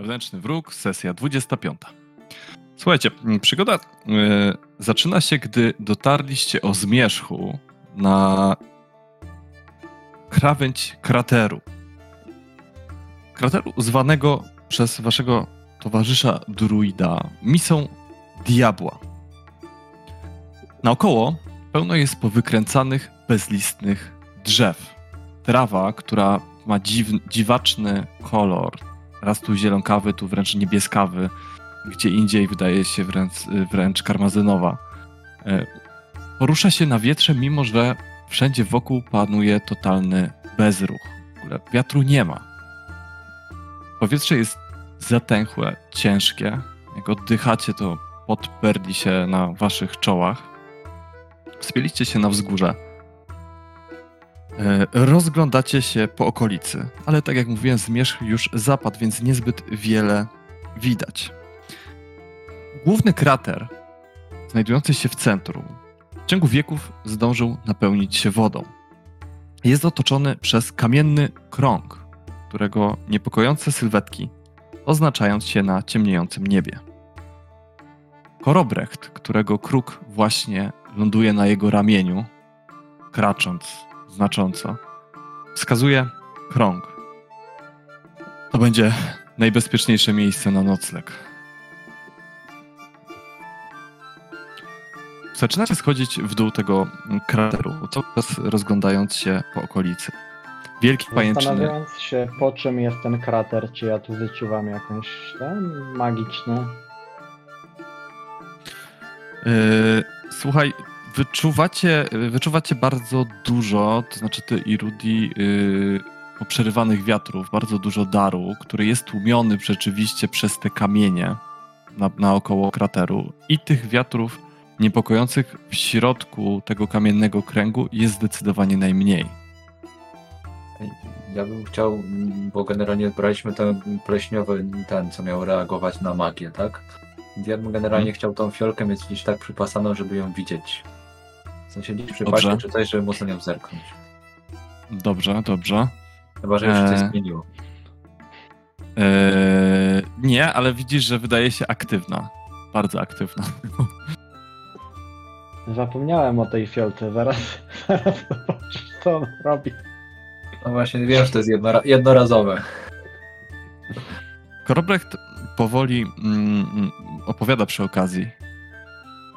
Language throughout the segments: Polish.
Wewnętrzny Wróg, sesja 25. Słuchajcie, przygoda zaczyna się, gdy dotarliście o zmierzchu na krawędź krateru. Krateru zwanego przez waszego towarzysza druida Misą diabła. Naokoło pełno jest powykręcanych, bezlistnych drzew. Trawa, która ma dziwaczny kolor, raz tu zielonkawy, tu wręcz niebieskawy, gdzie indziej wydaje się wręcz karmazynowa. Porusza się na wietrze, mimo że wszędzie wokół panuje totalny bezruch. W ogóle wiatru nie ma. Powietrze jest zatęchłe, ciężkie. Jak oddychacie, to pot perli się na waszych czołach. Wspięliście się na wzgórze. Rozglądacie się po okolicy, ale tak jak mówiłem, zmierzch już zapadł, więc niezbyt wiele widać. Główny krater, znajdujący się w centrum, w ciągu wieków zdążył napełnić się wodą. Jest otoczony przez kamienny krąg, którego niepokojące sylwetki oznaczają się na ciemniejącym niebie. Korobrecht, którego kruk właśnie ląduje na jego ramieniu, kracząc znacząco, wskazuje krąg. To będzie najbezpieczniejsze miejsce na nocleg. Zaczynacie schodzić w dół tego krateru, cały czas rozglądając się po okolicy. Wielki pajęczyny. Zastanawiając się, po czym jest ten krater, czy ja tu wyczuwam jakąś magiczną. Słuchaj, wyczuwacie bardzo dużo, to znaczy ty i Rudi, poprzerywanych wiatrów, bardzo dużo daru, który jest tłumiony rzeczywiście przez te kamienie naokoło krateru. I tych wiatrów niepokojących w środku tego kamiennego kręgu jest zdecydowanie najmniej. Ja bym chciał, bo generalnie braliśmy ten pleśniowy, ten co miał reagować na magię, tak? Ja bym generalnie chciał tą fiolkę mieć gdzieś tak przypasaną, żeby ją widzieć. W sensie gdzieś przypaśnie czy coś, żeby móc na nią zerknąć. Dobrze. Chyba, że już się coś zmieniło. Nie, ale widzisz, że wydaje się aktywna. Bardzo aktywna. Zapomniałem o tej fiolce, zaraz zobaczysz, co on robi. No właśnie, wiem, że to jest jednorazowe. Korobrecht powoli opowiada przy okazji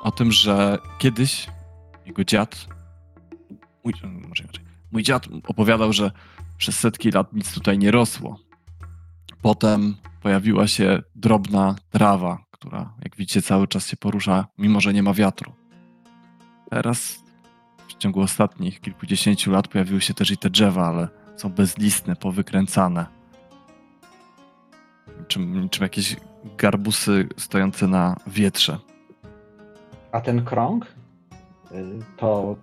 o tym, że kiedyś jego dziad, mój dziad opowiadał, że przez setki lat nic tutaj nie rosło. Potem pojawiła się drobna trawa, która, jak widzicie, cały czas się porusza, mimo że nie ma wiatru. Teraz w ciągu ostatnich kilkudziesięciu lat pojawiły się też i te drzewa, ale są bezlistne, powykręcane. Czym jakieś garbusy stojące na wietrze. A ten krąg? To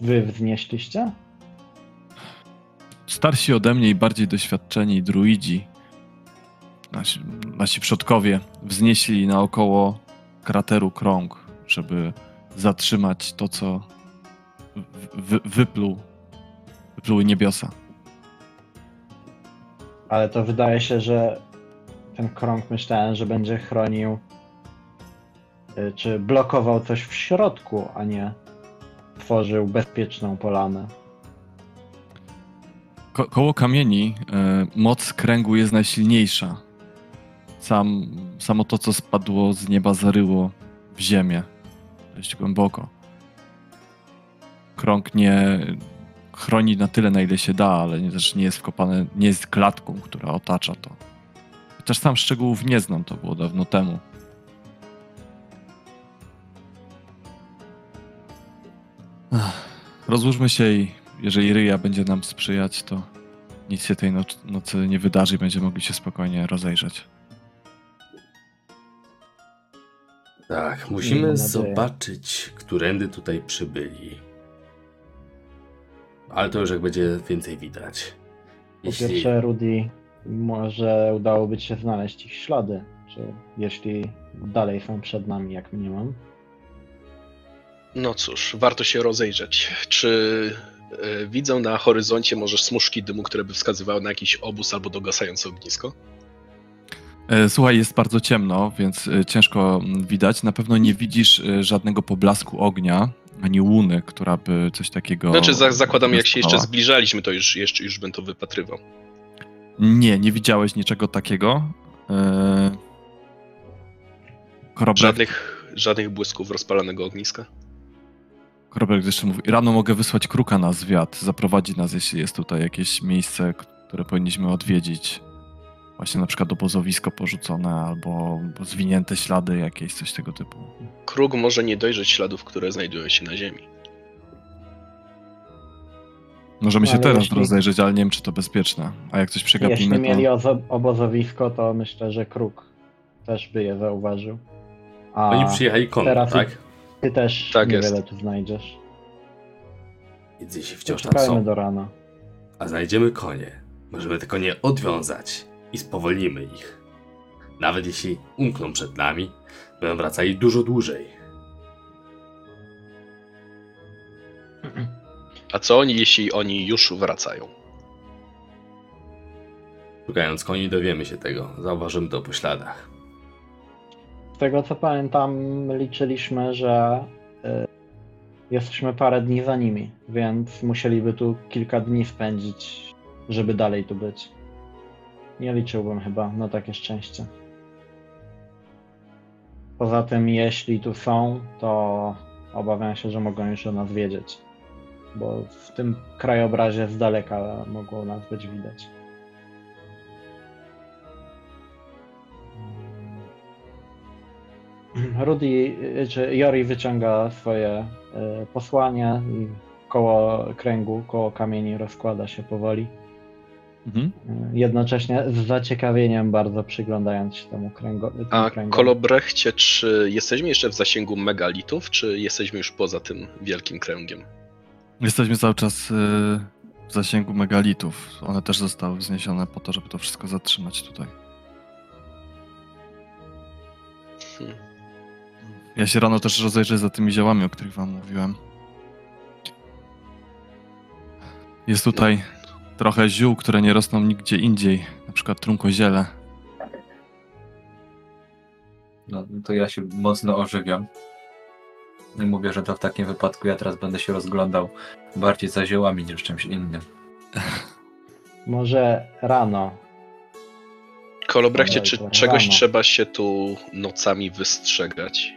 wy wznieśliście? Starsi ode mnie i bardziej doświadczeni druidzi, nasi przodkowie, wznieśli naokoło krateru krąg, żeby zatrzymać to, co wypluły niebiosa. Ale to wydaje się, że ten krąg, myślałem, że będzie chronił czy blokował coś w środku, a nie tworzył bezpieczną polanę. Koło kamieni moc kręgu jest najsilniejsza. Samo to, co spadło z nieba, zaryło w ziemię dość głęboko. Krąg nie chroni na tyle, na ile się da, ale też nie jest wkopany, nie jest klatką, która otacza to. Chociaż sam szczegółów nie znam, to było dawno temu. Rozłóżmy się i jeżeli Ryja będzie nam sprzyjać, to nic się tej nocy nie wydarzy i będziemy mogli się spokojnie rozejrzeć. Tak, musimy zobaczyć, którędy tutaj przybyli. Ale to już jak będzie więcej widać. Po pierwsze, Rudi, może udałoby ci się znaleźć ich ślady, jeśli dalej są przed nami, jak mniemam. No cóż, warto się rozejrzeć. Czy widzę na horyzoncie może smuszki dymu, które by wskazywały na jakiś obóz albo dogasające ognisko? Słuchaj, jest bardzo ciemno, więc ciężko widać. Na pewno nie widzisz żadnego poblasku ognia, ani łuny, która by coś takiego... Znaczy, zakładam, jak się jeszcze zbliżaliśmy, to już bym to wypatrywał. Nie, nie widziałeś niczego takiego. Żadnych błysków rozpalonego ogniska? Korobrecht jeszcze mówi, rano mogę wysłać kruka na zwiat, zaprowadzi nas, jeśli jest tutaj jakieś miejsce, które powinniśmy odwiedzić. Właśnie na przykład obozowisko porzucone, albo zwinięte ślady jakieś, coś tego typu. Kruk może nie dojrzeć śladów, które znajdują się na ziemi. Możemy się teraz rozejrzeć, ale nie wiem, czy to bezpieczne. A jak coś przegapimy, jeśli mieli obozowisko, to myślę, że kruk też by je zauważył. A oni przyjechali kolem, tak? Ty też tak niewiele tu znajdziesz. Jedzie się wciąż tam są. Do rana. A znajdziemy konie. Możemy te konie odwiązać i spowolnimy ich. Nawet jeśli umkną przed nami, będą wracali dużo dłużej. A co oni, jeśli oni już wracają? Szukając koni dowiemy się tego. Zauważymy to po śladach. Z tego co pamiętam, liczyliśmy, że jesteśmy parę dni za nimi, więc musieliby tu kilka dni spędzić, żeby dalej tu być. Nie liczyłbym chyba na takie szczęście. Poza tym, jeśli tu są, to obawiam się, że mogą już o nas wiedzieć, bo w tym krajobrazie z daleka mogło nas być widać. Rudi, czy Jori wyciąga swoje posłania i koło kręgu, koło kamieni rozkłada się powoli. Mhm. Jednocześnie z zaciekawieniem bardzo przyglądając się temu kręgowi. A Kolobrechcie, czy jesteśmy jeszcze w zasięgu megalitów, czy jesteśmy już poza tym wielkim kręgiem? Jesteśmy cały czas w zasięgu megalitów. One też zostały wzniesione po to, żeby to wszystko zatrzymać tutaj. Ja się rano też rozejrzę za tymi ziołami, o których wam mówiłem. Jest tutaj trochę ziół, które nie rosną nigdzie indziej, na przykład trunkoziele. No to ja się mocno ożywiam. I mówię, że to w takim wypadku ja teraz będę się rozglądał bardziej za ziołami niż czymś innym. Może rano. Kolobrechcie, czy czegoś trzeba się tu nocami wystrzegać?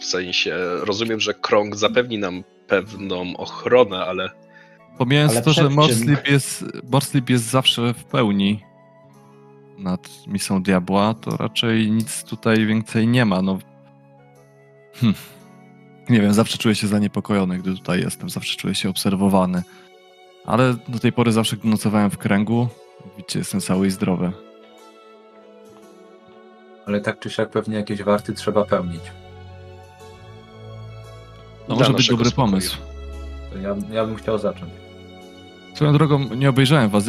W sensie, rozumiem, że krąg zapewni nam pewną ochronę, ale... Pomijając to, że Morrslieb jest zawsze w pełni nad misą diabła, to raczej nic tutaj więcej nie ma. No... Nie wiem, zawsze czuję się zaniepokojony, gdy tutaj jestem. Zawsze czuję się obserwowany. Ale do tej pory zawsze, gdy nocowałem w kręgu, widzicie, jestem cały i zdrowy. Ale tak czy siak pewnie jakieś warty trzeba pełnić. No może być dobry pomysł. Ja bym chciał zacząć. Swoją drogą, nie obejrzałem was.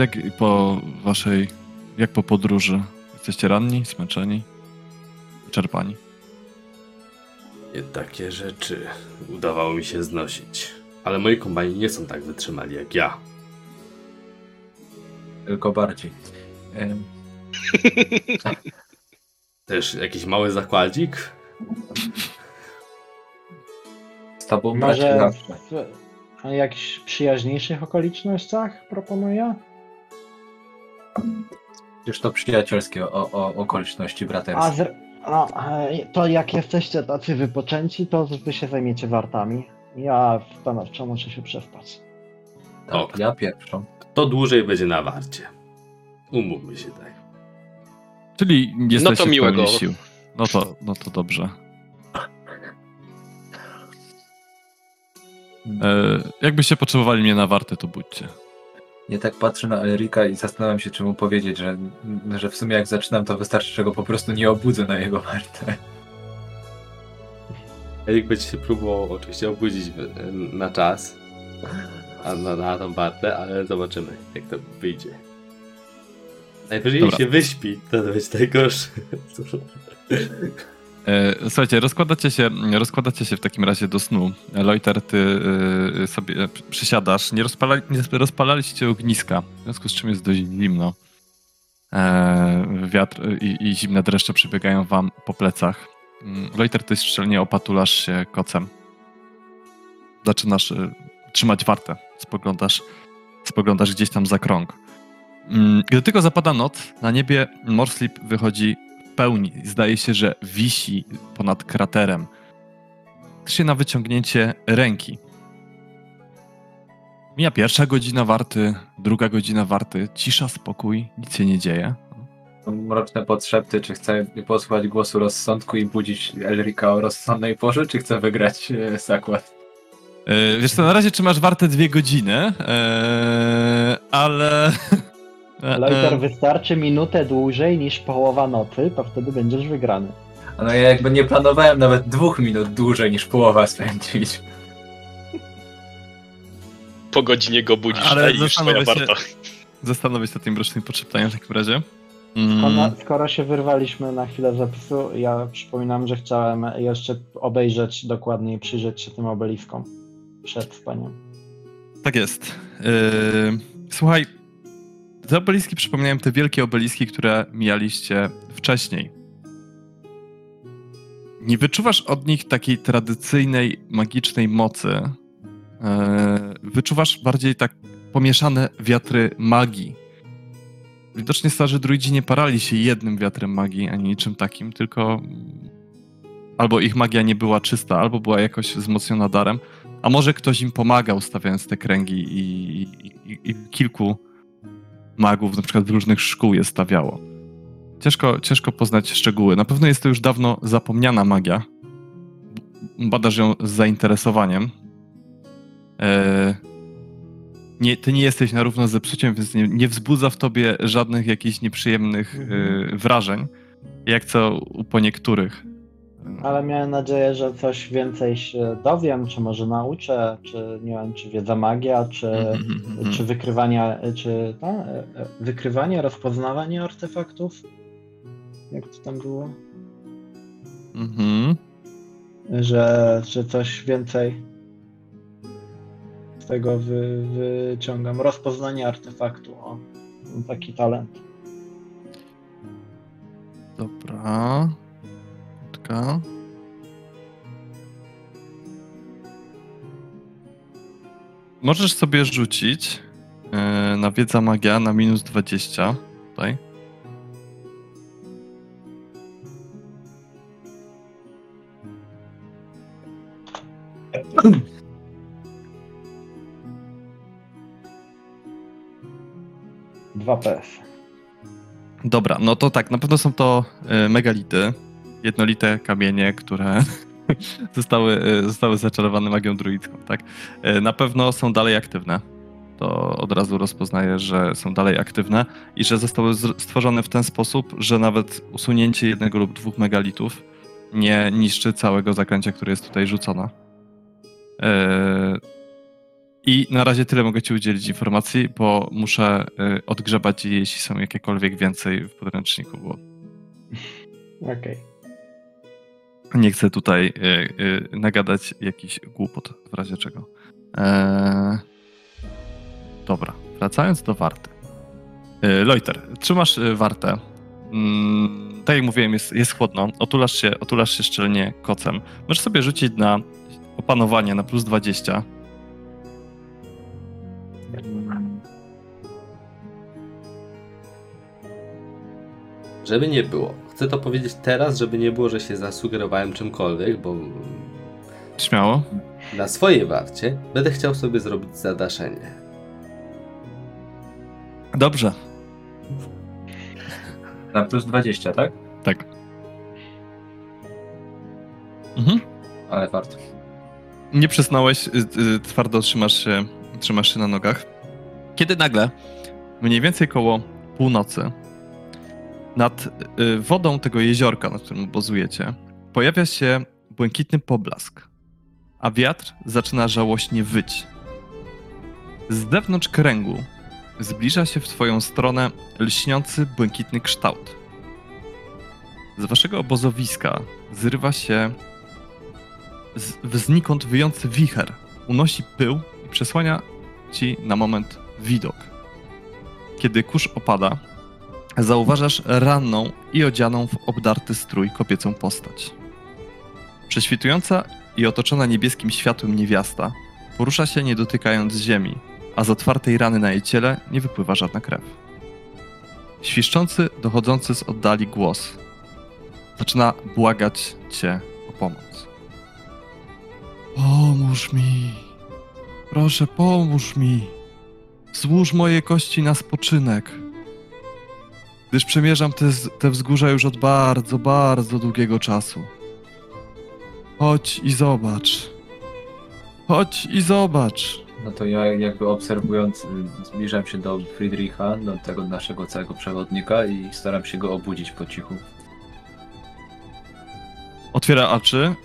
Jak po podróży? Jesteście ranni, zmęczeni, wyczerpani? Nie takie rzeczy udawało mi się znosić. Ale moi kompani nie są tak wytrzymali jak ja. Tylko bardziej. Też jakiś mały zakładzik? Z tobą może w jakichś przyjaźniejszych okolicznościach proponuję? Już to przyjacielskie okoliczności braterskie. To jak jesteście tacy wypoczęci, to wy się zajmiecie wartami. Ja stanowczo muszę się przespać. Tak, ok. Ja pierwszą. To dłużej będzie na warcie. Umówmy się tak. Czyli no to miłego. No to dobrze. Jakbyście potrzebowali mnie na wartę, to budźcie. Ja tak patrzę na Elrica i zastanawiam się, czy mu powiedzieć, że w sumie jak zaczynam, to wystarczy, że go po prostu nie obudzę na jego wartę. Elric będzie się próbował oczywiście obudzić na czas, na tą wartę, ale zobaczymy, jak to wyjdzie. Najwyżej się wyśpi, to będzie najgorsze. Słuchajcie, rozkładacie się w takim razie do snu. Leuter, ty sobie przysiadasz. Nie rozpalaliście ogniska, w związku z czym jest dość zimno. Wiatr i zimne dreszcze przebiegają wam po plecach. Leuter, ty szczelnie opatulasz się kocem. Zaczynasz trzymać wartę. Spoglądasz gdzieś tam za krąg. Gdy tylko zapada noc, na niebie Morrslieb wychodzi w pełni. Zdaje się, że wisi ponad kraterem. Trzy na wyciągnięcie ręki. Mija pierwsza godzina warty, druga godzina warty. Cisza, spokój, nic się nie dzieje. Mroczne podszepty, czy chcę posłuchać głosu rozsądku i budzić Elrica o rozsądnej porze, czy chcę wygrać zakład? Wiesz co, na razie trzymasz wartę 2 godziny, ale... Leuter, wystarczy minutę dłużej niż połowa nocy, to wtedy będziesz wygrany. No ja jakby nie planowałem nawet 2 minut dłużej niż połowa spędzić. Po godzinie go budzisz, ale już twoja warta. Zastanowię się nad tym rocznym podszeptaniem w takim razie. Skoro się wyrwaliśmy na chwilę zapisu, ja przypominam, że chciałem jeszcze obejrzeć dokładniej, przyjrzeć się tym obeliskom przed spaniem. Tak jest. Słuchaj, te obeliski przypominają te wielkie obeliski, które mijaliście wcześniej. Nie wyczuwasz od nich takiej tradycyjnej, magicznej mocy. Wyczuwasz bardziej tak pomieszane wiatry magii. Widocznie starzy druidzi nie parali się jednym wiatrem magii, ani niczym takim, tylko albo ich magia nie była czysta, albo była jakoś wzmocniona darem, a może ktoś im pomagał, stawiając te kręgi i kilku magów, na przykład z różnych szkół je stawiało. Ciężko poznać szczegóły. Na pewno jest to już dawno zapomniana magia. Badasz ją z zainteresowaniem. Ty nie jesteś na równo z zepsuciem, więc nie wzbudza w tobie żadnych jakichś nieprzyjemnych wrażeń, jak co po niektórych. Ale miałem nadzieję, że coś więcej się dowiem, czy może nauczę, czy nie wiem, czy wiedza magia, czy wykrywanie, rozpoznawanie artefaktów, jak to tam było. Że coś więcej z tego wyciągam. Rozpoznanie artefaktu, o, taki talent. Dobra. Możesz sobie rzucić na wiedza magia na -20 tutaj. -2 PS. Dobra, no to tak, na pewno są to megality. Jednolite kamienie, które zostały zaczarowane magią druidzką, tak? Na pewno są dalej aktywne. To od razu rozpoznaję, że są dalej aktywne i że zostały stworzone w ten sposób, że nawet usunięcie 1 lub 2 megalitów nie niszczy całego zaklęcia, które jest tutaj rzucone. I na razie tyle mogę ci udzielić informacji, bo muszę odgrzebać, jeśli są jakiekolwiek więcej w podręczniku. Bo... Okej. Nie chcę tutaj nagadać jakiś głupot w razie czego. Dobra, wracając do warty. Leuter, trzymasz wartę. Tak jak mówiłem, jest chłodno. Otulasz się szczelnie kocem. Możesz sobie rzucić na opanowanie na +20. Żeby nie było. Chcę to powiedzieć teraz, żeby nie było, że się zasugerowałem czymkolwiek, bo... Śmiało. Na swojej warcie będę chciał sobie zrobić zadaszenie. Dobrze. Na +20, tak? Tak. Ale warto. Nie przysnąłeś, twardo trzymasz się na nogach. Kiedy nagle, mniej więcej koło północy, nad wodą tego jeziorka, na którym obozujecie, pojawia się błękitny poblask, a wiatr zaczyna żałośnie wyć. Z zewnątrz kręgu zbliża się w twoją stronę lśniący błękitny kształt. Z waszego obozowiska zrywa się znikąd wyjący wicher, unosi pył i przesłania ci na moment widok. Kiedy kurz opada, Zauważasz ranną i odzianą w obdarty strój kobiecą postać. Prześwitująca i otoczona niebieskim światłem niewiasta porusza się nie dotykając ziemi, a z otwartej rany na jej ciele nie wypływa żadna krew. Świszczący, dochodzący z oddali głos zaczyna błagać cię o pomoc. Pomóż mi! Proszę, pomóż mi! Złóż moje kości na spoczynek, gdyż przemierzam te wzgórza już od bardzo, bardzo długiego czasu. Chodź i zobacz. Chodź i zobacz. No to ja jakby obserwując, zbliżam się do Friedricha, do tego naszego całego przewodnika i staram się go obudzić po cichu. Otwiera oczy,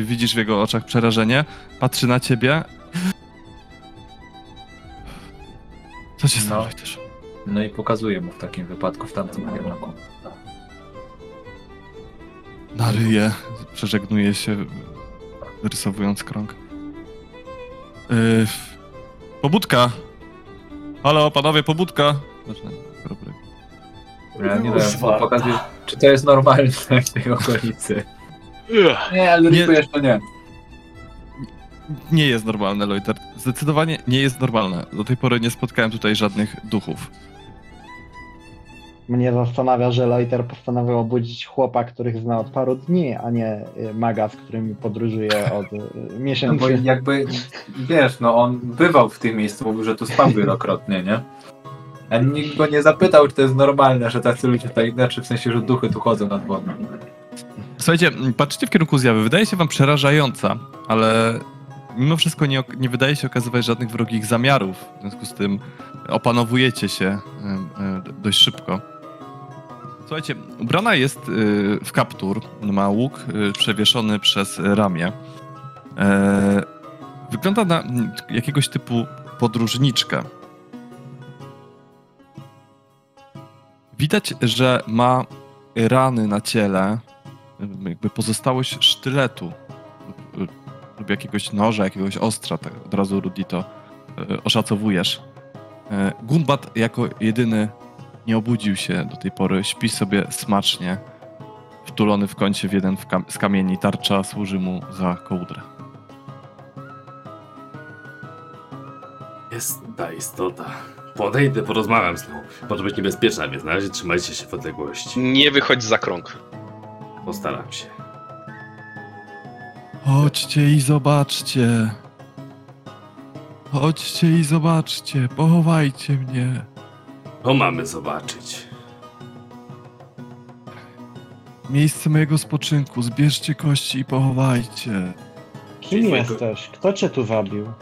widzisz w jego oczach przerażenie, patrzy na ciebie. Co się stało? No i pokazuję mu w takim wypadku w tamtym kierunku. Na ryję, przeżegnuje się, rysowując krąg. Pobudka! Halo, panowie, pobudka! Ja nie wiem, pokazuję, czy to jest normalne w tej okolicy. Nie, ale nie, jeszcze nie. Nie jest normalne, Leuter. Zdecydowanie nie jest normalne. Do tej pory nie spotkałem tutaj żadnych duchów. Mnie zastanawia, że Leuter postanowił obudzić chłopa, których zna od paru dni, a nie maga, z którymi podróżuje od miesięcy. No bo jakby, wiesz, no on bywał w tym miejscu, mówił, że tu spał wielokrotnie, nie? A nikt go nie zapytał, czy to jest normalne, że tacy ludzie tutaj, znaczy w sensie, że duchy tu chodzą nad wodą. Słuchajcie, patrzycie w kierunku zjawy. Wydaje się wam przerażająca, ale mimo wszystko nie wydaje się okazywać żadnych wrogich zamiarów. W związku z tym opanowujecie się dość szybko. Słuchajcie, ubrana jest w kaptur, ma łuk przewieszony przez ramię. Wygląda na jakiegoś typu podróżniczkę. Widać, że ma rany na ciele, jakby pozostałość sztyletu lub jakiegoś noża, jakiegoś ostrza. Tak od razu, Rudi, to oszacowujesz. Gunbad jako jedyny nie obudził się do tej pory, śpi sobie smacznie, wtulony w kącie w jeden z kamieni. Tarcza służy mu za kołdrę. Jest ta istota. Podejdę, porozmawiam z nią. Może być niebezpieczna, więc na razie trzymajcie się w odległości. Nie wychodź za krąg. Postaram się. Chodźcie i zobaczcie. Chodźcie i zobaczcie. Pochowajcie mnie. To mamy zobaczyć. Miejsce mojego spoczynku. Zbierzcie kości i pochowajcie. Kim jesteś? Kto cię tu wabił?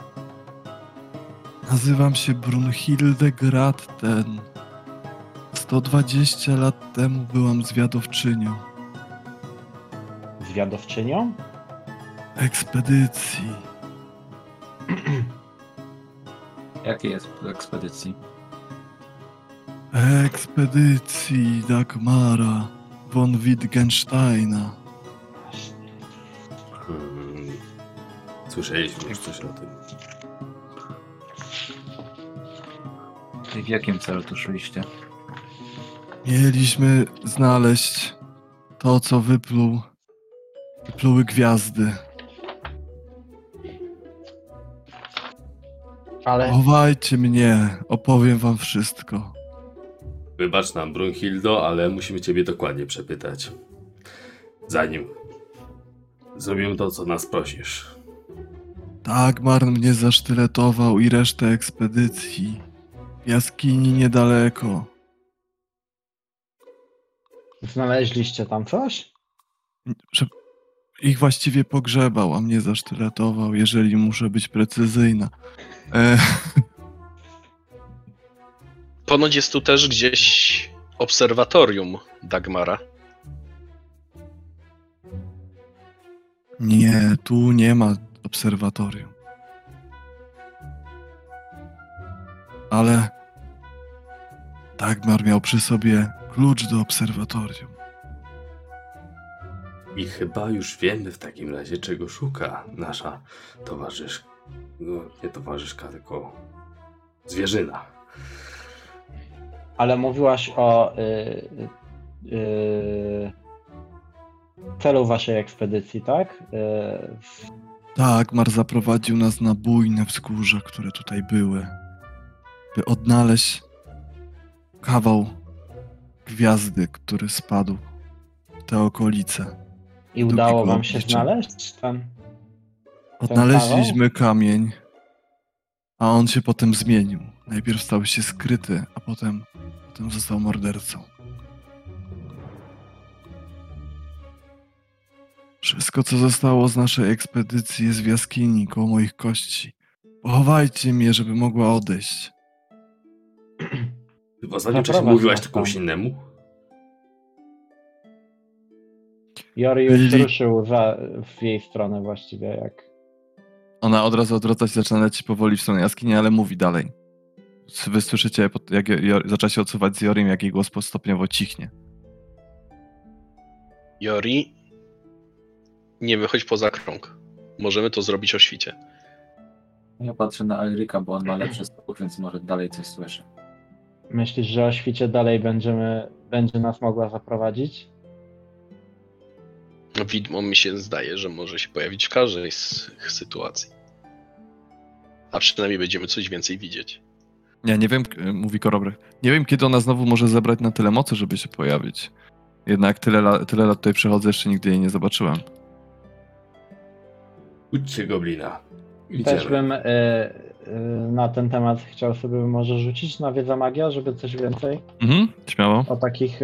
Nazywam się Brunhilde Gratten. 120 lat temu byłam zwiadowczynią. Zwiadowczynią? Ekspedycji. Jakiej jest ekspedycji? Ekspedycji Dagmara von Wittgensteina. Słyszeliśmy już coś o tym. I w jakim celu tu szliście? Mieliśmy znaleźć to, co wypluły gwiazdy. Ale... Chowajcie mnie, opowiem wam wszystko. Wybacz nam, Brunhildo, ale musimy ciebie dokładnie przepytać, zanim zrobimy to, co nas prosisz. Dagmar mnie zasztyletował i resztę ekspedycji w jaskini niedaleko. Znaleźliście tam coś? Ich właściwie pogrzebał, a mnie zasztyletował, jeżeli muszę być precyzyjna. Ponoć jest tu też gdzieś obserwatorium Dagmara. Nie, tu nie ma obserwatorium. Ale Dagmar miał przy sobie klucz do obserwatorium. I chyba już wiemy w takim razie, czego szuka nasza towarzyszka. No, nie towarzyszka, tylko zwierzyna. Ale mówiłaś o celu waszej ekspedycji, tak? Tak, Mar zaprowadził nas na bujne wzgórza, które tutaj były, by odnaleźć kawał gwiazdy, który spadł w te okolice. I udało wam się znaleźć tam? Odnaleźliśmy kamień, a on się potem zmienił. Najpierw stał się skryty, a potem został mordercą. Wszystko, co zostało z naszej ekspedycji, jest w jaskini koło moich kości. Pochowajcie mnie, żeby mogła odejść. W ostatnim czasie mówiłaś to komuś innemu? Jori już ruszył w jej stronę właściwie, jak... Ona od razu odwraca się, zaczyna lecieć powoli w stronę jaskini, ale mówi dalej. Wy słyszycie, jak zaczęła się odsuwać z Jorim, jak jej głos stopniowo cichnie. Jori, nie wychodź poza krąg. Możemy to zrobić o świcie. Ja patrzę na Elrica, bo on ma lepszy słuch, więc może dalej coś słyszy. Myślisz, że o świcie dalej będzie nas mogła zaprowadzić? Widmo mi się zdaje, że może się pojawić w każdej z sytuacji. A przynajmniej będziemy coś więcej widzieć. Nie wiem, mówi Korobrecht. Nie wiem, kiedy ona znowu może zebrać na tyle mocy, żeby się pojawić. Jednak tyle lat tutaj przechodzę, jeszcze nigdy jej nie zobaczyłem. Ujdźcie goblina. Idziemy. Też bym na ten temat chciał sobie może rzucić na wiedzę magia, żeby coś więcej. Mhm, śmiało. O takich...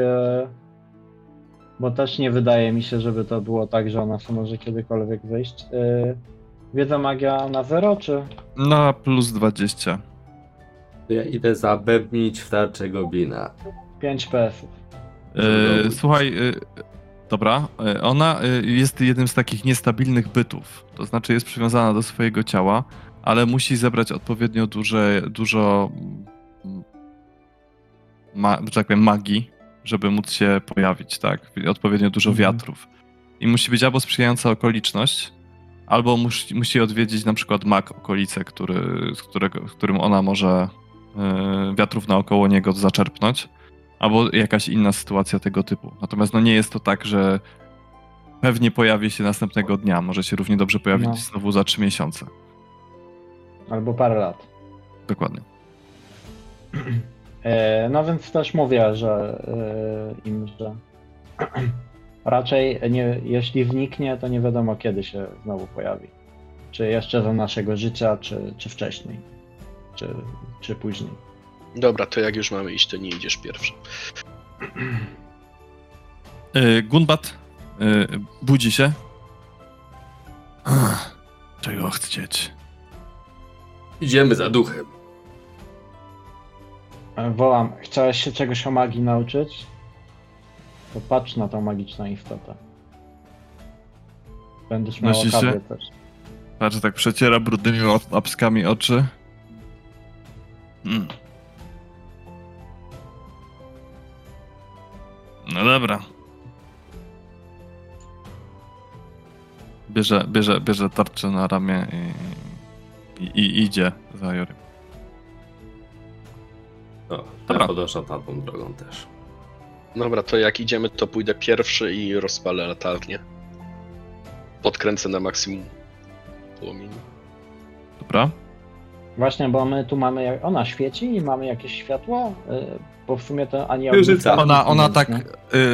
bo też nie wydaje mi się, żeby to było tak, że ona może kiedykolwiek wyjść. Wiedza magia na 0, czy? Na plus 20. Ja idę zabebnić w tarczę goblina. 5 PS-ów. Słuchaj, dobra, ona jest jednym z takich niestabilnych bytów, to znaczy jest przywiązana do swojego ciała, ale musi zebrać odpowiednio dużo że tak powiem, magii, żeby móc się pojawić, tak? Odpowiednio dużo wiatrów. I musi być albo sprzyjająca okoliczność, albo musi odwiedzić na przykład mag okolice, z którym ona może... wiatrów naokoło niego zaczerpnąć, albo jakaś inna sytuacja tego typu. Natomiast nie jest to tak, że pewnie pojawi się następnego dnia, może się równie dobrze pojawić znowu za 3 miesiące. Albo parę lat. Dokładnie. No więc też mówię, że że raczej nie, jeśli zniknie, to nie wiadomo, kiedy się znowu pojawi. Czy jeszcze za naszego życia, czy wcześniej. Czy później. Dobra, to jak już mamy iść, to nie idziesz pierwszy. Gunbad budzi się. Czego chcieć? Idziemy za duchem. Wołam, chciałeś się czegoś o magii nauczyć? To patrz na tą magiczną istotę. Będziesz miał okazję też. Patrz, tak przeciera brudnymi łapskami oczy. No dobra. Bierze tarczę na ramię i idzie za Jorym. Dobra. Ja podążam tą drogą też. Dobra, to jak idziemy, to pójdę pierwszy i rozpalę latarnię. Podkręcę na maksimum płomień. Dobra. Właśnie, bo my tu mamy, ona świeci i mamy jakieś światła, bo w sumie to ani księżyca. Ona tak,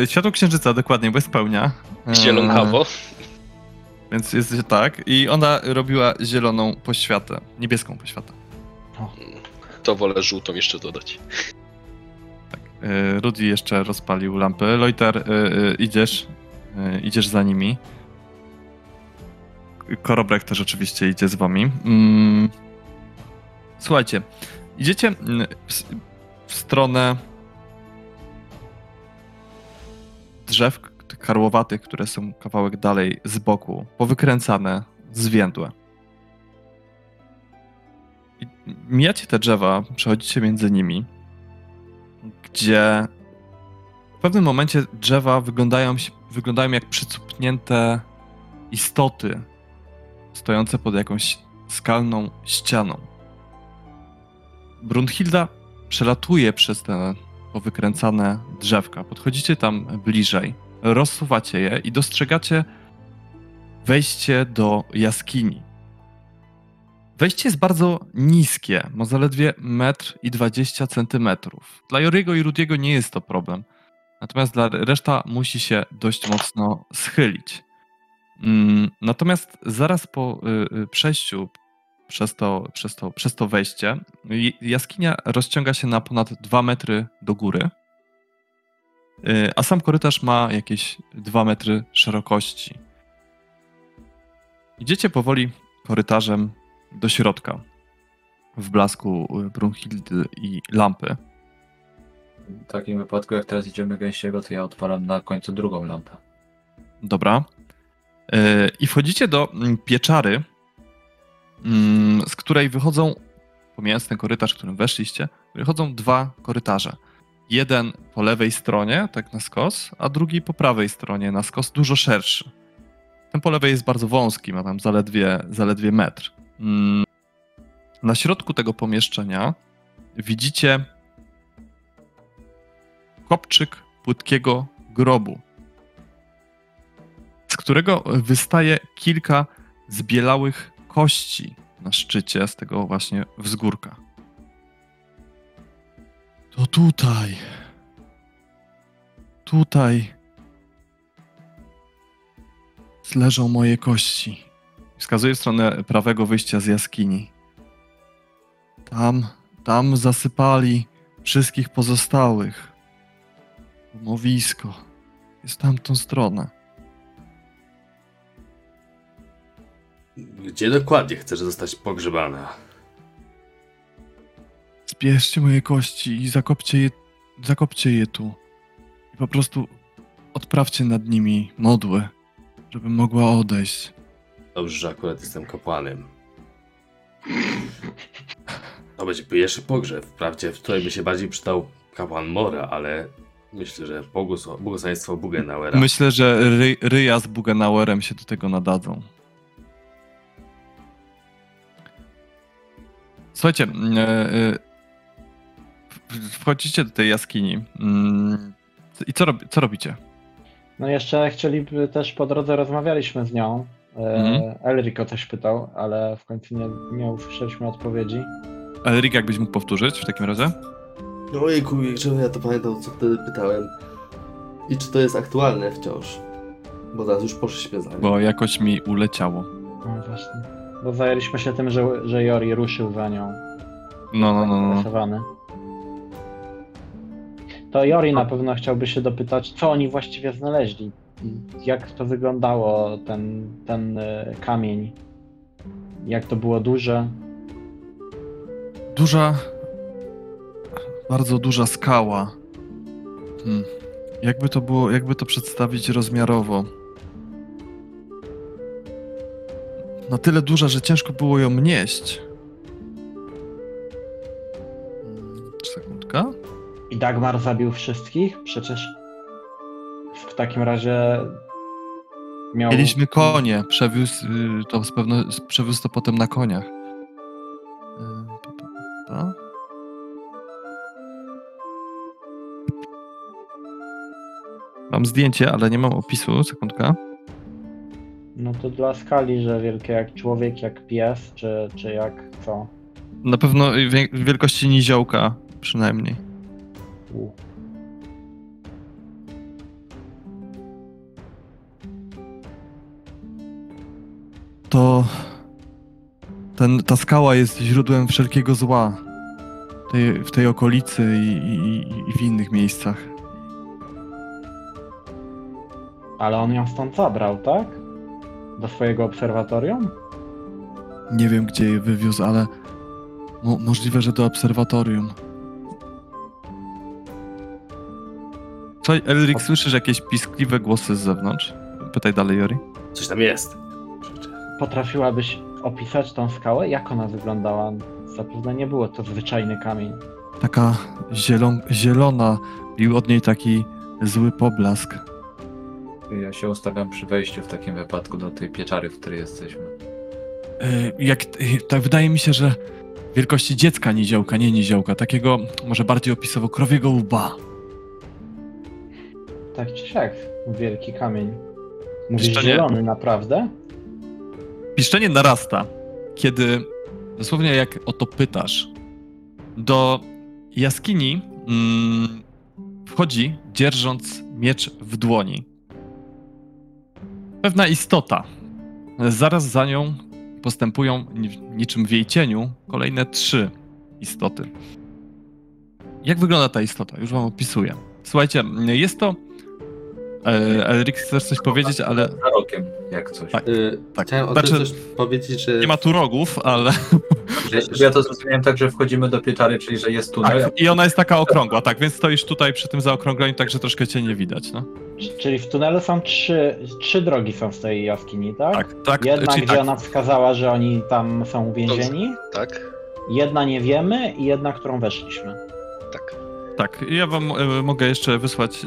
światło księżyca dokładnie, bo jest pełnia. Zielonkawo. Więc jest tak i ona robiła zieloną poświatę, niebieską poświatę. To wolę żółtą jeszcze dodać. Tak, Rudi jeszcze rozpalił lampy. Leuter, idziesz za nimi. Korobrecht też oczywiście idzie z wami. Słuchajcie, idziecie w stronę drzew karłowatych, które są kawałek dalej z boku, powykręcane, zwiędłe. I mijacie te drzewa, przechodzicie między nimi, gdzie w pewnym momencie drzewa wyglądają jak przycupnięte istoty stojące pod jakąś skalną ścianą. Brunhilda przelatuje przez te powykręcane drzewka. Podchodzicie tam bliżej, rozsuwacie je i dostrzegacie wejście do jaskini. Wejście jest bardzo niskie, ma zaledwie 1,20 m. Dla Joriego i Rudiego nie jest to problem, natomiast dla reszta musi się dość mocno schylić. Natomiast zaraz po przejściu przez to wejście jaskinia rozciąga się na ponad 2 metry do góry, a sam korytarz ma jakieś 2 metry szerokości. Idziecie powoli korytarzem do środka w blasku Brunhildy i lampy. W takim wypadku, jak teraz idziemy gęściego, to ja odpalam na końcu drugą lampę. Dobra. I wchodzicie do pieczary, z której wychodzą, pomijając ten korytarz, którym weszliście, wychodzą dwa korytarze. Jeden po lewej stronie, tak na skos, a drugi po prawej stronie, na skos, dużo szerszy. Ten po lewej jest bardzo wąski, ma tam zaledwie metr. Na środku tego pomieszczenia widzicie kopczyk płytkiego grobu, z którego wystaje kilka zbielałych kości na szczycie z tego właśnie wzgórka. To tutaj leżą moje kości. Wskazuje w stronę prawego wyjścia z jaskini. Tam zasypali wszystkich pozostałych. Umowisko jest tamtą stronę. Gdzie dokładnie chcesz zostać pogrzebana? Zbierzcie moje kości i zakopcie je tu. I po prostu odprawcie nad nimi modły, żebym mogła odejść. Dobrze, że akurat jestem kapłanem. To będzie pierwszy pogrzeb. Wprawdzie wczoraj by się bardziej przydał kapłan Mora, ale myślę, że błogosławieństwo Buchenauera. Myślę, że Ryja z Buchenauerem się do tego nadadzą. Słuchajcie, wchodzicie do tej jaskini i co robicie? No jeszcze chcieliby też, po drodze rozmawialiśmy z nią. Elric o coś pytał, ale w końcu nie usłyszeliśmy odpowiedzi. Elric, jakbyś mógł powtórzyć w takim razie? Ojejku, żebym ja to pamiętał, co wtedy pytałem. I czy to jest aktualne wciąż? Bo teraz już poszliśmy za nim. Bo jakoś mi uleciało. No właśnie. Bo zajęliśmy się tym, że Jori ruszył za nią. No. To Jori na pewno chciałby się dopytać, co oni właściwie znaleźli. Jak to wyglądało, ten kamień? Jak to było duże? Bardzo duża skała. Jakby to przedstawić rozmiarowo? Na tyle duża, że ciężko było ją nieść. Sekundka. I Dagmar zabił wszystkich? Przecież w takim razie miał... Mieliśmy konie, przewiózł to potem na koniach. Mam zdjęcie, ale nie mam opisu, sekundka. No to dla skali, że wielkie jak człowiek, jak pies, czy jak co? Na pewno wielkości niziołka przynajmniej. To... Ta skała jest źródłem wszelkiego zła w tej okolicy i w innych miejscach. Ale on ją stąd zabrał, tak? Do swojego obserwatorium? Nie wiem, gdzie je wywiózł, ale możliwe, że do obserwatorium. Co, Elric, słyszysz jakieś piskliwe głosy z zewnątrz? Pytaj dalej, Jori. Coś tam jest. Potrafiłabyś opisać tą skałę? Jak ona wyglądała? Zapewne nie było to zwyczajny kamień. Taka zielona, i od niej taki zły poblask. Ja się ustawiam przy wejściu w takim wypadku do tej pieczary, w której jesteśmy. Tak wydaje mi się, że wielkości dziecka niziołka, takiego może bardziej opisowo krowiego łba. Tak czy siak, wielki kamień. Mówisz piszczenie... zielony, naprawdę? Piszczenie narasta, kiedy dosłownie jak o to pytasz. Do jaskini wchodzi, dzierżąc miecz w dłoni, pewna istota. Zaraz za nią postępują, niczym w jej cieniu, kolejne trzy istoty. Jak wygląda ta istota? Już wam opisuję. Słuchajcie, jest to... Elric, chcesz coś powiedzieć, ale... Za rokiem, jak coś. Tak, tak. Chciałem znaczy, coś powiedzieć, że... Nie ma tu rogów, ale... Ja to zrozumiałem tak, że wchodzimy do pieczary, czyli że jest tunel. Tak, i ona jest taka okrągła, tak, więc stoisz tutaj przy tym zaokrągleniu, tak, że troszkę cię nie widać, no. Czyli w tunelu są trzy drogi są w tej jaskini, tak? Tak, tak. Jedna, czyli gdzie tak. Ona wskazała, że oni tam są uwięzieni. Tak. Jedna nie wiemy i jedna, którą weszliśmy. Tak. Tak, ja wam mogę jeszcze wysłać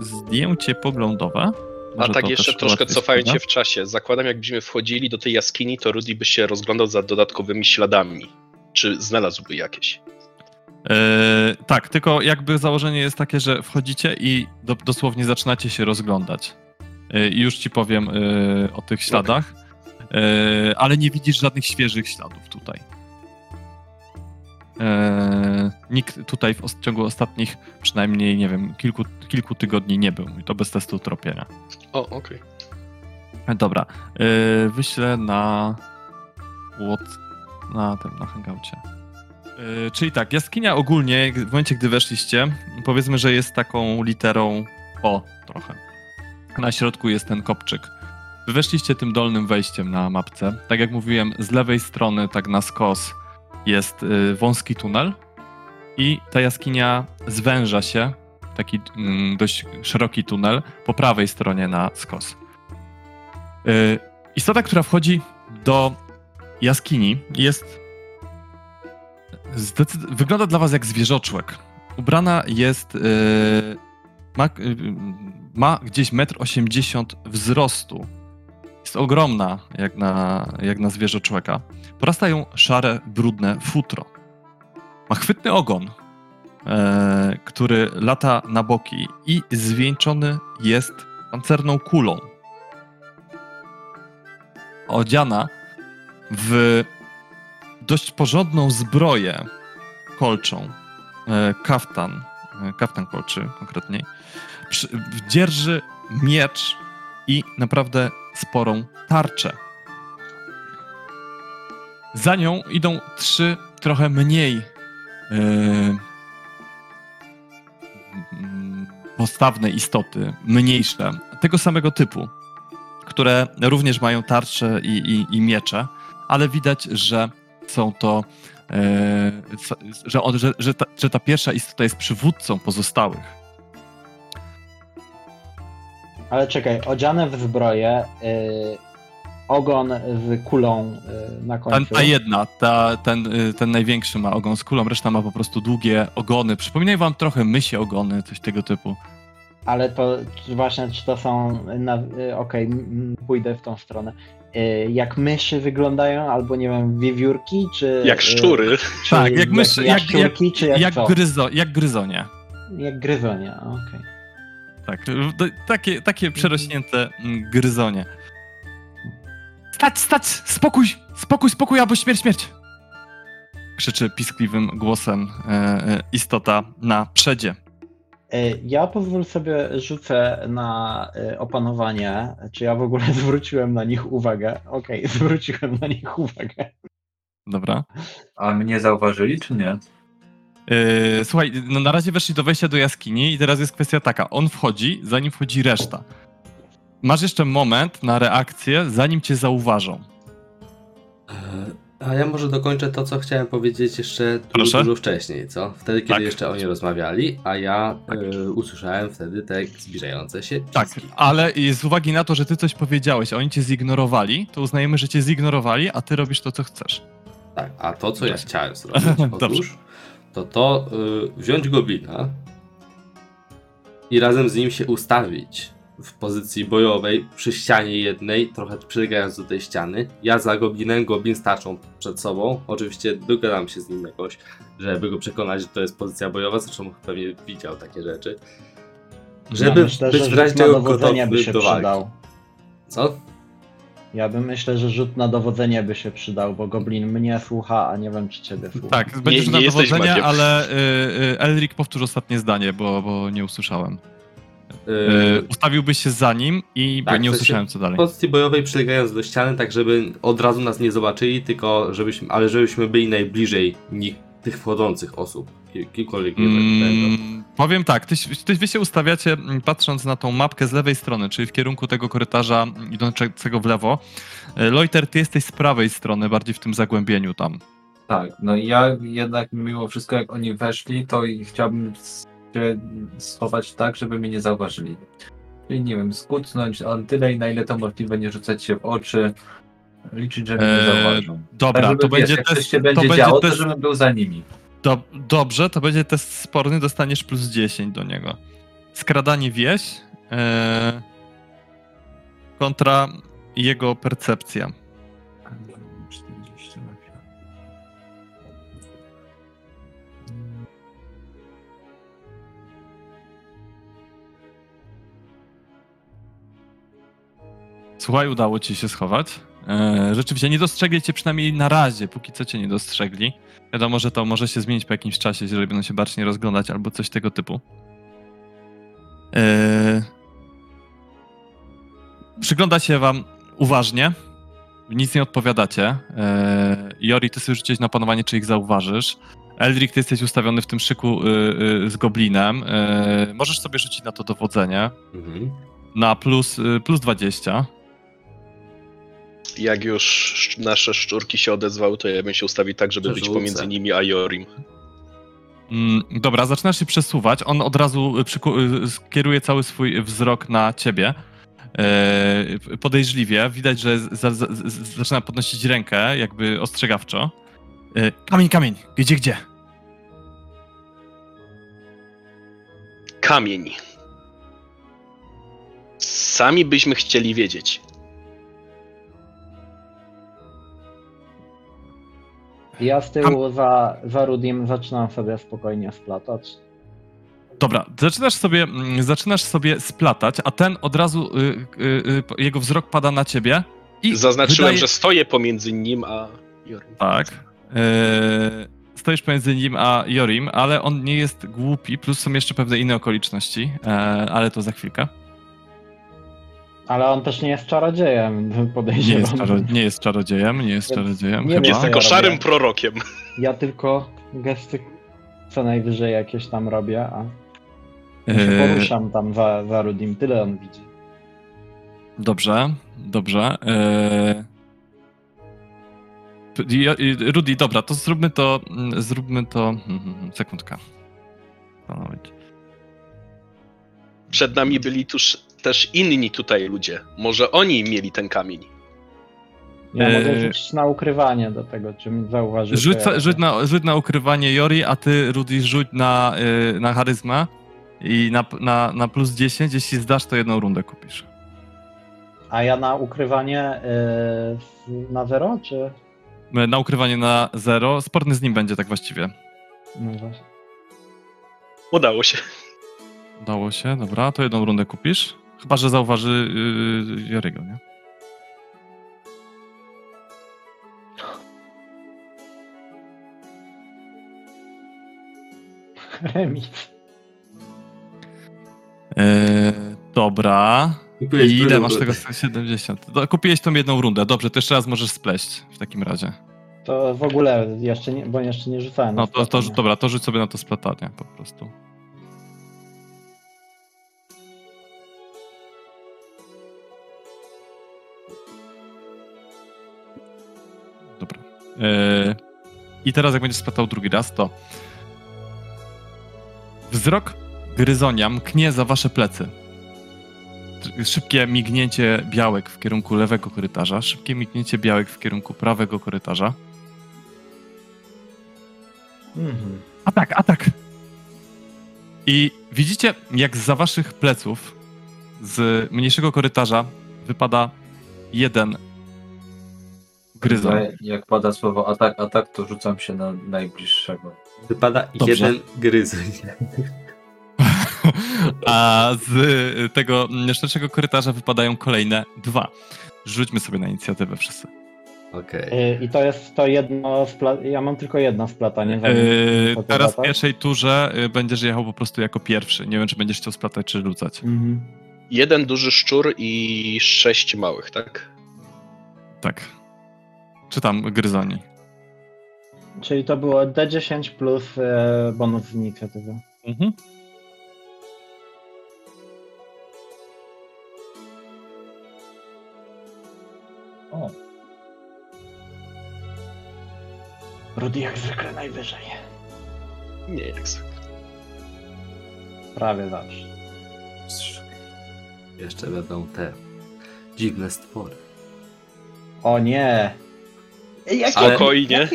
zdjęcie poglądowe. Może a tak jeszcze troszkę cofając się w czasie. Zakładam, jakbyśmy wchodzili do tej jaskini, to Rudi by się rozglądał za dodatkowymi śladami. Czy znalazłby jakieś? Tak, tylko jakby założenie jest takie, że wchodzicie i dosłownie zaczynacie się rozglądać. Już ci powiem o tych śladach, ale nie widzisz żadnych świeżych śladów tutaj. Nikt tutaj w ciągu ostatnich przynajmniej, nie wiem, kilku tygodni nie był. I to bez testu tropienia. O, okej. Okay. Dobra. Wyślę na tym, na hangoucie. Czyli tak, jaskinia ogólnie, w momencie, gdy weszliście, powiedzmy, że jest taką literą O trochę. Na środku jest ten kopczyk. Weszliście tym dolnym wejściem na mapce. Tak jak mówiłem, z lewej strony, tak na skos, jest wąski tunel i ta jaskinia zwęża się, taki dość szeroki tunel, po prawej stronie na skos. Istota, która wchodzi do jaskini, jest wygląda dla was jak zwierzoczłek. Ubrana jest, ma gdzieś 1,80 m wzrostu. Jest ogromna, jak na zwierzoczłeka. Porasta ją szare, brudne futro. Ma chwytny ogon, który lata na boki i zwieńczony jest pancerną kulą. Odziana w dość porządną zbroję kolczą, kaftan kolczy konkretniej. Dzierży miecz i naprawdę sporą tarczę. Za nią idą trzy trochę mniej postawne istoty, mniejsze, tego samego typu, które również mają tarcze i miecze, ale widać, że są to, że ta pierwsza istota jest przywódcą pozostałych. Ale czekaj, odziane w zbroję, ogon z kulą na końcu. Ta jedna, ten największy ma ogon z kulą, reszta ma po prostu długie ogony. Przypominają wam trochę mysie ogony, coś tego typu. Ale to właśnie, czy to są... Okej, pójdę w tą stronę. Jak myszy wyglądają, albo nie wiem, wiewiórki, czy... Jak szczury. Czy, tak, jak myszy, jak gryzonie. Jak gryzonie, okej. Tak, takie przerośnięte gryzonie. Stać, spokój, albo śmierć! Krzyczy piskliwym głosem istota na przedzie. Ja pozwól sobie rzucę na opanowanie, czy ja w ogóle zwróciłem na nich uwagę. Okej, zwróciłem na nich uwagę. Dobra. A mnie zauważyli, czy nie? Słuchaj, no na razie weszli do wejścia do jaskini i teraz jest kwestia taka, on wchodzi, zanim wchodzi reszta. Masz jeszcze moment na reakcję, zanim cię zauważą. A ja może dokończę to, co chciałem powiedzieć jeszcze dużo wcześniej, co? Wtedy, kiedy tak. Jeszcze oni rozmawiali, a ja tak. Usłyszałem wtedy te zbliżające się piski. Tak, ale z uwagi na to, że ty coś powiedziałeś, a oni cię zignorowali, to uznajemy, że cię zignorowali, a ty robisz to, co chcesz. Tak, a to, co ja chciałem zrobić, otóż... to wziąć goblina i razem z nim się ustawić w pozycji bojowej przy ścianie jednej, trochę przylegając do tej ściany. Ja za goblinem, goblin z tarczą przed sobą. Oczywiście dogadam się z nim jakoś, żeby go przekonać, że to jest pozycja bojowa, zresztą pewnie widział takie rzeczy. Żeby być w razie tego gotowy by się do walki. Przydał. Co? Ja bym myślę, że rzut na dowodzenie by się przydał, bo Goblin mnie słucha, a nie wiem czy ciebie słucha. Tak, będziesz nie na dowodzenie, ale Elric powtórz ostatnie zdanie, bo nie usłyszałem. Ustawiłbyś się za nim i tak, nie usłyszałem co dalej. W pozycji bojowej przylegając do ściany, tak żeby od razu nas nie zobaczyli, tylko żebyśmy, ale żebyśmy byli najbliżej tych wchodzących osób. Kilkolwiek nie będą. Powiem tak, wy się ustawiacie patrząc na tą mapkę z lewej strony, czyli w kierunku tego korytarza idącego w lewo. Leuter, ty jesteś z prawej strony, bardziej w tym zagłębieniu tam. Tak, no i ja jednak mimo wszystko jak oni weszli, to chciałbym się schować tak, żeby mnie nie zauważyli. Czyli nie wiem, skutnąć ale tyle i na ile to możliwe, nie rzucać się w oczy, liczyć, że mnie nie zauważą. Dobra, tak, to wiesz, będzie test. Jak będzie działo, to żebym był za nimi. Dobrze, to będzie test sporny, dostaniesz plus 10 do niego. Skradanie wieś kontra jego percepcja. Słuchaj, udało ci się schować. Rzeczywiście nie dostrzegli cię przynajmniej na razie, póki co cię nie dostrzegli. Wiadomo, że to może się zmienić po jakimś czasie, jeżeli będą się bacznie rozglądać albo coś tego typu. Przygląda się wam uważnie, nic nie odpowiadacie. Jori, ty sobie rzuciłeś na panowanie, czy ich zauważysz. Elric, ty jesteś ustawiony w tym szyku z Goblinem. Możesz sobie rzucić na to dowodzenie. Mhm. Na plus 20. Jak już nasze szczurki się odezwały, to ja bym się ustawił tak, żeby być pomiędzy nimi a Jorim. Dobra, zaczynasz się przesuwać. On od razu skieruje cały swój wzrok na ciebie. Podejrzliwie. Widać, że zaczyna podnosić rękę, jakby ostrzegawczo. Kamień. Gdzie? Kamień. Sami byśmy chcieli wiedzieć. Ja z tyłu za Rudim zaczynam sobie spokojnie splatać. Dobra, zaczynasz sobie splatać, a ten od razu jego wzrok pada na ciebie. I zaznaczyłem, że stoję pomiędzy nim a Jorim. Tak. Stoisz pomiędzy nim a Jorim, ale on nie jest głupi, plus są jeszcze pewne inne okoliczności, ale to za chwilkę. Ale on też nie jest czarodziejem, podejrzewam. Nie jest czarodziejem. Nie chyba. Jest tylko szarym prorokiem. Ja tylko gesty co najwyżej jakieś tam robię, a się poruszam tam za Rudim. Tyle on widzi. Dobrze. Rudi, dobra, to zróbmy to... Sekundka. Przed nami byli też inni tutaj ludzie. Może oni mieli ten kamień. Ja mogę rzucić na ukrywanie do tego, czym zauważyłeś. Rzuć na ukrywanie Jori, a ty, Rudi, rzuć na charyzmę i na plus 10. Jeśli zdasz, to jedną rundę kupisz. A ja na ukrywanie na 0, czy? Na ukrywanie na 0. Sporny z nim będzie tak właściwie. No właśnie. Udało się, dobra. To jedną rundę kupisz. Chyba, że zauważy Jorygo, nie? Remis. Dobra. Kupiłeś I ile masz tego 170? Kupiłeś tą jedną rundę. Dobrze, to jeszcze raz możesz spleść w takim razie. To w ogóle jeszcze nie, bo jeszcze nie rzucałem. No to dobra, to rzuć sobie na to splatanie po prostu. I teraz jak będziesz splatał drugi raz, to wzrok gryzonia mknie za wasze plecy. Szybkie mignięcie białek w kierunku lewego korytarza, szybkie mignięcie białek w kierunku prawego korytarza. Atak! I widzicie, jak za waszych pleców z mniejszego korytarza wypada jeden gryzon. Jak pada słowo atak, to rzucam się na najbliższego. Wypada jeden gryzoń. A z tego szerszego korytarza wypadają kolejne dwa. Rzućmy sobie na inicjatywę wszyscy. Okay. I to jest to jedno splatanie. Ja mam tylko jedno splatanie. Teraz w pierwszej turze będziesz jechał po prostu jako pierwszy. Nie wiem, czy będziesz chciał splatać, czy rzucać. Mhm. Jeden duży szczur i 6 małych, tak? Tak. Czy tam gryzoni. Czyli to było D10 plus bonus z inicjatywy. Mhm. O. Rudi jak zwykle najwyżej. Nie jak zwykle. Prawie zawsze. Jeszcze będą te dziwne stwory. O nie! Spokojnie.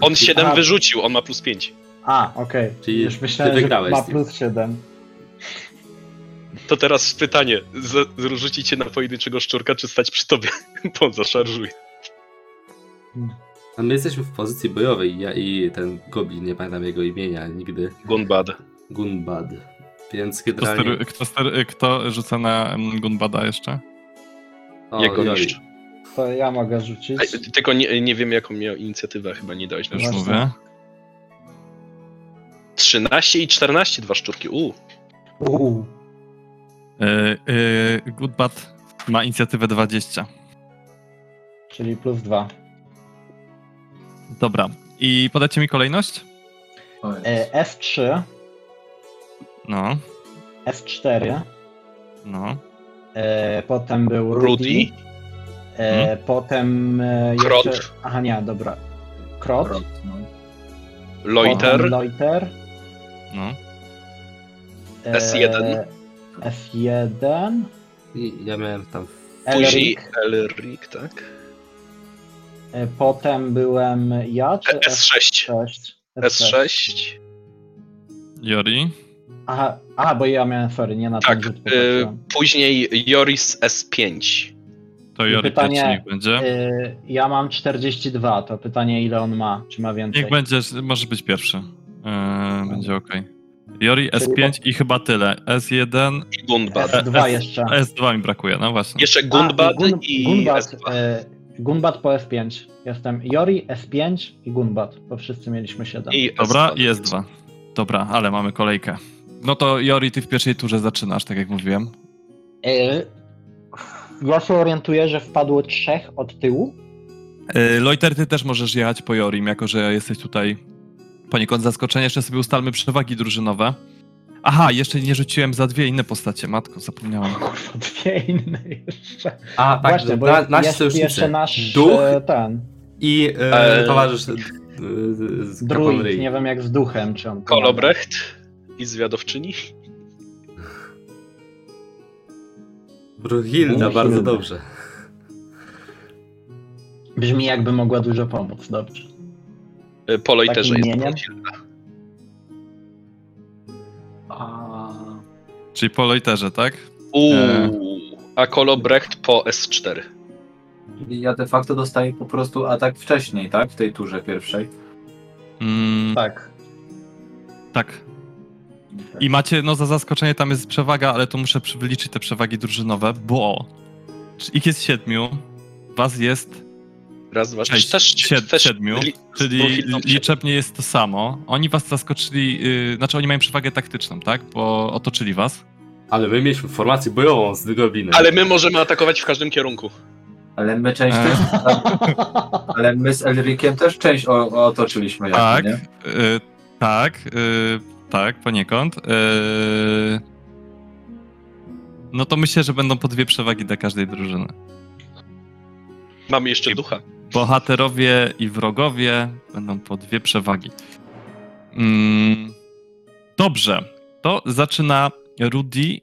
On 7 wyrzucił, on ma plus 5. A, okej. Okay. Czyli już myślałem, że ma plus 7. To teraz pytanie. Zrzuci cię na pojedynczego szczurka, czy stać przy tobie? Bo on zaszarżuje. A my jesteśmy w pozycji bojowej. Ja i ten goblin, nie pamiętam jego imienia nigdy. Gunbad. Gunbad. Więc generalnie... Kto rzuca na Gunbada jeszcze? O, jego mistrz. To ja mogę rzucić. Tylko nie wiem, jaką miał inicjatywę, chyba nie dałeś na rozmowę. 13 i 14, dwa szczurki. Goodbad ma inicjatywę 20. Czyli plus 2. Dobra. I podajcie mi kolejność? F3. No. F4. No. Potem był Rudi. Potem Krot. Jeszcze... Aha, nie, dobra. Krot. No. Leuter. No. S1. F1. I ja miałem tam... Elric, tak? Potem byłem ja, czy S6. Jori. Aha, bo ja miałem, sorry, nie na ten tak, rzut. Później Jori z S5. To Jori pytanie, niech będzie. Ja mam 42, to pytanie ile on ma, czy ma więcej? Niech będzie, może być pierwszy. Będzie okej. Okay. Jori S5 i chyba tyle. S1 i Gundbad. S2 jeszcze. S2 mi brakuje, no właśnie. Jeszcze Gundbad i S2. Gunbad po F5. Jestem Jori, S5 i Gunbad, bo wszyscy mieliśmy 7. I dobra, i S2. Dobra, ale mamy kolejkę. No to Jori, ty w pierwszej turze zaczynasz, tak jak mówiłem. Ja się orientuję, że wpadło 3 od tyłu. Leuter, ty też możesz jechać po Jorim, jako że jesteś tutaj poniekąd zaskoczenie. Jeszcze sobie ustalmy przewagi drużynowe. Aha, jeszcze nie rzuciłem za dwie inne postacie. Matko, zapomniałem. Kurwa, dwie inne jeszcze. A, tak, właśnie, bo nasz sojusznicy. Duch ten. I towarzysz z druid, nie wiem jak z duchem. Czy on Korobrecht i zwiadowczyni. Brunhilda, bardzo dobrze. Brzmi jakby mogła dużo pomóc, dobrze. Po Leuterze jest Brunhilda. Czyli po Leuterze, tak? A Korobrecht po S4. Ja de facto dostaję po prostu atak wcześniej, tak? W tej turze pierwszej. Tak. I macie, no za zaskoczenie tam jest przewaga, ale to muszę wyliczyć te przewagi drużynowe, bo ich jest 7, was jest 7, czyli liczebnie jest to samo. Oni was zaskoczyli, znaczy oni mają przewagę taktyczną, tak? Bo otoczyli was. Ale my mieliśmy formację bojową z goblinem. Ale my możemy atakować w każdym kierunku. Ale my część też, ale my z Elriciem też część otoczyliśmy. Tak, nie? Tak, poniekąd. No to myślę, że będą po 2 przewagi dla każdej drużyny. Mamy jeszcze i ducha. Bohaterowie i wrogowie będą po 2 przewagi. Dobrze. To zaczyna Rudi.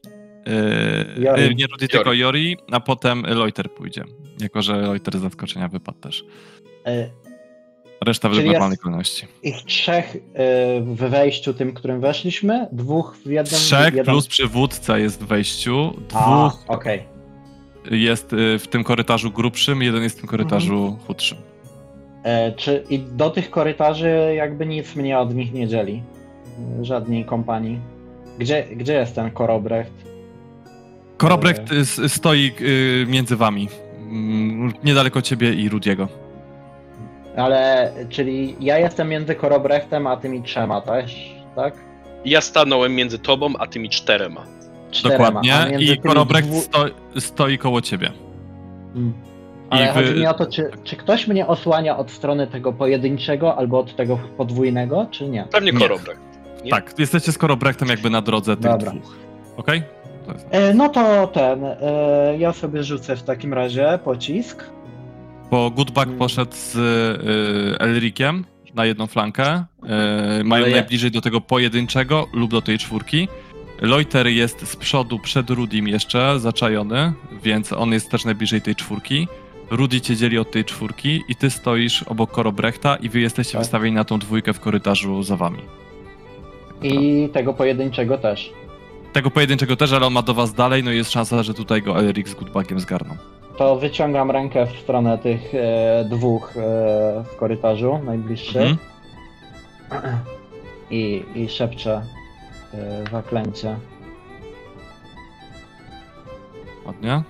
Nie Rudi, tylko Jori, a potem Leuter pójdzie. Jako że Leuter z zaskoczenia wypadł też. Reszta w normalnej kolejności. Ich 3 w wejściu tym, którym weszliśmy, 2 w jednym... 3 plus przywódca jest w wejściu, 2 jest w tym korytarzu grubszym, 1 jest w tym korytarzu chudszym. I do tych korytarzy jakby nic mnie od nich nie dzieli? Żadnej kompanii? Gdzie jest ten Korobrecht? Korobrecht stoi między wami. Niedaleko ciebie i Rudiego. Ale, czyli ja jestem między Korobrechtem a tymi trzema też, tak? Ja stanąłem między tobą a tymi czterema. Dokładnie. I Korobrecht stoi koło ciebie. Ale chodzi mi o to, czy ktoś mnie osłania od strony tego pojedynczego albo od tego podwójnego, czy nie? Pewnie Korobrecht. Nie? Tak, jesteście z Korobrechtem jakby na drodze tych dwóch. Okej? Okay? No to ten, ja sobie rzucę w takim razie pocisk. Bo Goodback poszedł z Elriciem na jedną flankę. Mają najbliżej do tego pojedynczego lub do tej czwórki. Leuter jest z przodu przed Rudim jeszcze, zaczajony, więc on jest też najbliżej tej czwórki. Rudi cię dzieli od tej czwórki i ty stoisz obok Korobrechta i wy jesteście wystawieni na tą dwójkę w korytarzu za wami. I tego pojedynczego też. Tego pojedynczego też, ale on ma do was dalej, no i jest szansa, że tutaj go Elric z Goodbackiem zgarną. To wyciągam rękę w stronę tych dwóch w korytarzu najbliższych i szepczę zaklęcie. Ładnie.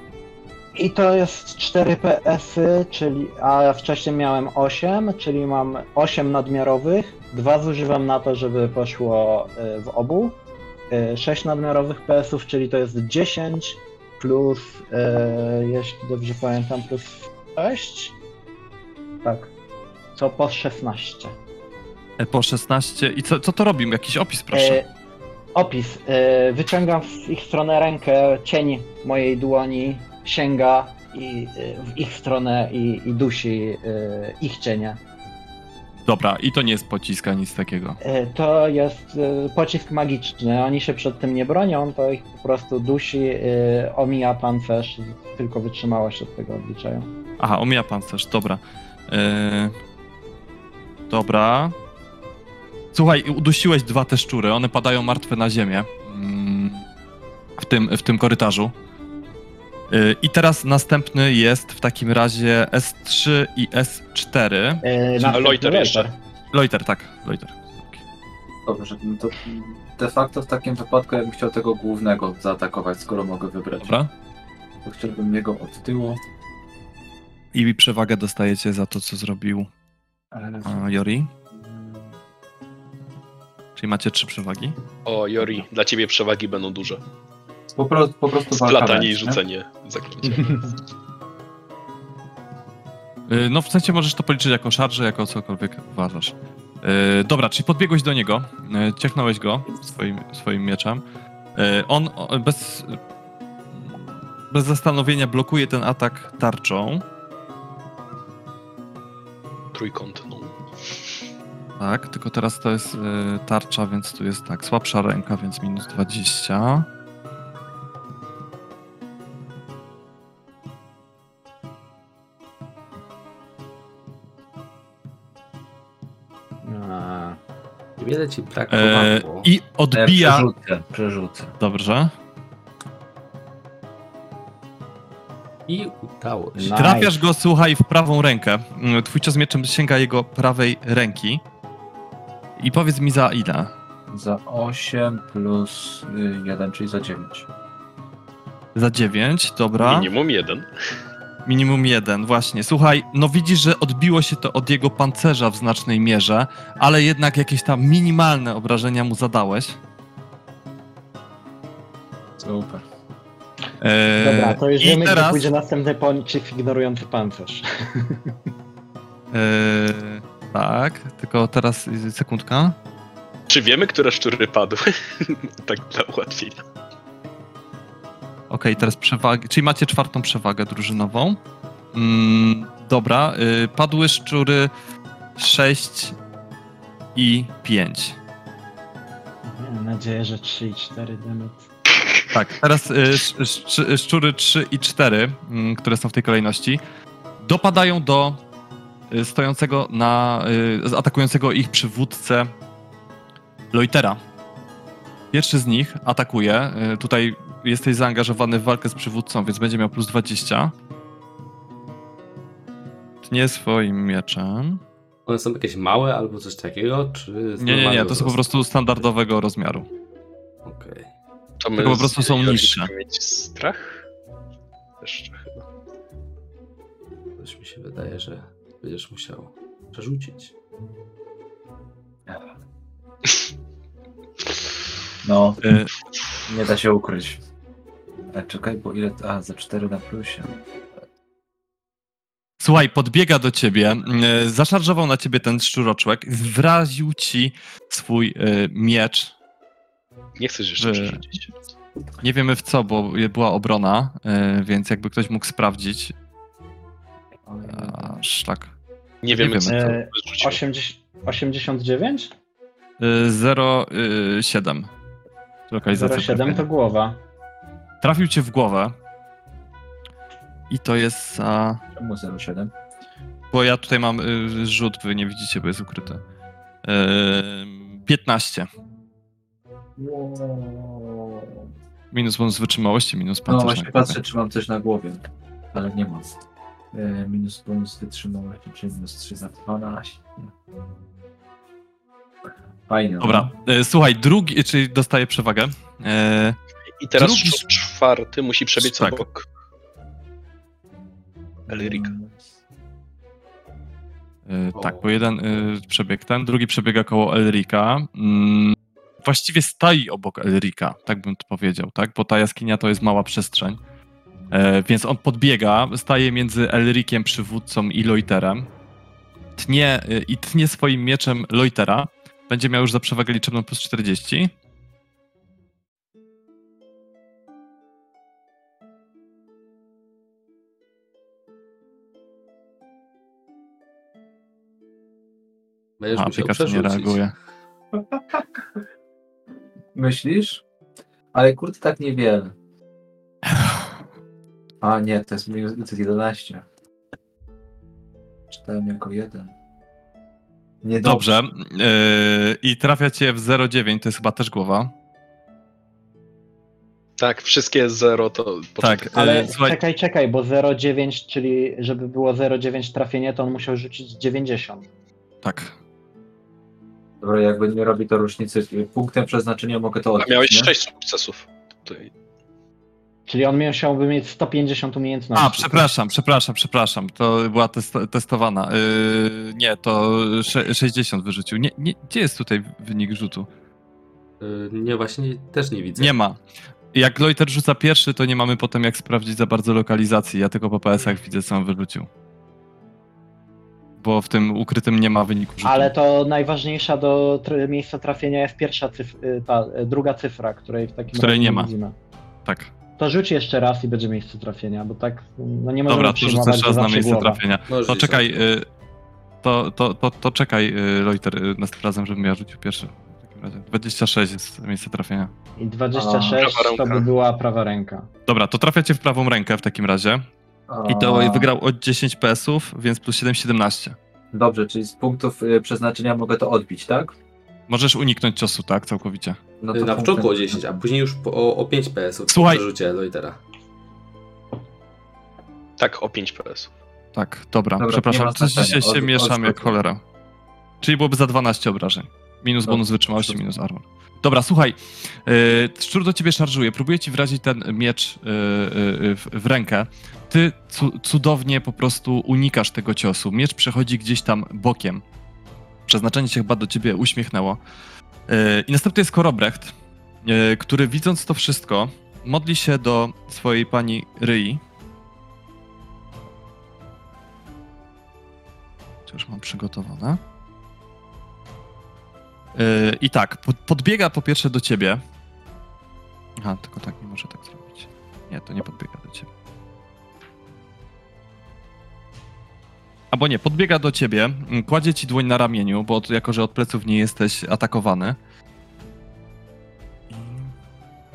I to jest 4 PS-y, czyli, a wcześniej miałem 8, czyli mam 8 nadmiarowych, 2 zużywam na to, żeby poszło w obu, 6 nadmiarowych PS-ów, czyli to jest 10 plus, jeśli dobrze pamiętam, plus 6, tak, co po 16. Po 16 i co to robi? Jakiś opis, proszę. Opis. Wyciągam w ich stronę rękę, cień mojej dłoni sięga w ich stronę i dusi ich cienie. Dobra, i to nie jest pocisk, nic takiego. To jest pocisk magiczny. Oni się przed tym nie bronią, to ich po prostu dusi, omija pancerz, tylko wytrzymałość od tego odliczają. Aha, omija pancerz, dobra. Dobra. Słuchaj, udusiłeś 2 te szczury, one padają martwe na ziemię w tym korytarzu. I teraz następny jest w takim razie S3 i S4. Leuter jeszcze. Leuter, tak. Leuter. Dobrze, no to de facto w takim wypadku ja bym chciał tego głównego zaatakować, skoro mogę wybrać. Dobra. To chciałbym jego od tyłu. I przewagę dostajecie za to, co zrobił Jori. Czyli macie 3 przewagi. O, Jori, dla ciebie przewagi będą duże. Po prostu splatanie i rzucenie zaklęcia. No w sensie możesz to policzyć jako szarże, jako cokolwiek uważasz. Dobra, czyli podbiegłeś do niego, ciechnąłeś go swoim mieczem. On bez zastanowienia blokuje ten atak tarczą. Trójkątną. Tak, tylko teraz to jest tarcza, więc tu jest tak, słabsza ręka, więc minus 20. Wiele ci brakowało. I odbija... Przerzucę. Dobrze. I udało się. Nice. Trafiasz go, słuchaj, w prawą rękę. Twój cios mieczem sięga jego prawej ręki. I powiedz mi za ile? Za 8 plus 1, czyli za 9. Za 9, dobra. Minimum 1. Minimum 1, właśnie. Słuchaj, no widzisz, że odbiło się to od jego pancerza w znacznej mierze, ale jednak jakieś tam minimalne obrażenia mu zadałeś. Super. Dobra, to już wiemy, teraz... gdzie pójdzie następny pączyk ignorujący pancerz. Tak, tylko teraz sekundka. Czy wiemy, które szczury padły? Tak dla ułatwienia. Okej, teraz przewagi, czyli macie 4. przewagę drużynową. Dobra, padły szczury 6 i 5. Mam nadzieję, że 3 i 4 dymy. Tak, teraz szczury 3 i 4, które są w tej kolejności, dopadają do stojącego atakującego ich przywódcę Leutera. Pierwszy z nich atakuje, tutaj jesteś zaangażowany w walkę z przywódcą, więc będzie miał plus 20. Nie swoim mieczem. One są jakieś małe albo coś takiego? Czy nie, to są po prostu standardowego rozmiaru. Okej. To my tylko po prostu są niższe. Mieć strach? Jeszcze chyba. Coś mi się wydaje, że będziesz musiał przerzucić. No, nie da się ukryć. A czekaj, bo ile... A, za 4 na plusie. Słuchaj, podbiega do ciebie, zaszarżował na ciebie ten szczuroczłek, wraził ci swój miecz. Nie chcesz jeszcze przerzucić. Nie wiemy w co, bo była obrona, więc jakby ktoś mógł sprawdzić. Aż tak. Nie wiemy co. 89? 0,7. 0,7 to głowa. Trafił cię w głowę. I to jest... Czemu 0,7? Bo ja tutaj mam rzut, wy nie widzicie, bo jest ukryte. 15. Wow. Minus bonus wytrzymałości, minus pancerz. No właśnie patrzę, czy mam coś na głowie, ale nie mam. Minus bonus wytrzymałości, czyli minus 3 za 12. Fajnie. Dobra, słuchaj, drugi, czyli dostaje przewagę. I teraz drugi... czwarty musi przebiec obok Elrica. Tak, bo jeden przebieg ten, drugi przebiega koło Elrica. Właściwie stoi obok Elrica, tak bym to powiedział, tak? Bo ta jaskinia to jest mała przestrzeń. Więc on podbiega, staje między Elriciem, przywódcą i Leuterem. Tnie swoim mieczem Leutera. Będzie miał już za przewagę liczebną plus 40. A, aplikacja nie reaguje. Myślisz? Ale kurde, tak niewiele. A nie, to jest minus 11. Czytałem jako 1. Niedobrze. Dobrze. I trafia cię w 0,9, to jest chyba też głowa. Tak, wszystkie 0 to... Tak, ale słuchaj... czekaj, bo 0,9, czyli żeby było 0,9 trafienie, to on musiał rzucić 90. Tak. Dobra, jakby nie robi to różnicy, punktem przeznaczenia mogę to odnieść. Miałeś 6 sukcesów. Tutaj. Czyli on musiałby mieć 150 umiejętności. A, przepraszam. To była testowana. Nie, to 60 wyrzucił. Nie, gdzie jest tutaj wynik rzutu? Nie, właśnie też nie widzę. Nie ma. Jak Leuter rzuca pierwszy, to nie mamy potem jak sprawdzić za bardzo lokalizacji. Ja tylko po PSach widzę, co on wyrzucił. Bo w tym ukrytym nie ma wyniku rzutu. Ale to najważniejsza do miejsca trafienia jest pierwsza druga cyfra, której w takim razie nie ma. Widzimy. Tak. To rzuć jeszcze raz i będzie miejsce trafienia, bo tak no nie możemy przyjmować. Dobra, to rzucę raz na miejsce trafienia. To czekaj, czekaj, Leuter, następnym razem, żebym ja rzucił pierwszy. W takim razie 26 jest miejsce trafienia. I 26 to by była prawa ręka. Dobra, to trafia cię w prawą rękę w takim razie. I to wygrał od 10 PS-ów, więc plus 7, 17. Dobrze, czyli z punktów przeznaczenia mogę to odbić, tak? Możesz uniknąć ciosu, tak, całkowicie. No to na początku o 10, a później już o 5 PS-ów. Słuchaj. Przerzucie Leutera. Tak, o 5 PS-ów. Tak, dobra przepraszam, coś dzisiaj się mieszam jak cholera. Czyli byłoby za 12 obrażeń. Minus bonus wytrzymałości, minus armor. Dobra, słuchaj, szczur do ciebie szarżuje, próbuje ci wrazić ten miecz w rękę. Ty cudownie po prostu unikasz tego ciosu. Miecz przechodzi gdzieś tam bokiem. Przeznaczenie się chyba do ciebie uśmiechnęło. I następny jest Korobrecht, który widząc to wszystko, modli się do swojej pani Ryi. To już mam przygotowane. I tak, podbiega po pierwsze do ciebie. Aha, tylko tak nie może tak zrobić. Nie, to nie podbiega do ciebie. Albo nie, podbiega do ciebie, kładzie ci dłoń na ramieniu, bo jako, że od pleców nie jesteś atakowany.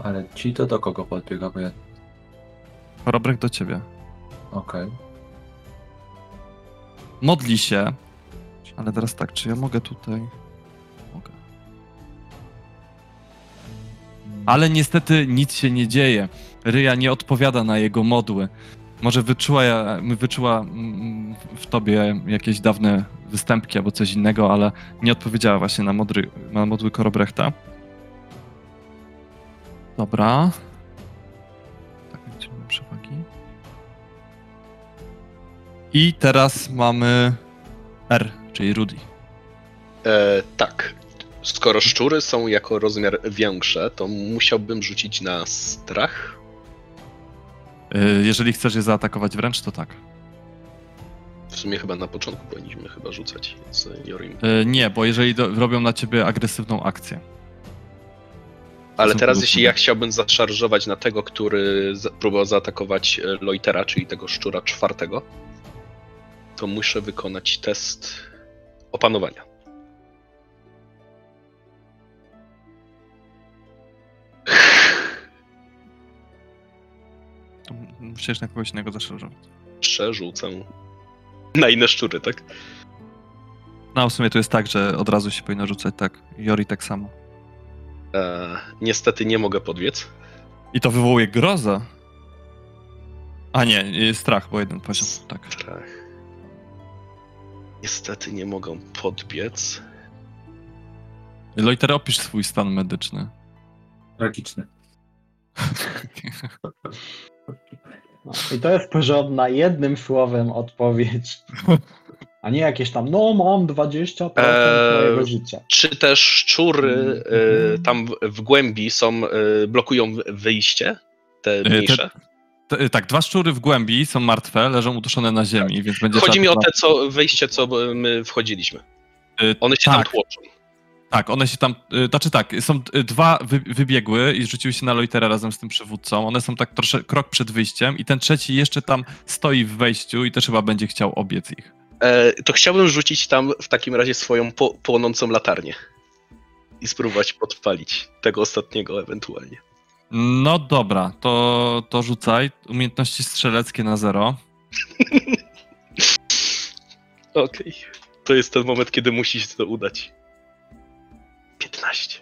Ale ci to do kogo podbiega? Bo ja... Korobrecht do ciebie. Okej. Modli się. Ale teraz tak, czy ja mogę tutaj... Ale niestety nic się nie dzieje. Ryja nie odpowiada na jego modły. Może wyczuła w tobie jakieś dawne występki albo coś innego, ale nie odpowiedziała właśnie na modły Korobrechta. Dobra. Tak, będziemy przewagi. I teraz mamy R, czyli Rudi. Tak. Skoro szczury są jako rozmiar większe, to musiałbym rzucić na strach. Jeżeli chcesz je zaatakować wręcz, to tak. W sumie chyba na początku powinniśmy chyba rzucać, więc Jorim. Nie, bo jeżeli robią na ciebie agresywną akcję. Ale teraz jeśli ja chciałbym zaszarżować na tego, który próbował zaatakować Leutera, czyli tego szczura czwartego, to muszę wykonać test opanowania. Musisz na kogoś innego zaszarżować. Przerzucę. Na inne szczury, tak? No, w sumie to jest tak, że od razu się powinno rzucać, tak. Jori tak samo. Niestety nie mogę podbiec. I to wywołuje grozę. A nie, strach, bo jeden poziom. Tak. Strach. Niestety nie mogą podbiec. Leuter, opisz swój stan medyczny. Tragiczny. No, i to jest porządna, jednym słowem odpowiedź. A nie jakieś tam, no mam 20% mojego życia. Czy też szczury tam w głębi są, blokują wyjście? Te mniejsze? Tak, dwa szczury w głębi są martwe, leżą uduszone na ziemi. Tak. Więc będzie chodzi mi o te wejście, co my wchodziliśmy. One się tam tłoczą. Tak, one się tam, znaczy tak, są dwa wybiegły i rzuciły się na Leutera razem z tym przywódcą. One są tak troszkę krok przed wyjściem i ten trzeci jeszcze tam stoi w wejściu i też chyba będzie chciał obiec ich. To chciałbym rzucić tam w takim razie swoją płonącą latarnię i spróbować podpalić tego ostatniego ewentualnie. No dobra, to rzucaj. Umiejętności strzeleckie na 0. Okej. To jest ten moment, kiedy musi się to udać. 15.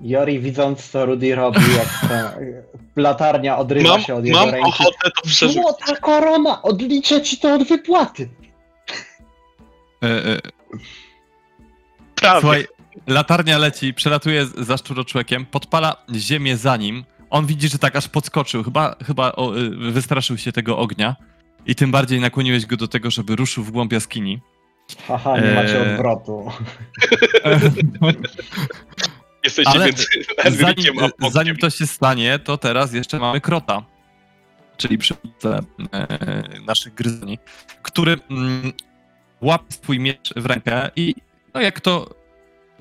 Jori, widząc co Rudi robi, jak ta latarnia odrywa się od jego ręki. Mam ochotę to przeżyć. Złota korona, odliczę ci to od wypłaty. Słuchaj, latarnia leci, przelatuje za szczuroczłekiem, podpala ziemię za nim. On widzi, że tak aż podskoczył, chyba wystraszył się tego ognia. I tym bardziej nakłoniłeś go do tego, żeby ruszył w głąb jaskini. Haha, nie macie odwrotu. Jesteście między Elriciem a Bogiem. Zanim to się stanie, to teraz jeszcze mamy Krota, czyli przywódcę naszych gryzoni, który łapie swój miecz w rękę i no jak to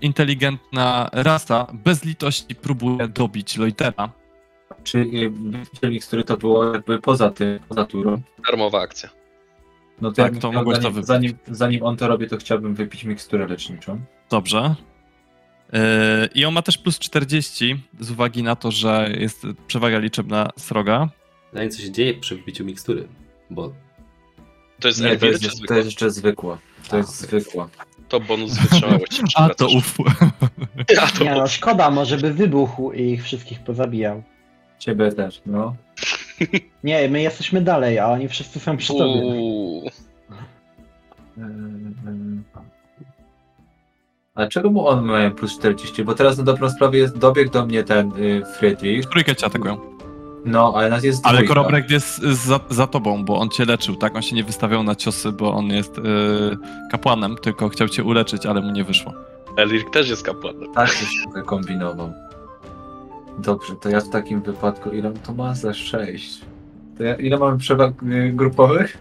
inteligentna rasa bez litości próbuje dobić Leutera. Czyli który to było jakby poza turą. Darmowa akcja. No to tak, to mogłeś to wypić. Zanim on to robi, to chciałbym wypić miksturę leczniczą. Dobrze. I on ma też plus 40 z uwagi na to, że jest przewaga liczebna sroga. No i co się dzieje przy wypiciu mikstury? Bo to jest elwiry, czy zwykłe? To jest jeszcze zwykła. To jest zwykła. To bonus wytrzymałości. A to uff. Nie no, szkoda, może by wybuchł i ich wszystkich pozabijał. Ciebie też, no. Nie, my jesteśmy dalej, a oni wszyscy są przy tobie. A czego mu on ma plus 40? Bo teraz na dobrą sprawę dobiegł do mnie ten Friedrich. Trójkę cię atakują. No, ale nas jest dwójka. Ale Korobrecht jest za tobą, bo on cię leczył, tak? On się nie wystawiał na ciosy, bo on jest kapłanem, tylko chciał cię uleczyć, ale mu nie wyszło. Elric też jest kapłanem. Tak, się kombinował. Dobrze, to ja w takim wypadku, ile to ma za 6? To ja, ile mamy przewag grupowych?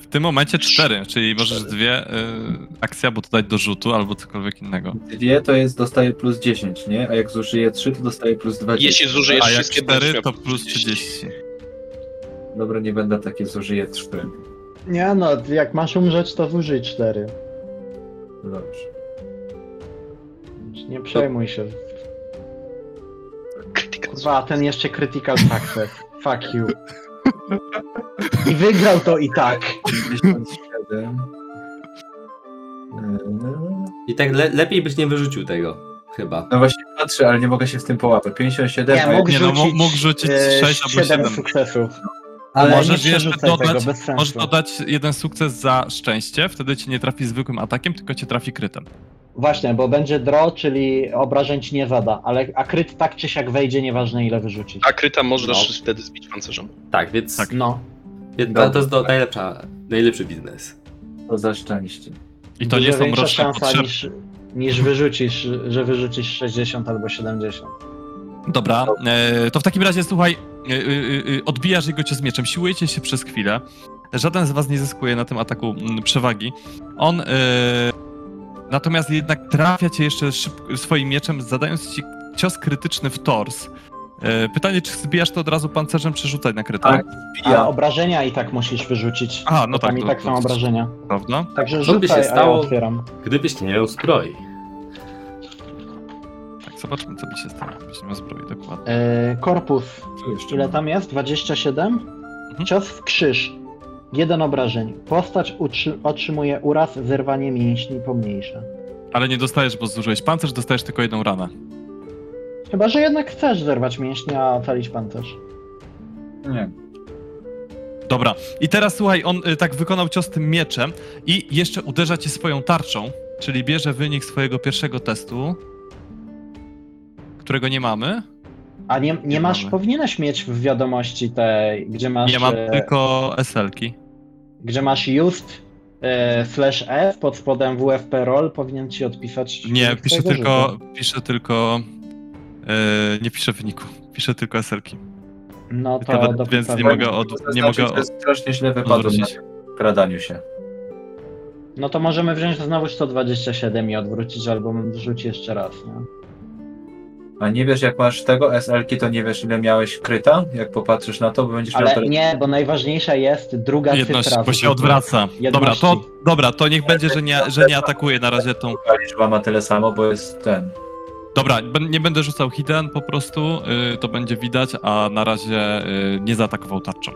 W tym momencie 4, czyli możesz 2 akcja, bo to dać do rzutu albo cokolwiek innego. 2 to jest dostaje plus 10, nie? A jak zużyję 3, to dostaję plus 20. Jeśli zużyjesz a jak 4, to plus 30. Dobra, nie będę takie zużyję 3. Nie no, jak masz umrzeć, to zużyj 4. Dobrze. Nie przejmuj się. Kurwa, ten jeszcze critical success. Fuck you. I wygrał to i tak. I tak lepiej byś nie wyrzucił tego, chyba. No właśnie patrzę, ale nie mogę się z tym połapać. 57. Nie, mógł rzucić 6 albo 7 sukcesów. Ale możesz jeszcze dodać jeden sukces za szczęście, wtedy cię nie trafi zwykłym atakiem, tylko cię trafi krytem. Właśnie, bo będzie draw, czyli obrażeń ci nie zada, ale akryt tak czy siak wejdzie, nieważne ile wyrzucić. Akryta możesz wtedy zbić pancerzem. Tak, więc tak. To jest najlepszy biznes. To za szczęście. I to nie są roczne potrzeby. Niż wyrzucisz, że wyrzucisz 60 albo 70. Dobra, to w takim razie słuchaj, odbijasz jego cios mieczem, siłujecie się przez chwilę. Żaden z was nie zyskuje na tym ataku przewagi. On natomiast jednak trafia cię jeszcze szybko swoim mieczem, zadając ci cios krytyczny w tors. Pytanie, czy zbijasz to od razu pancerzem, czy rzucaj na krytę? Tak, a obrażenia i tak musisz wyrzucić. Aha, no tak. I tak są obrażenia. Prawda? Także rzucaj, się stało, ja otwieram. Gdybyś nie miał zbroi. Tak, zobaczmy, co by się stało, gdybyś nie miał zbroi, dokładnie. Korpus, ile tam jest? 27? Mhm. Cios w krzyż. 1 obrażeń. Postać otrzymuje uraz, zerwanie mięśni pomniejsze. Ale nie dostajesz, bo zużyłeś pancerz, dostajesz tylko 1 ranę. Chyba, że jednak chcesz zerwać mięśnie, a ocalić pancerz. Nie. Dobra. I teraz słuchaj, on tak wykonał cios tym mieczem i jeszcze uderza cię swoją tarczą, czyli bierze wynik swojego pierwszego testu, którego nie mamy. A nie masz, mamy. Powinieneś mieć w wiadomości tej, gdzie masz... Nie mam tylko SL-ki. Gdzie masz just slash F pod spodem WFP roll, powinien ci odpisać... Nie, piszę tylko... nie piszę wyniku, piszę tylko SL-ki. No to nawet, więc nie mogę to jest strasznie źle wypadło na kradaniu się. No to możemy wziąć znowu 127 i odwrócić, albo rzuć jeszcze raz, nie? A nie wiesz, jak masz tego SL-ki, to nie wiesz, ile miałeś kryta, jak popatrzysz na to, bo będziesz... Ale nie, bo najważniejsza jest druga cyfra. Bo się odwraca. Jedności. Dobra, to niech będzie, że nie atakuje na razie tą... Liczba ma tyle samo, bo jest ten... Dobra, nie będę rzucał hidden po prostu, to będzie widać, a na razie nie zaatakował tarczą.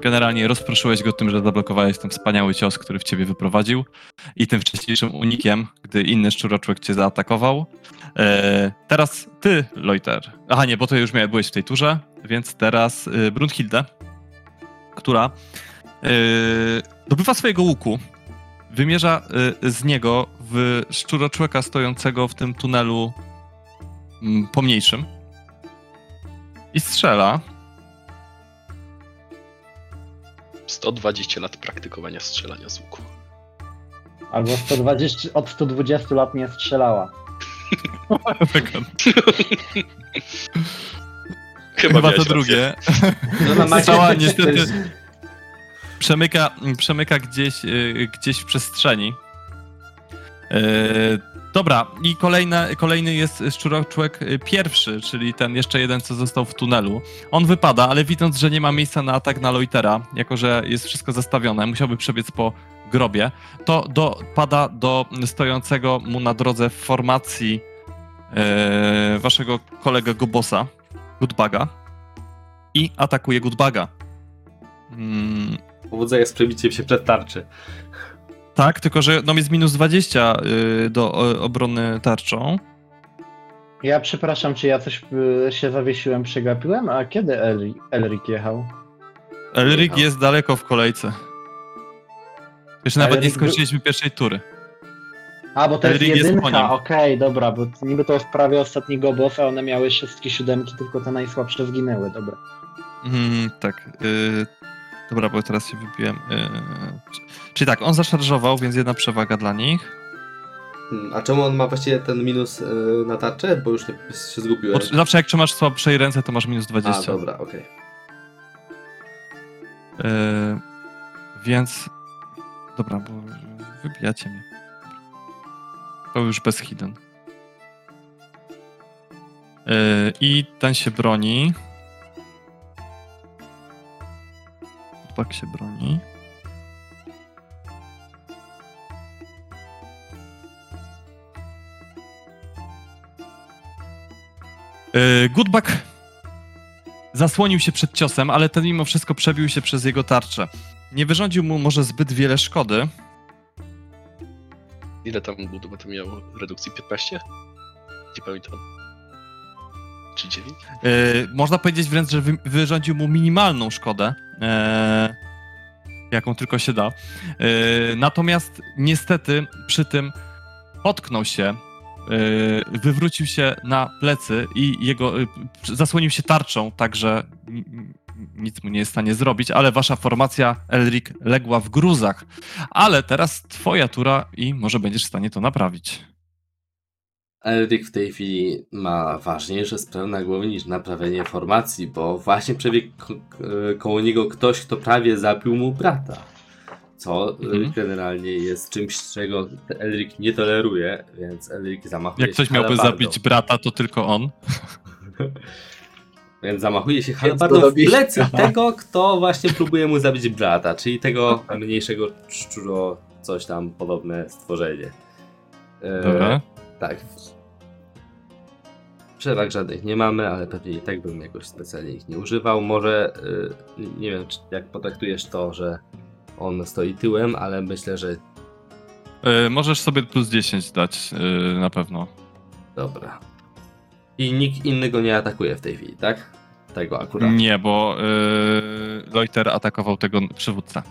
Generalnie rozproszyłeś go tym, że zablokowałeś ten wspaniały cios, który w ciebie wyprowadził i tym wcześniejszym unikiem, gdy inny szczuroczłek cię zaatakował. Teraz ty, Leuter. Aha, nie, bo to już byłeś w tej turze, więc teraz Brunhilde, która dobywa swojego łuku, wymierza z niego w szczuroczłeka stojącego w tym tunelu pomniejszym i strzela. 120 lat praktykowania strzelania z łuku. Albo 120, od 120 lat nie strzelała. Chyba to drugie. Strzała niestety przemyka gdzieś w przestrzeni. Dobra, i kolejny jest szczuroczłek pierwszy, czyli ten jeszcze jeden, co został w tunelu. On wypada, ale widząc, że nie ma miejsca na atak na Leutera, jako że jest wszystko zastawione, musiałby przebiec po grobie, to pada do stojącego mu na drodze w formacji waszego kolegę Gobosa, Goodbaga, i atakuje Goodbaga. Powodzenia jest przebicie się przed tarczy. Tak, tylko że jest minus 20 do obrony tarczą. Ja przepraszam, czy ja coś się zawiesiłem, przegapiłem? A kiedy Elric jechał? Elric jest daleko w kolejce. Jeszcze nawet nie skończyliśmy pierwszej tury. A, bo to Elric jest jedynka, dobra, bo niby to jest prawie ostatni Gobof, a one miały wszystkie 7, tylko te najsłabsze zginęły, dobra. Tak, dobra, bo teraz się wybiłem. Czyli tak, on zaszarżował, więc 1 przewaga dla nich. A czemu on ma właściwie ten minus na tarczę? Bo już się zgubiłem. Bo zawsze jak trzymasz słabszej ręce, to masz minus 20. A, dobra, okej. Więc... Dobra, bo wybijacie mnie. To już bez hidden. I ten się broni. Pak się broni. Goodback zasłonił się przed ciosem, ale ten mimo wszystko przebił się przez jego tarczę. Nie wyrządził mu może zbyt wiele szkody. Ile tam Goodback miało redukcji? 15? Nie pamiętam. Czy 9? Można powiedzieć wręcz, że wyrządził mu minimalną szkodę, jaką tylko się da. Natomiast niestety przy tym potknął się, wywrócił się na plecy i jego zasłonił się tarczą, także nic mu nie jest w stanie zrobić, ale wasza formacja, Elric, legła w gruzach. Ale teraz twoja tura i może będziesz w stanie to naprawić. Elric w tej chwili ma ważniejsze sprawy na głowie niż naprawienie formacji, bo właśnie przebiegł koło niego ktoś, kto prawie zabił mu brata. Co generalnie jest czymś, czego Elric nie toleruje, więc Elric zamachuje się halabardą. Jak ktoś miałby zabić brata, to tylko on. Więc zamachuje się halabardą w plecy tego, kto właśnie próbuje mu zabić brata, czyli tego mniejszego szczuro, coś tam podobne stworzenie. Dobra. Tak. Przewag żadnych nie mamy, ale pewnie i tak bym jakoś specjalnie ich nie używał. Może, nie wiem, jak potraktujesz to, że on stoi tyłem, ale myślę, że... możesz sobie plus 10 dać, na pewno. Dobra. I nikt innego nie atakuje w tej chwili, tak? Tego akurat. Nie, bo Leuter atakował tego przywódcę.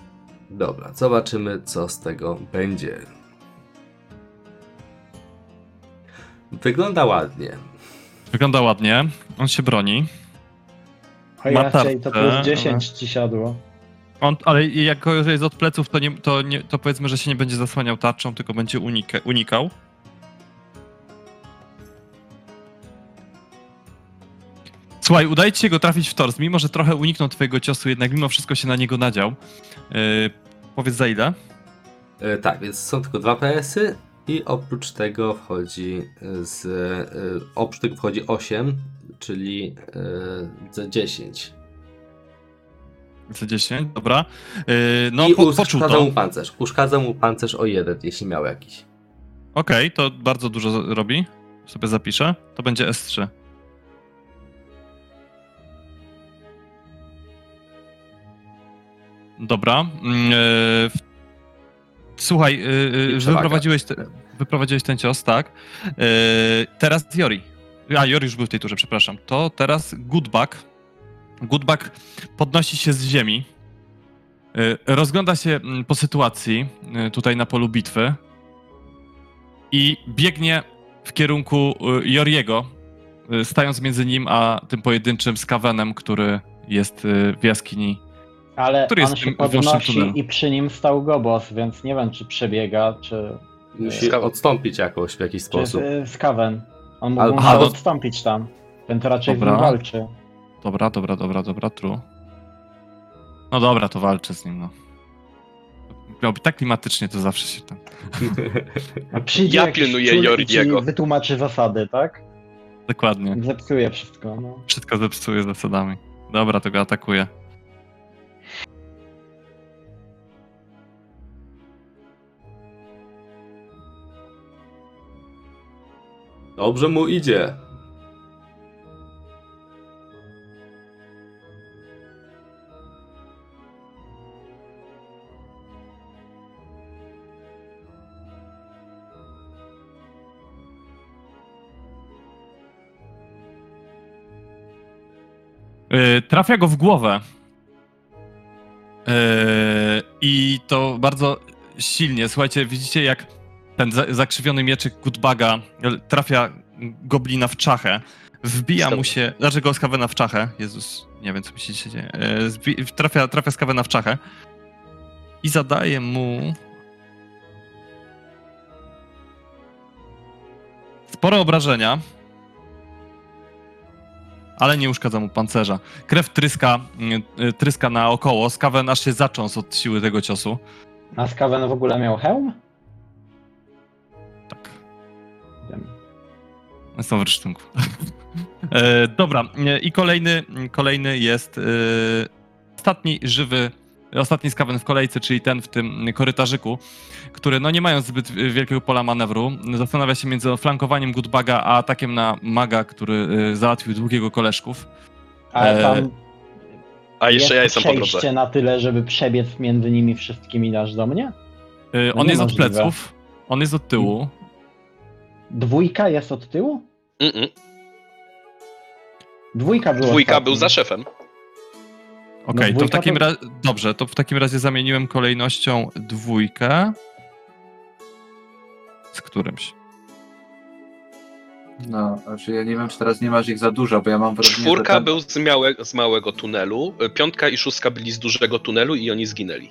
Dobra, zobaczymy, co z tego będzie. Wygląda ładnie. Wygląda ładnie. On się broni. A ja tartę, to plus 10 ci siadło. On, ale jak jest od pleców, to powiedzmy, że się nie będzie zasłaniał tarczą, tylko będzie unikał. Słuchaj, udaje ci się go trafić w tors. Mimo że trochę uniknął twojego ciosu, jednak mimo wszystko się na niego nadział. Powiedz za ile? Tak, więc są tylko 2 PS-y. I oprócz tego wchodzi oprócz tego wchodzi 8, czyli za 10. Za 10, dobra. No, i uszkadza mu pancerz o 1, jeśli miał jakiś. Okej, to bardzo dużo robi. Sobie zapiszę. To będzie S3. Dobra. Słuchaj, wyprowadziłeś ten cios, tak? Teraz Jori. A, Jori już był w tej turze, przepraszam. To teraz Goodback. Goodback podnosi się z ziemi. Rozgląda się po sytuacji tutaj na polu bitwy. I biegnie w kierunku Joriego, stając między nim a tym pojedynczym skawenem, który jest w jaskini. Ale on się podnosi i przy nim stał Gobos, więc nie wiem, czy przebiega, czy... Musi odstąpić jakoś w jakiś sposób. Skaven. On mógł odstąpić tam, więc raczej z nim walczy. Dobra, true. No dobra, to walczę z nim, no. Miałby tak klimatycznie, to zawsze się tam... Ja pilnuję Jordiego. Wytłumaczy zasady, tak? Dokładnie. Zepsuje wszystko, no. Wszystko zepsuje zasadami. Dobra, to go atakuję. Dobrze mu idzie. Trafia go w głowę. I to bardzo silnie. Słuchajcie, widzicie, jak ten zakrzywiony mieczyk Goodbaga trafia goblina w czachę, wbija mu się... Dlaczego skawena w czachę? Jezus, nie wiem, co mi się dzisiaj dzieje. Trafia skawena w czachę i zadaje mu... sporo obrażenia, ale nie uszkadza mu pancerza. Krew tryska naokoło, skawen aż się zacząsł od siły tego ciosu. A skawen w ogóle miał hełm? Są w rysztunku. Dobra, i kolejny jest ostatni skawen w kolejce, czyli ten w tym korytarzyku, który no nie mają zbyt wielkiego pola manewru. Zastanawia się między flankowaniem Goodbaga a atakiem na maga, który załatwił długiego koleżków. Ale tam jeszcze ja jestem po drodze. Przejście na tyle, żeby przebiec między nimi wszystkimi aż do mnie? On jest od pleców, on jest od tyłu. Dwójka jest od tyłu? Dwójka był za szefem. Okej, to w takim razie... Dobrze, to w takim razie zamieniłem kolejnością dwójkę z którymś. No, znaczy ja nie wiem, czy teraz nie masz ich za dużo, bo ja mam wrażenie, czwórka ten... był z małego tunelu, piątka i szóstka byli z dużego tunelu i oni zginęli.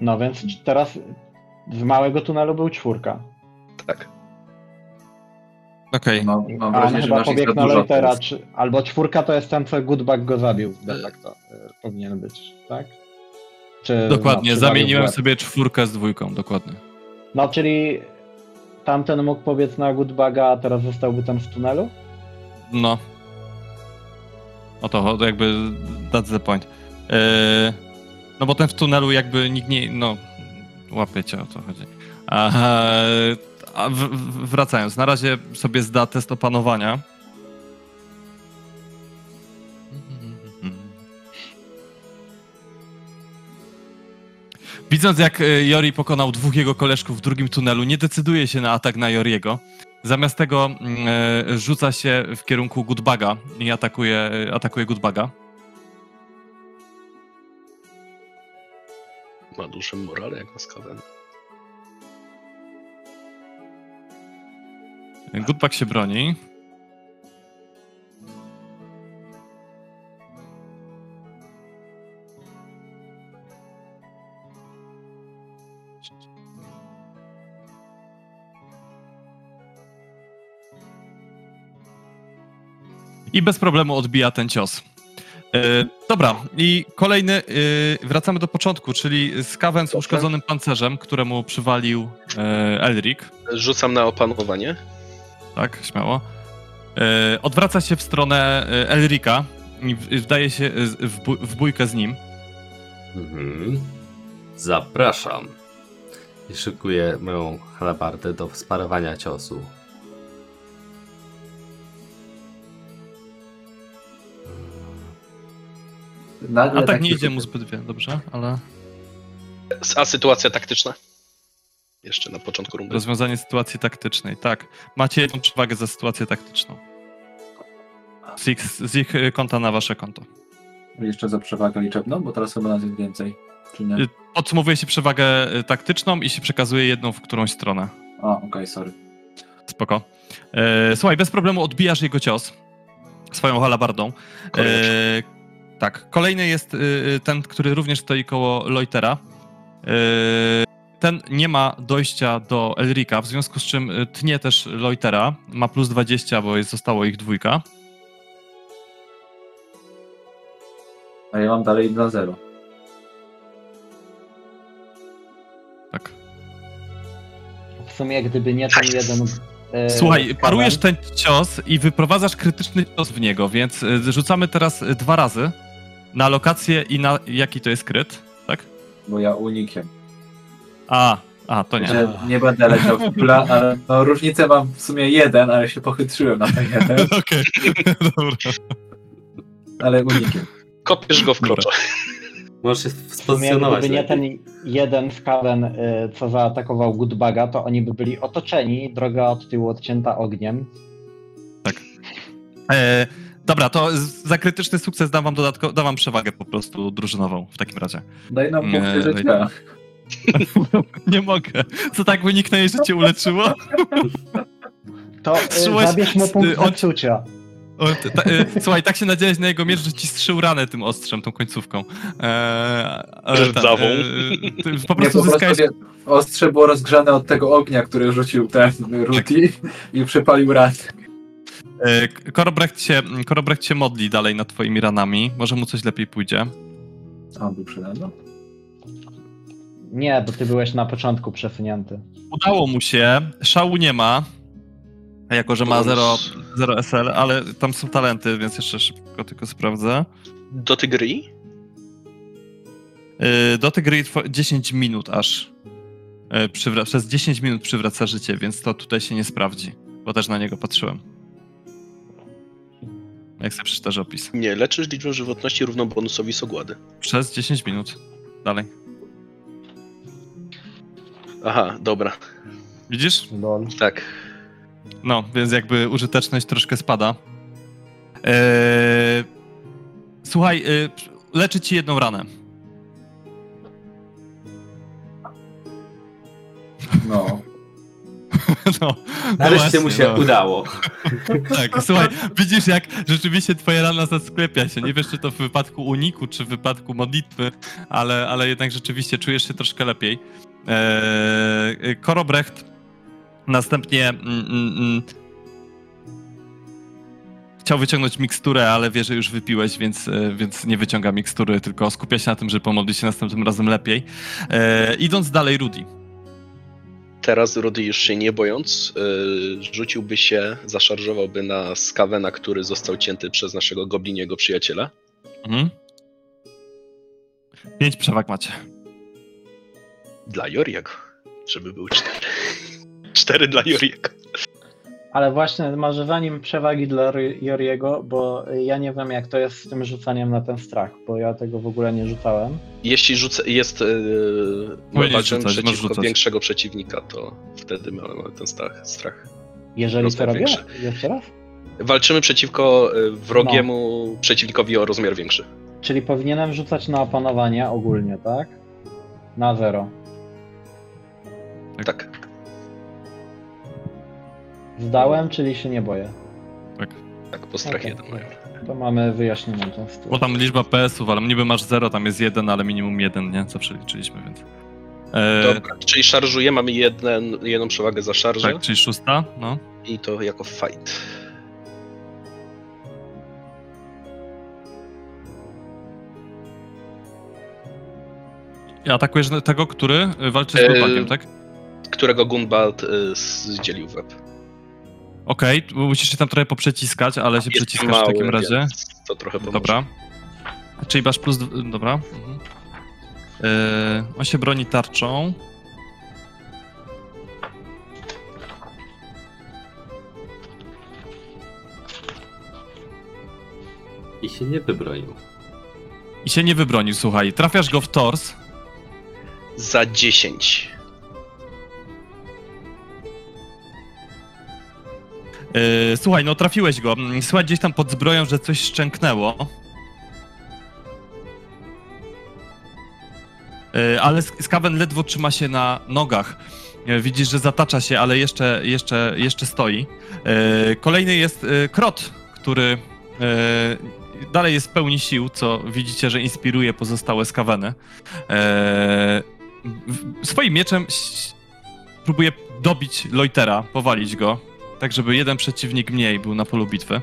No więc teraz z małego tunelu był czwórka. Tak. Okej. No, mam wrażenie, że masz ich za dużo. Leutera, czy... Albo czwórka to jest ten, co Goodbug go zabił. Tak to powinien być, tak? Czy, dokładnie, no, zamieniłem sobie czwórkę z dwójką, dokładnie. No, czyli... Tamten mógł pobiec na Goodbaga, a teraz zostałby tam w tunelu? No. O to jakby that's the point. No bo ten w tunelu jakby nikt nie... No, łapiecie, o co chodzi. A wracając, na razie sobie zda test opanowania. Widząc, jak Jori pokonał dwóch jego koleżków w drugim tunelu, nie decyduje się na atak na Joriego. Zamiast tego rzuca się w kierunku Goodbaga i atakuje Goodbaga. Ma duży morale jak Maskawen. Goodbug się broni. I bez problemu odbija ten cios. Dobra, i kolejny, wracamy do początku, czyli Skaven z uszkodzonym pancerzem, któremu przywalił Elric. Rzucam na opanowanie. Tak, śmiało. Odwraca się w stronę Elrica i wdaje się w bójkę z nim. Mhm. Zapraszam. I szykuję moją halabardę do sparowania ciosu. A tak nie idzie mu zbyt wiele, dobrze, ale... A sytuacja taktyczna? Jeszcze na początku rundy. Rozwiązanie sytuacji taktycznej, tak. Macie jedną przewagę za sytuację taktyczną. Z ich konta na wasze konto. Jeszcze za przewagę liczebną, bo teraz chyba nas jest więcej, czy nie? Podsumowuje się przewagę taktyczną i się przekazuje jedną w którąś stronę. A, okej, sorry. Spoko. Słuchaj, bez problemu odbijasz jego cios swoją halabardą. Tak, kolejny jest ten, który również stoi koło Leutera. Ten nie ma dojścia do Elrica, w związku z czym tnie też Leutera. Ma plus 20, bo zostało ich dwójka. A ja mam dalej na 0. Tak. W sumie gdyby nie ten jeden... Słuchaj, parujesz ten cios i wyprowadzasz krytyczny cios w niego, więc rzucamy teraz dwa razy. Na lokację i na jaki to jest kryt, tak? Bo ja unikiem. To nie. Że nie będę leciał w pula, ale no, różnicę mam w sumie 1, ale się pochytrzyłem na ten 1. Okej, dobra. Ale unikiem. Kopiesz go w krocze. Możesz się spozycjonować. Gdyby nie ten jeden Skaven, co zaatakował Goodbaga, to oni by byli otoczeni, droga od tyłu odcięta ogniem. Tak. Dobra, to za krytyczny sukces dam wam dodatkowo, dam wam przewagę po prostu drużynową w takim razie. Daj nam punkty życia. Nie mogę. Co tak by nikt na jej życie uleczyło? To zabierz mu punkt odczucia. Słuchaj, tak się nadziałeś na jego miecz, że ci strzył ranę tym ostrzem, tą końcówką. Po prostu zyskałeś... Ostrze było rozgrzane od tego ognia, który rzucił ten Rudi i przypalił ranę. Korobrecht się modli dalej nad twoimi ranami. Może mu coś lepiej pójdzie. A on był przede mną? Nie, bo ty byłeś na początku przesunięty. Udało mu się, szału nie ma. Jako że ma 0 SL, ale tam są talenty, więc jeszcze szybko tylko sprawdzę. Do tej gry? Do tej gry 10 minut aż. Przez 10 minut przywraca życie, więc to tutaj się nie sprawdzi, bo też na niego patrzyłem. Jak sobie przeczytasz opis. Nie, leczysz liczbę żywotności równą bonusowi z ogłady. Przez 10 minut. Dalej. Aha, dobra. Widzisz? Dol. Tak. No, więc jakby użyteczność troszkę spada. Słuchaj, leczy ci jedną ranę. No. No, nareszcie mu się udało. Tak, słuchaj, widzisz jak rzeczywiście twoja rana zasklepia się. Nie wiesz, czy to w wypadku uniku, czy w wypadku modlitwy, ale jednak rzeczywiście czujesz się troszkę lepiej. Korobrecht następnie chciał wyciągnąć miksturę, ale wie, że już wypiłeś, więc nie wyciąga mikstury, tylko skupia się na tym, żeby pomodlić się następnym razem lepiej. Idąc dalej, Rudi. Teraz Rudi, już się nie bojąc, rzuciłby się, zaszarżowałby na Skavena, który został cięty przez naszego gobliniego przyjaciela. 5 przewag macie. Dla Joriego, żeby były 4. 4 dla Joriego. Ale właśnie może zanim przewagi dla Joriego, bo ja nie wiem jak to jest z tym rzucaniem na ten strach, bo ja tego w ogóle nie rzucałem. Jeśli jest walczem przeciwko większego przeciwnika, to wtedy mamy ten strach. Jeżeli to robię, jeszcze raz? Walczymy przeciwko wrogiemu przeciwnikowi o rozmiar większy. Czyli powinienem rzucać na opanowanie ogólnie, tak? Na 0. Tak. Zdałem, czyli się nie boję. Tak, po strach 1. To mamy wyjaśnienie tą sytuację. Bo tam liczba PS-ów, ale niby masz 0, tam jest 1, ale minimum 1, nie? Zawsze liczyliśmy, więc... Dobra, czyli szarżuję, mamy jedną przewagę za szarżę. Tak, czyli 6, no. I to jako fight. I atakujesz tego, który walczy z grubakiem, tak? Którego Gunbad zdzielił w łeb. Okej, musisz się tam trochę poprzeciskać, ale się przeciskasz mały, w takim razie. To trochę pomoże. Dobra. Czyli masz plus... Dobra. On się broni tarczą. I się nie wybronił. Słuchaj. Trafiasz go w tors. Za 10. Słuchaj, no trafiłeś go. Słuchaj, gdzieś tam pod zbroją, że coś szczęknęło. Ale Skaven ledwo trzyma się na nogach. Widzisz, że zatacza się, ale jeszcze stoi. Kolejny jest Krot, który dalej jest w pełni sił, co widzicie, że inspiruje pozostałe Skaveny. Swoim mieczem próbuje dobić Leutera, powalić go. Tak, żeby jeden przeciwnik mniej był na polu bitwy.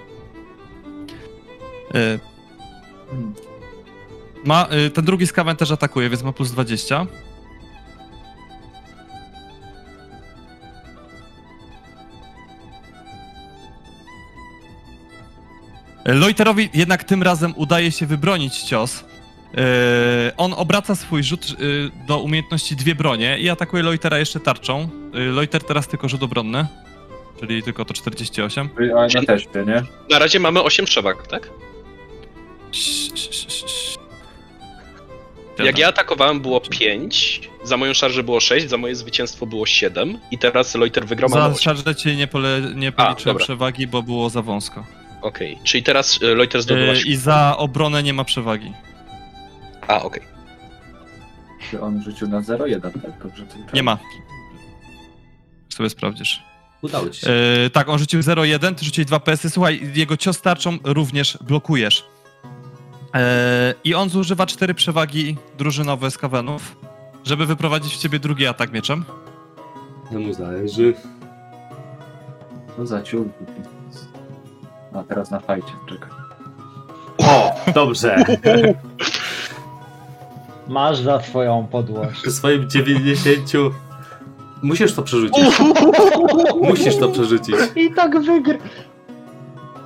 Ten drugi Skaven też atakuje, więc ma plus 20. Leuterowi jednak tym razem udaje się wybronić cios. On obraca swój rzut do umiejętności dwie bronie i atakuje Leutera jeszcze tarczą. Leuter teraz tylko rzut obronny. Czyli tylko to 48. A na teście, nie? Na razie mamy 8 przewag, tak? Jak ja atakowałem było 5, za moją szarżę było 6, za moje zwycięstwo było 7 i teraz Leuter wygrał. Za szarżę ci nie policzyłem przewagi, bo było za wąsko. Okej, czyli teraz Leuter zdobyła 7. I za obronę nie ma przewagi. Okej. Czy on rzucił na 0,1, tak? Dobrze, nie ma. Sobie sprawdzisz. Udało ci się. Tak, on rzucił 0,1, ty rzuciłeś 2 PS-y. Słuchaj, jego cios tarczą również blokujesz. I on zużywa 4 przewagi drużynowe z Skavenów, żeby wyprowadzić w ciebie drugi atak mieczem. No mu zależy. No zaciął. A teraz na fajcie, czekaj. O, dobrze. Masz za twoją podłość. Przy swoim 90... Musisz to przerzucić. Musisz to przerzucić. I tak wygrał.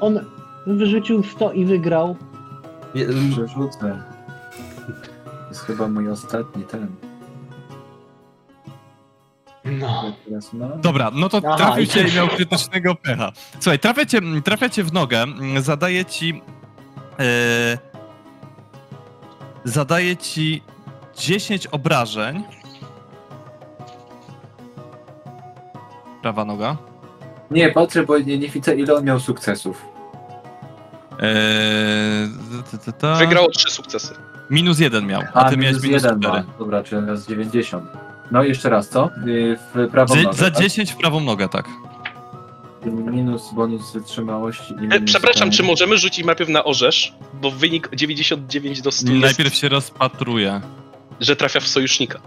On wyrzucił 100 i wygrał. Przerzucę. To jest chyba mój ostatni ten. No. Dobra, no to trafił cię i miał krytycznego pecha. Słuchaj, trafia cię w nogę, zadaje ci 10 obrażeń. Prawa noga. Nie, patrzę, bo nie widzę, ile on miał sukcesów. Wygrało 3 sukcesy. Minus 1 miał, a ty miałeś minus 4. Dobra, czyli on miał z 90. No jeszcze raz, co? W prawą nogę, za tak? 10 w prawą nogę, tak. Minus bonus wytrzymałości. Przepraszam, czy możemy rzucić najpierw na orzesz? Bo wynik 99 do 100 najpierw jest, się rozpatruje. Że trafia w sojusznika.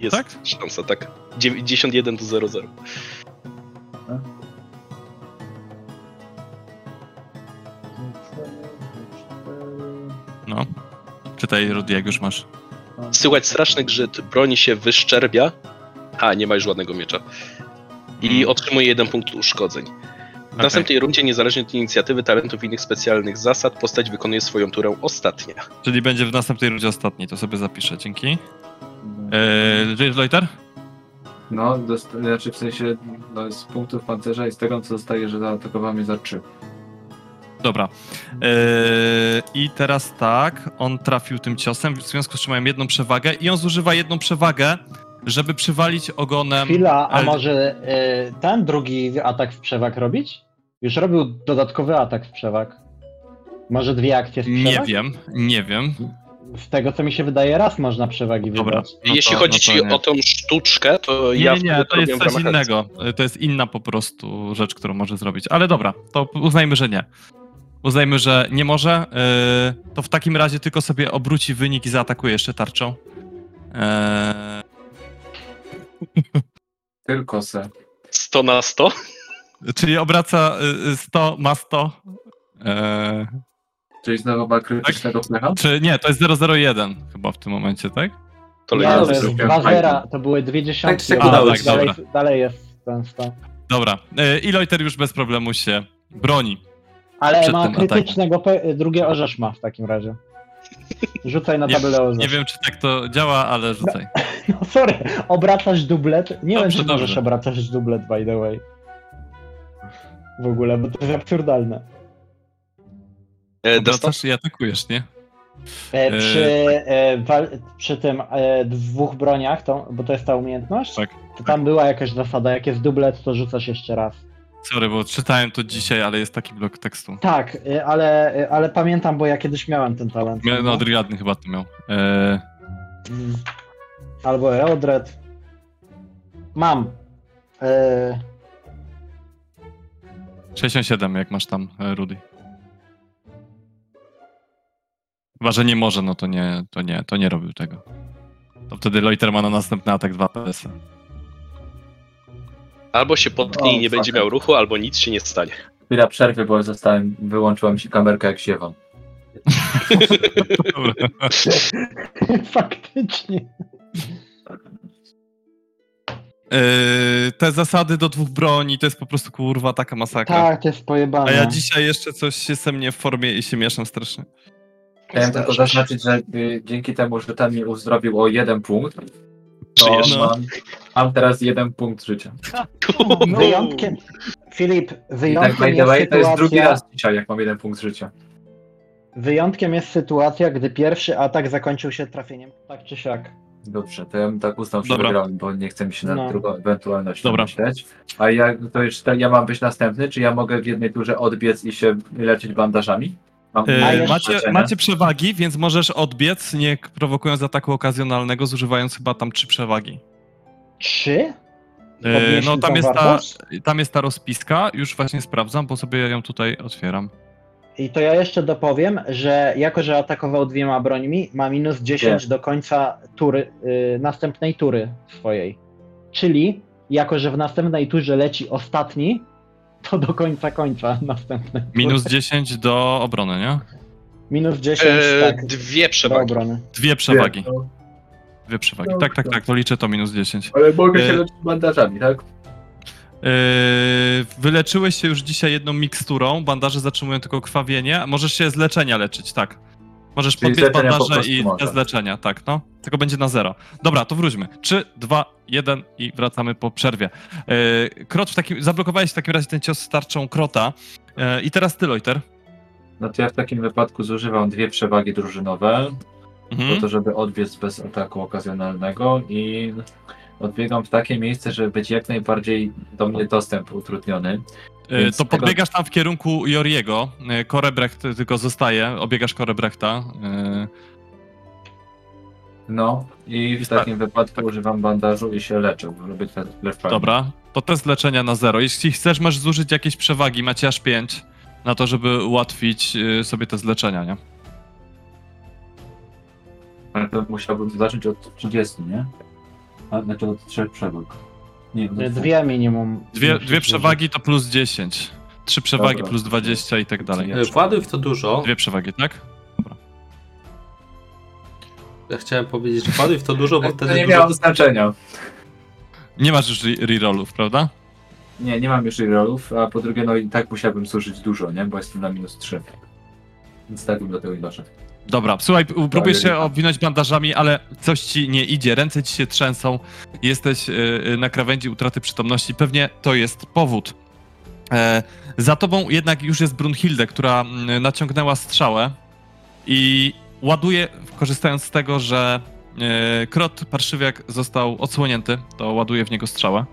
Jest tak? Szansa, tak. 91 do 00. No. Czytaj, Rudi, jak już masz. Słychać straszny grzyt, broń się wyszczerbia. A, nie ma już ładnego miecza. I otrzymuje 1 punkt uszkodzeń. W następnej rundzie, niezależnie od inicjatywy, talentów i innych specjalnych zasad, postać wykonuje swoją turę ostatnia. Czyli będzie w następnej rundzie ostatni, to sobie zapiszę, dzięki. Leuter? No, znaczy w sensie no, z punktów pancerza i z tego, co zostaje, że zaatakował mnie za 3. Dobra. I teraz tak, on trafił tym ciosem, w związku z czym mają 1 przewagę i on zużywa 1 przewagę, żeby przywalić ogonem... Chwila, a może ten drugi atak w przewag robić? Już robił dodatkowy atak w przewag. Może 2 akcje z przewag? Nie wiem. Z tego, co mi się wydaje, raz można przewagi wybrać. No jeśli chodzi ci o tą sztuczkę, to nie, to jest coś innego. To jest inna po prostu rzecz, którą może zrobić. Ale dobra, to uznajmy, że nie. Uznajmy, że nie może. To w takim razie tylko sobie obróci wynik i zaatakuje jeszcze tarczą. Tylko se. 100 na 100? Czyli obraca 100 ma 100. Czyli znowu ma krytycznego plecha? Czy nie, to jest 001 chyba w tym momencie, tak? To no, jest 2-0, to były 20. Tak, dalej jest ten 100. Dobra, i Leuter już bez problemu się broni. Ale ma krytycznego, drugie orzesz ma w takim razie. Rzucaj na tabelę orzesz. Nie wiem, czy tak to działa, ale rzucaj. No sorry, obracasz dublet? Nie wiem, czy możesz obracać dublet, by the way. W ogóle, bo to jest absurdalne. Obracasz i atakujesz, nie? Przy tym 2 broniach, bo to jest ta umiejętność, tak, to tam była jakaś zasada, jak jest dublet, to rzucasz jeszcze raz. Sorry, bo czytałem to dzisiaj, ale jest taki blok tekstu. Tak, ale pamiętam, bo ja kiedyś miałem ten talent. No, Adriadny chyba to miał. Albo Eldred. Mam. 67, jak masz tam, Rudi. Chyba, że nie może, no to nie robił tego. To wtedy Leuter ma na następny atak 2 PS. Albo się potknie i nie będzie miał ruchu, albo nic się nie stanie. Chwila przerwy, bo wyłączyła mi się kamerka, jak siewam. Faktycznie. Te zasady do 2 broni to jest po prostu kurwa taka masakra. Tak, to jest pojebane. A ja dzisiaj jeszcze coś jestem nie w formie i się mieszam strasznie. Chciałem tylko zaznaczyć, że dzięki temu, że ten mnie uzdrowił o 1 punkt, to mam teraz 1 punkt życia. Wyjątkiem. Filip, wyjątkiem jest sytuacja... To jest drugi raz dzisiaj, jak mam 1 punkt życia. Wyjątkiem jest sytuacja, gdy pierwszy atak zakończył się trafieniem, tak czy siak. Dobrze, to ja bym tak uznał, że wygrałem, bo nie chcę mi się nad drugą ewentualnością myśleć. A ja mam być następny, czy ja mogę w jednej turze odbiec i się leczyć bandażami? Macie przewagi, więc możesz odbiec, nie prowokując ataku okazjonalnego, zużywając chyba tam 3 przewagi. 3? No tam jest ta rozpiska, już właśnie sprawdzam, bo sobie ją tutaj otwieram. I to ja jeszcze dopowiem, że jako, że atakował 2 brońmi, ma minus 10 do końca tury, następnej tury swojej. Czyli, jako, że w następnej turze leci ostatni, to do końca następnej tury. Minus 10 do obrony, nie? Minus 10, tak. 2 przewagi. Do obrony. 2 przewagi. 2 przewagi, tak, to liczę to minus 10. Ale mogę się leczyć bandażami, tak? Wyleczyłeś się już dzisiaj jedną miksturą, bandaże zatrzymują tylko krwawienie, możesz się z leczenia leczyć, tak. Możesz podbiec bandaże i bez leczenia, tak, no. Tylko będzie na 0. Dobra, to wróćmy. 3, 2, 1 i wracamy po przerwie. Krot zablokowałeś w takim razie ten cios z tarczą Krota. I teraz ty, Leuter. No to ja w takim wypadku zużywam 2 przewagi drużynowe, po to, żeby odbiec bez ataku okazjonalnego i... Odbiegam w takie miejsce, żeby być jak najbardziej do mnie dostęp utrudniony. To podbiegasz tam w kierunku Joriego. Korobrecht tylko zostaje, obiegasz Korebrechta. No i w takim wypadku używam bandażu i się leczę, bo lubię ten lecz. Dobra, to test leczenia na 0. Jeśli chcesz, masz zużyć jakieś przewagi, macie aż 5 na to, żeby ułatwić sobie test leczenia, nie? Ale to musiałbym zacząć od 30, nie? A, znaczy od 3 przewag. Nie, dwie minimum. Dwie przewagi to plus 10. 3 przewagi dobra, plus 20 i tak dalej. Wkładuj w to dużo. 2 przewagi, tak? Dobra. Ja chciałem powiedzieć, że wkładuj w to dużo, bo wtedy. To nie miało znaczenia. Nie masz już rerollów, prawda? Nie, nie mam już rerollów, a po drugie, no i tak musiałbym zużyć dużo, nie? Bo jestem na minus 3. Więc tak bym do tego nie doszedł. Dobra, słuchaj, próbuję się obwinąć bandażami, ale coś ci nie idzie, ręce ci się trzęsą, jesteś na krawędzi utraty przytomności, pewnie to jest powód. Za tobą jednak już jest Brunhilde, która naciągnęła strzałę i ładuje, korzystając z tego, że krot parszywiak został odsłonięty, to ładuje w niego strzałę.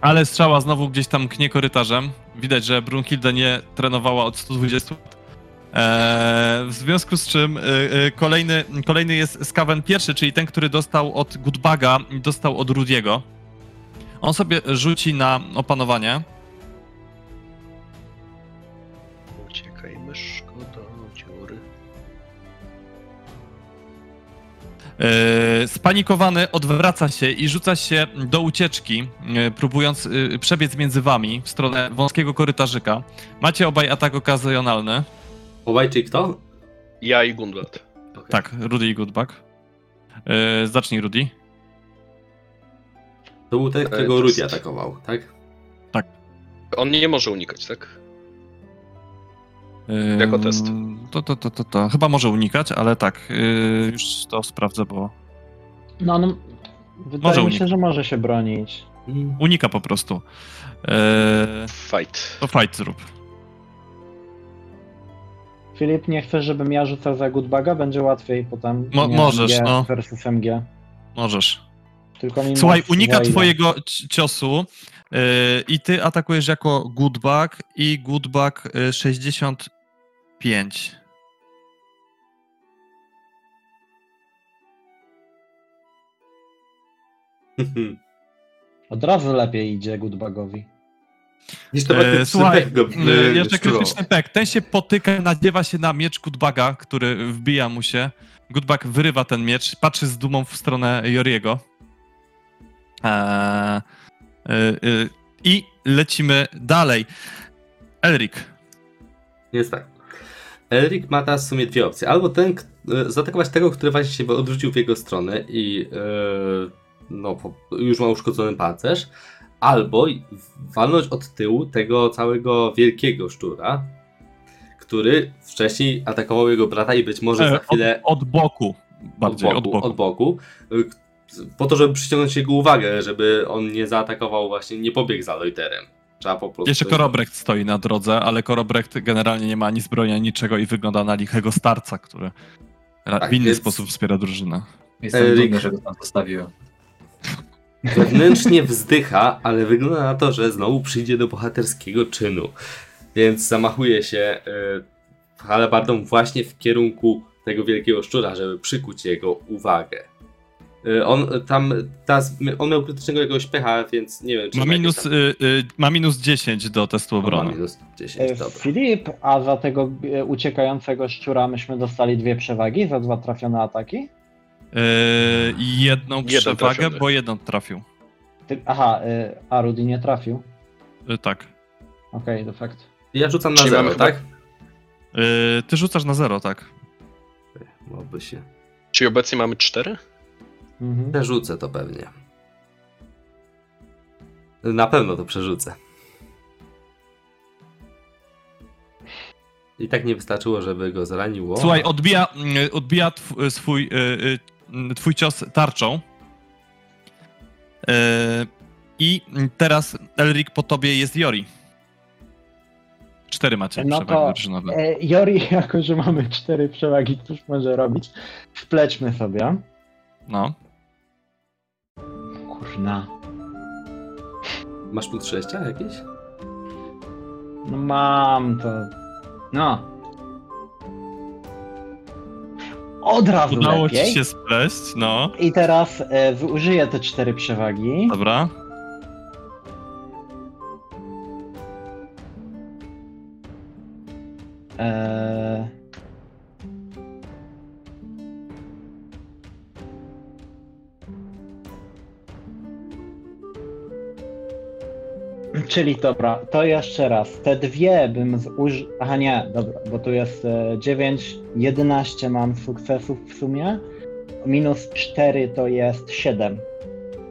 Ale strzała znowu gdzieś tam knie korytarzem. Widać, że Brunhilde nie trenowała od 120 lat. W związku z czym kolejny jest Skaven pierwszy, czyli ten, który dostał od Goodbaga i dostał od Rudiego. On sobie rzuci na opanowanie. Uciekaj, myszko, do dziury. Spanikowany odwraca się i rzuca się do ucieczki, próbując przebiec między wami w stronę wąskiego korytarzyka. Macie obaj atak okazjonalny. Obaj, czyli kto? Ja i Gunbad. Okay. Tak, Rudi i Goodbug. Zacznij, Rudi. To był ten, którego Rudi atakował, tak? Tak. On nie może unikać, tak? Jako test. To. Chyba może unikać, ale tak. Już to sprawdzę, bo... No, no wydaje mi się, że może się bronić. Unika po prostu. Fight. To fight zrób. Filip, nie chcesz, żebym ja rzucał za Goodbaga? Będzie łatwiej potem. Możesz, MG no. Versus MG. Możesz. Tylko słuchaj, unika twojego ciosu i ty atakujesz jako Goodbug i Goodbug 65. Od razu lepiej idzie Goodbugowi. Słuchaj, jeszcze krytyczny pek. Ten się potyka, nadziewa się na miecz Goodbaga, który wbija mu się. Goodbug wyrywa ten miecz, patrzy z dumą w stronę Joriego. I lecimy dalej. Elric. Jest tak. Elric ma teraz w sumie dwie opcje. Albo ten, zaatakować tego, który właśnie się odwrócił w jego stronę i no, już ma uszkodzony pancerz. Albo walnąć od tyłu tego całego wielkiego szczura, który wcześniej atakował jego brata i być może za chwilę... Od boku. Po to, żeby przyciągnąć jego uwagę, żeby on nie zaatakował właśnie, nie pobiegł za Leuterem. Trzeba po prostu... Jeszcze Korobrecht stoi na drodze, ale Korobrecht generalnie nie ma ani zbroi, ani niczego i wygląda na lichego starca, który tak, w inny sposób wspiera drużynę. Jestem dumny, że go tam zostawiłem. Wewnętrznie wzdycha, ale wygląda na to, że znowu przyjdzie do bohaterskiego czynu. Więc zamachuje się halabardą właśnie w kierunku tego wielkiego szczura, żeby przykuć jego uwagę. On miał krytycznego jakiegoś pecha, więc nie wiem... Czy ma minus 10 do testu obrony. Minus 10, dobra. Filip, a za tego uciekającego szczura myśmy dostali 2 przewagi za 2 trafione ataki? Jedną przewagę, trafiony. Bo jedną trafił. Aha, a Rudi nie trafił? Tak. Okej, to fakt. Ja rzucam na 0, tak? Ty rzucasz na 0, tak. Byłoby się. Czyli obecnie mamy 4? Mhm. Przerzucę to pewnie. Na pewno to przerzucę. I tak nie wystarczyło, żeby go zraniło. Słuchaj, odbija twój cios tarczą. I teraz Elric, po tobie jest Jori. 4 macie przewagi. No to Jori, jako że mamy 4 przewagi, cóż może robić? Wplećmy sobie. No. Kurna. Masz punkt szczęścia jakieś? No mam to. No. Od razu udało lepiej. Ci się spleść, no. I teraz użyję te 4 przewagi. Dobra. Czyli dobra, to jeszcze raz. Te dwie bym zużył. Aha, nie, dobra, bo tu jest 9, 11 mam sukcesów w sumie. Minus 4 to jest 7.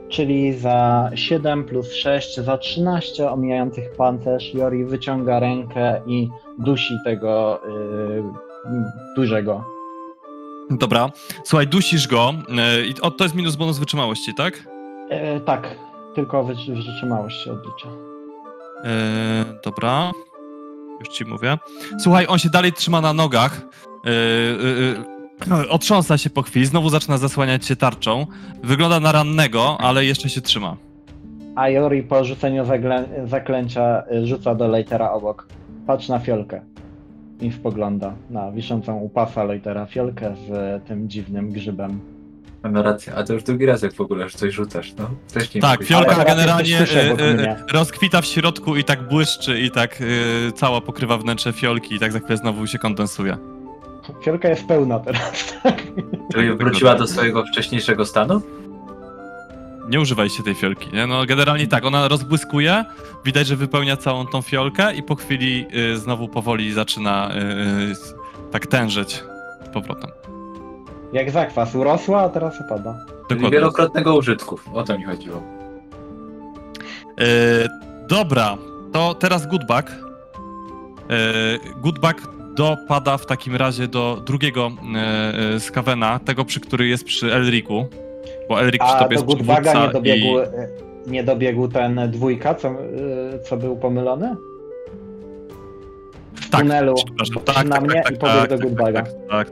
Czyli za 7 plus 6, za 13 omijających pancerz Jori wyciąga rękę i dusi tego dużego. Dobra, słuchaj, dusisz go. To jest minus bonus wytrzymałości, tak? Tak, tylko wytrzymałość się odlicza. Dobra, już ci mówię. Słuchaj, on się dalej trzyma na nogach, otrząsa się po chwili, znowu zaczyna zasłaniać się tarczą. Wygląda na rannego, ale jeszcze się trzyma. A Jori po rzuceniu zaklęcia rzuca do Leutera obok. Patrz na fiolkę i spogląda na wiszącą u pasa Leutera fiolkę z tym dziwnym grzybem. Mam rację, a to już drugi raz jak w ogóle, że coś rzucasz, no? Wcześniej tak, fiolka generalnie rozkwita w środku i tak błyszczy i tak cała pokrywa wnętrze fiolki i tak za chwilę znowu się kondensuje. Fiolka jest pełna teraz, tak? Czyli wróciła do swojego wcześniejszego stanu? Nie używaj się tej fiolki, nie? No generalnie tak, ona rozbłyskuje, widać, że wypełnia całą tą fiolkę i po chwili znowu powoli zaczyna tak tężeć z powrotem. Jak zakwas urosła, a teraz opada. Dokładnie. Wielokrotnego użytku, o to mi chodziło. Dobra, to teraz Goodback. Goodback dopada w takim razie do drugiego skawena, tego, który jest przy Elricu. Bo Elric przy tobie jest przywódca. A do Goodbacka nie dobiegł ten dwójka, co był pomylony? W tunelu na mnie i pobiegł do Goodbacka. Tak.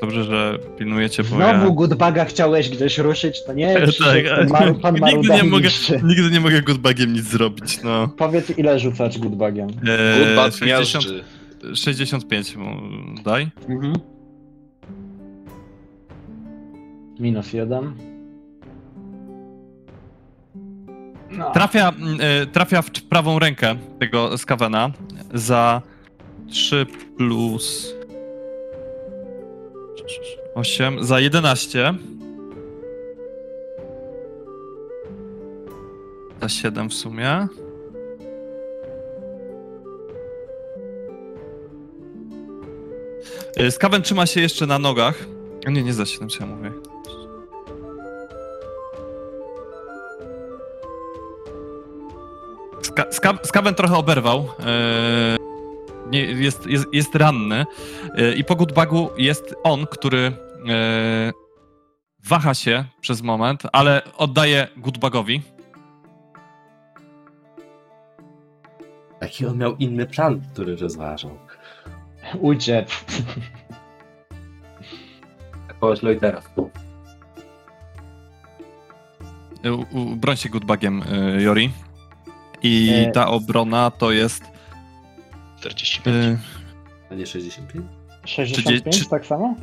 Dobrze, że pilnujecie, bo znowu ja... Goodbaga chciałeś gdzieś ruszyć, to nie? Tak, pan nigdy nie mogę Goodbagiem nic zrobić, no. Powiedz, ile rzucasz Goodbagiem? 65 mu daj. Mhm. Minus 1. No. Trafia w prawą rękę tego skawena za 3 plus... 8 za 11. Za 7 w sumie. Skaven trzyma się jeszcze na nogach. Nie za 7, co ja mówię. Skaven trochę oberwał. Jest ranny i po Goodbagu jest on, który waha się przez moment, ale oddaje Goodbagowi. Jaki on miał inny plan, który rozważał? Uciec. Kogoś Leutera. Broń się Goodbagiem, Jori. I ta obrona to jest 45. A nie 65? 65 tak samo?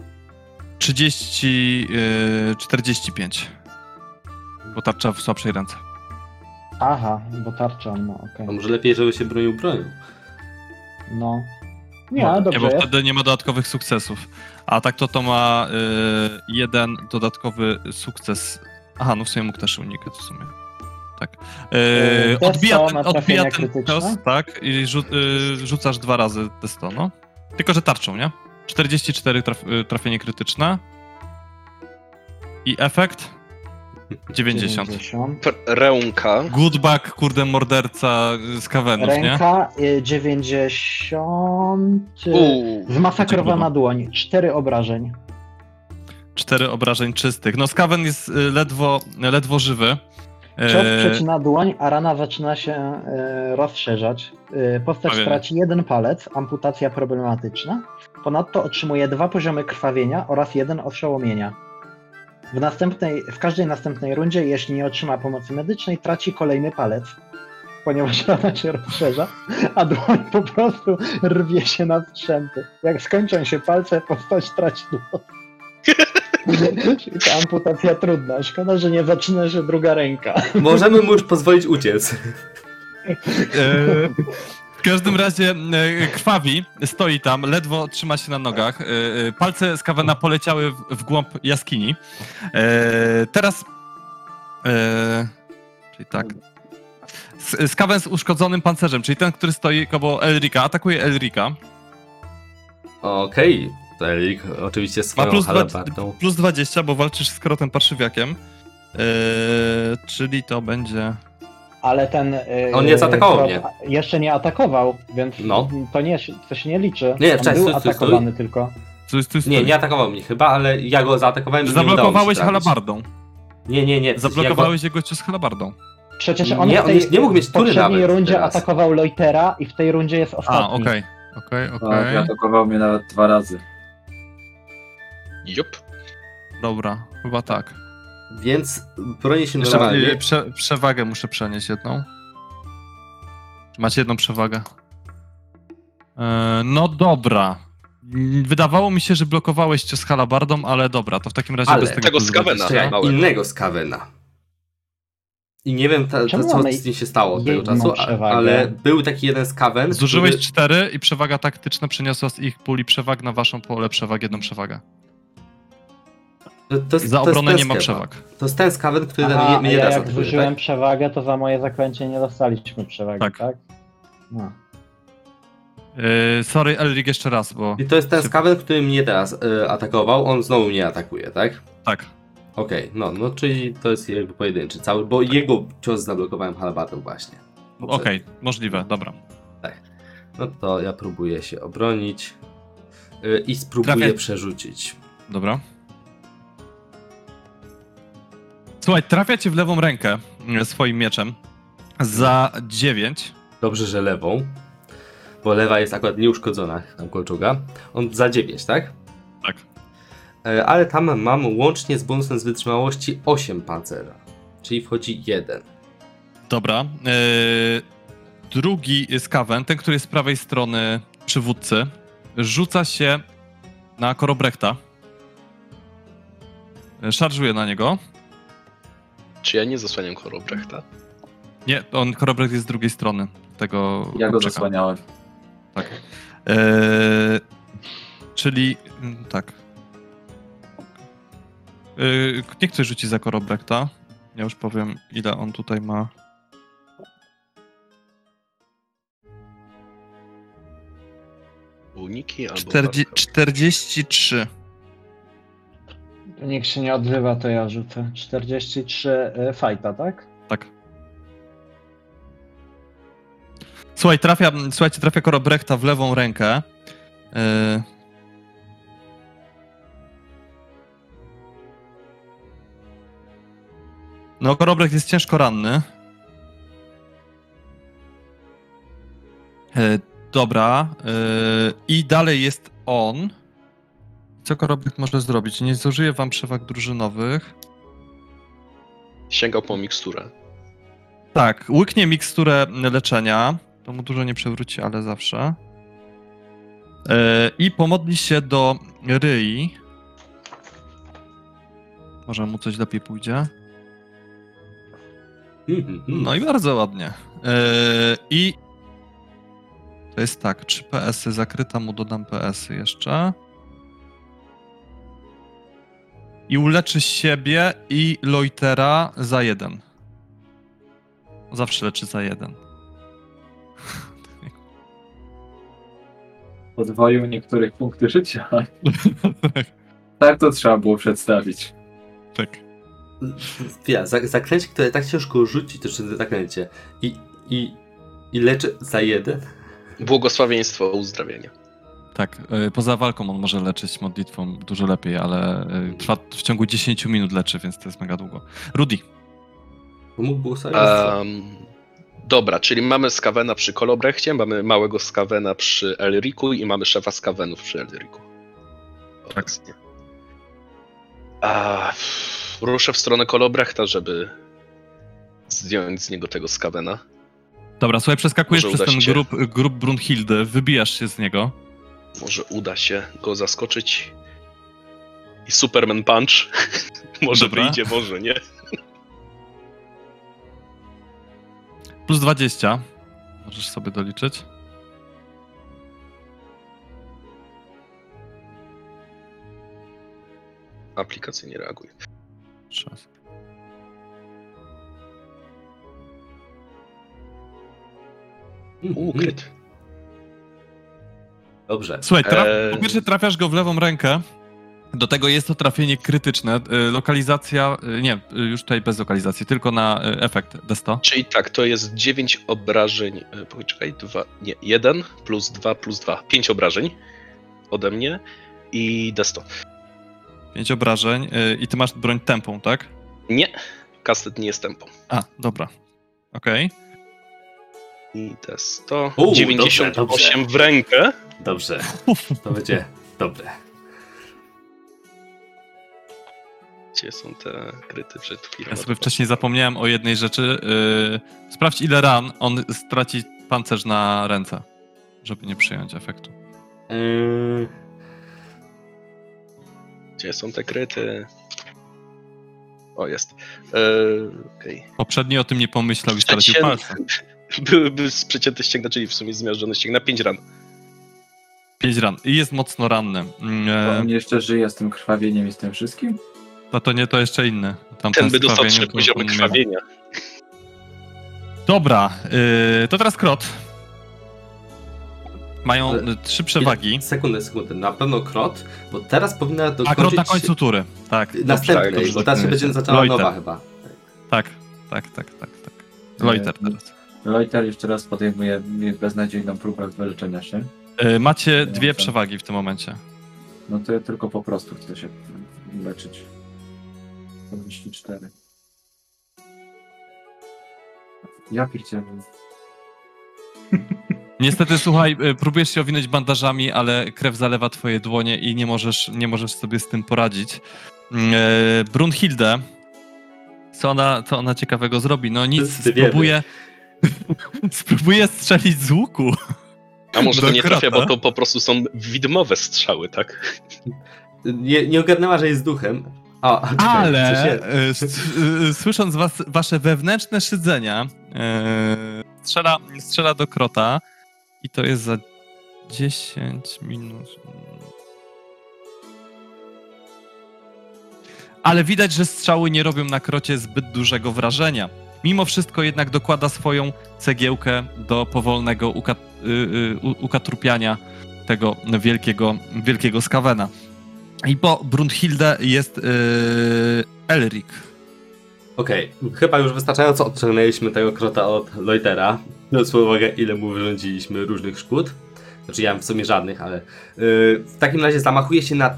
45. Bo tarcza w słabszej ręce. Aha, bo tarcza, no okej. Okay. A może lepiej, żeby się bronił? No. Nie, no, dobrze. Nie, bo jest. Wtedy nie ma dodatkowych sukcesów. A tak to ma jeden dodatkowy sukces. Aha, no w sumie mógł też unikać w sumie. Tak. Odbija ten cios, tak? I rzucasz 2 razy testo, no. Tylko, że tarczą, nie? 44 trafienie krytyczne. I efekt? 90. Ręka. Goodback, kurde, morderca z kawenów, nie? Ręka 90... Zmasakrowana dłoń. 4 obrażeń. 4 obrażeń czystych. No, skawen jest ledwo żywy. Cios przecina dłoń, a rana zaczyna się rozszerzać. Postać traci 1 palec, amputacja problematyczna. Ponadto otrzymuje 2 poziomy krwawienia oraz 1 oszołomienia. W każdej następnej rundzie, jeśli nie otrzyma pomocy medycznej, traci kolejny palec. ponieważ rana się rozszerza, a dłoń po prostu rwie się na strzępy. Jak skończą się palce, postać traci dłoń. Czyli ta amputacja trudna. Szkoda, że nie zaczyna się druga ręka. Możemy mu już pozwolić uciec. W każdym razie krwawi, stoi tam, ledwo trzyma się na nogach. Palce Skavena poleciały w głąb jaskini. Teraz... czyli tak... Skaven z uszkodzonym pancerzem, czyli ten, który stoi koło Elrica, atakuje Elrica. Okej. Elric oczywiście swoją halabardą. Plus 20, bo walczysz z krotem parszywiakiem. Czyli to będzie... Ale ten... on nie zaatakował mnie. Jeszcze nie atakował, więc no. To nie, to się nie liczy. Nie, on był atakowany tylko. Nie, nie atakował mnie chyba, ale ja go zaatakowałem. Zablokowałeś halabardą. Nie. Zablokowałeś jego cios halabardą. Przecież on nie mógł mieć tury nawet. W poprzedniej rundzie teraz atakował Leutera i w tej rundzie jest ostatni. Okej. Tak, atakował mnie nawet 2 razy. Jup. Dobra, chyba tak. Więc bronię się normalnie. Przewagę muszę przenieść jedną. Macie jedną przewagę. No dobra. Wydawało mi się, że blokowałeś cię z halabardą, ale dobra, to w takim razie ale bez tego Skavena. Innego Skavena. I nie wiem, co z nim się stało od tego czasu, ale był taki jeden Skaven. Zużyłeś 4 i przewaga taktyczna przeniosła z ich puli przewag na waszą pulę przewag jedną przewagę. Za obronę nie ma przewag. To jest ten Skaven, który mnie da. Jak zużyłem przewagę, to za moje zaklęcie nie dostaliśmy przewagi, tak? No. Sorry, Elric, jeszcze raz, bo... I to jest ten Skaven, który mnie teraz atakował, on znowu mnie atakuje, tak? Tak. Okej, no czyli to jest jakby pojedynczy cały, bo jego cios zablokowałem halabardą właśnie. Okej, możliwe, dobra. Tak, no to ja próbuję się obronić i spróbuję przerzucić. Dobra. Słuchaj, trafia cię w lewą rękę swoim mieczem za 9. Dobrze, że lewą, bo lewa jest akurat nieuszkodzona, tam kolczuga. On za 9, tak? Tak. Ale tam mam łącznie z bonusem z wytrzymałości 8 pancera, czyli wchodzi 1. Dobra. Drugi Skaven, ten, który jest z prawej strony przywódcy, rzuca się na Korobrechta. Szarżuje na niego. Czy ja nie zasłaniam Korobrechta? Nie, Korobrecht jest z drugiej strony tego. Ja go zasłaniałem. Tak. Czyli tak. Niech ktoś rzuci za Korobrekta. Ja już powiem, ile on tutaj ma. Uniki albo 43. To nikt się nie odzywa, to ja rzucę. 43 fajta, tak? Tak. Słuchaj, trafia Korobrekta w lewą rękę. No, Korobrecht jest ciężko ranny. Dobra. I dalej jest on. Co Korobrecht może zrobić? Nie zużyje wam przewag drużynowych. Sięgał po miksturę. Tak, łyknie miksturę leczenia. To mu dużo nie przewróci, ale zawsze. I pomodli się do Ryi. Może mu coś lepiej pójdzie. No i bardzo ładnie. I to jest tak, 3 PS-y zakryta, mu dodam PS-y jeszcze. I uleczy siebie i Leutera za 1. Zawsze leczy za 1. Podwoił niektórych punkty życia. Tak to trzeba było przedstawić. Tak. Ja, zaklęcie, które tak ciężko rzucić, to jest zaklęcie. I leczy za 1. Błogosławieństwo, uzdrawienie. Tak, poza walką on może leczyć modlitwą dużo lepiej, ale trwa w ciągu 10 minut leczy, więc to jest mega długo. Rudi. Mógł błogosławieństwo. Dobra, czyli mamy Skavena przy Kolobrechcie, mamy małego Skavena przy Elricu i mamy szefa Skavenów przy Elricu. Tak. Ruszę w stronę Kolobrechta, żeby zdjąć z niego tego Skavena. Dobra, słuchaj, przeskakujesz przez ten grób Brunhildy, wybijasz się z niego. Może uda się go zaskoczyć i Superman Punch. Może wyjdzie, może nie. Plus 20. Możesz sobie doliczyć. Aplikacja nie reaguje. Czas. Ukryt. Dobrze. Słuchaj, po pierwsze trafiasz go w lewą rękę. Do tego jest to trafienie krytyczne. Lokalizacja, nie, już tutaj bez lokalizacji, tylko na efekt D100. Czyli tak, to jest 9 obrażeń, poczekaj, 2, nie, 1 plus 2 plus 2, 5 obrażeń ode mnie i D100. 5 obrażeń i ty masz broń tępą, tak? Nie, kastet nie jest tępą. A, dobra, okej. I D100, 98 dobrze. W rękę. Dobrze, to będzie dobre. Gdzie są te kryty przed chwilą? Ja sobie wcześniej zapomniałem o jednej rzeczy. Sprawdź, ile ran on straci pancerz na ręce, żeby nie przyjąć efektu. Gdzie są te kryty? O, jest. Okay. Poprzedni o tym nie pomyślał i stracił palce. Byłyby przecięte ścięgna, czyli w sumie zmiażdżone ścięgna. 5 ran. 5 ran. I jest mocno ranny. On jeszcze żyje z tym krwawieniem i z tym wszystkim? No to nie, to jeszcze inny. Tamten by dostał 3 poziomy krwawienia. Dobra, to teraz Krot. Mają 3 przewagi. Sekundę. Na pewno Krot, bo teraz powinna dokończyć... A Krot na końcu tury, tak. Następnej, tak, bo teraz się będzie zaczęła nowa chyba. Tak. Leuter teraz. Leuter jeszcze raz podejmuje beznadziejną próbę wyleczenia się. Macie 2 przewagi w tym momencie. No to ja tylko po prostu chcę się leczyć. 44. Ja pierdzielę. Niestety, słuchaj, próbujesz się owinąć bandażami, ale krew zalewa twoje dłonie i nie możesz sobie z tym poradzić. Brunhilde, co ona ciekawego zrobi? No nic, spróbuje strzelić z łuku. A może to nie trafia, bo to po prostu są widmowe strzały, tak? Nie ogarnęła, że jest duchem. O, ale słysząc wasze wewnętrzne szydzenia, strzela do Krota i to jest za 10 minut. Ale widać, że strzały nie robią na Krocie zbyt dużego wrażenia. Mimo wszystko jednak dokłada swoją cegiełkę do powolnego ukatrupiania tego wielkiego skawena. I po Brunhilde jest Elric. Okej. Chyba już wystarczająco odciągnęliśmy tego Krota od Leutera. Biorąc pod uwagę, ile mu wyrządziliśmy różnych szkód. Znaczy ja w sumie żadnych, ale... w takim razie zamachuję się na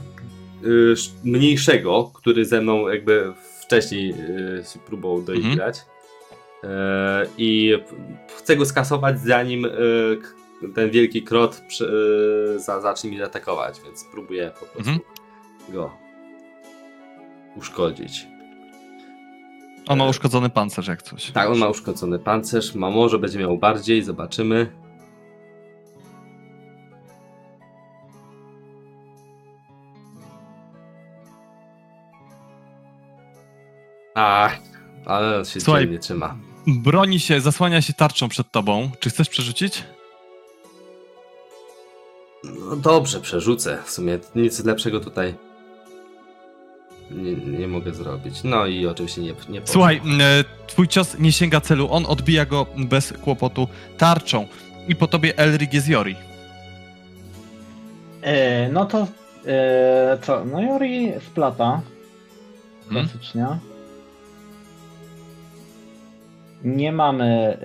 mniejszego, który ze mną jakby wcześniej się próbował doigrać. I chcę go skasować, zanim ten wielki Krot zacznie mnie atakować, więc próbuję po prostu go uszkodzić. On ma uszkodzony pancerz jak coś. Tak, on ma uszkodzony pancerz, może będzie miał bardziej, zobaczymy. Ale on się nie trzyma. Broni się, zasłania się tarczą przed tobą. Czy chcesz przerzucić? No dobrze, przerzucę. W sumie nic lepszego tutaj nie mogę zrobić. No i oczywiście nie Słuchaj, twój cios nie sięga celu. On odbija go bez kłopotu tarczą. I po tobie Elric jest Jori. No to co? No Jori splata. Klasycznie. Nie mamy...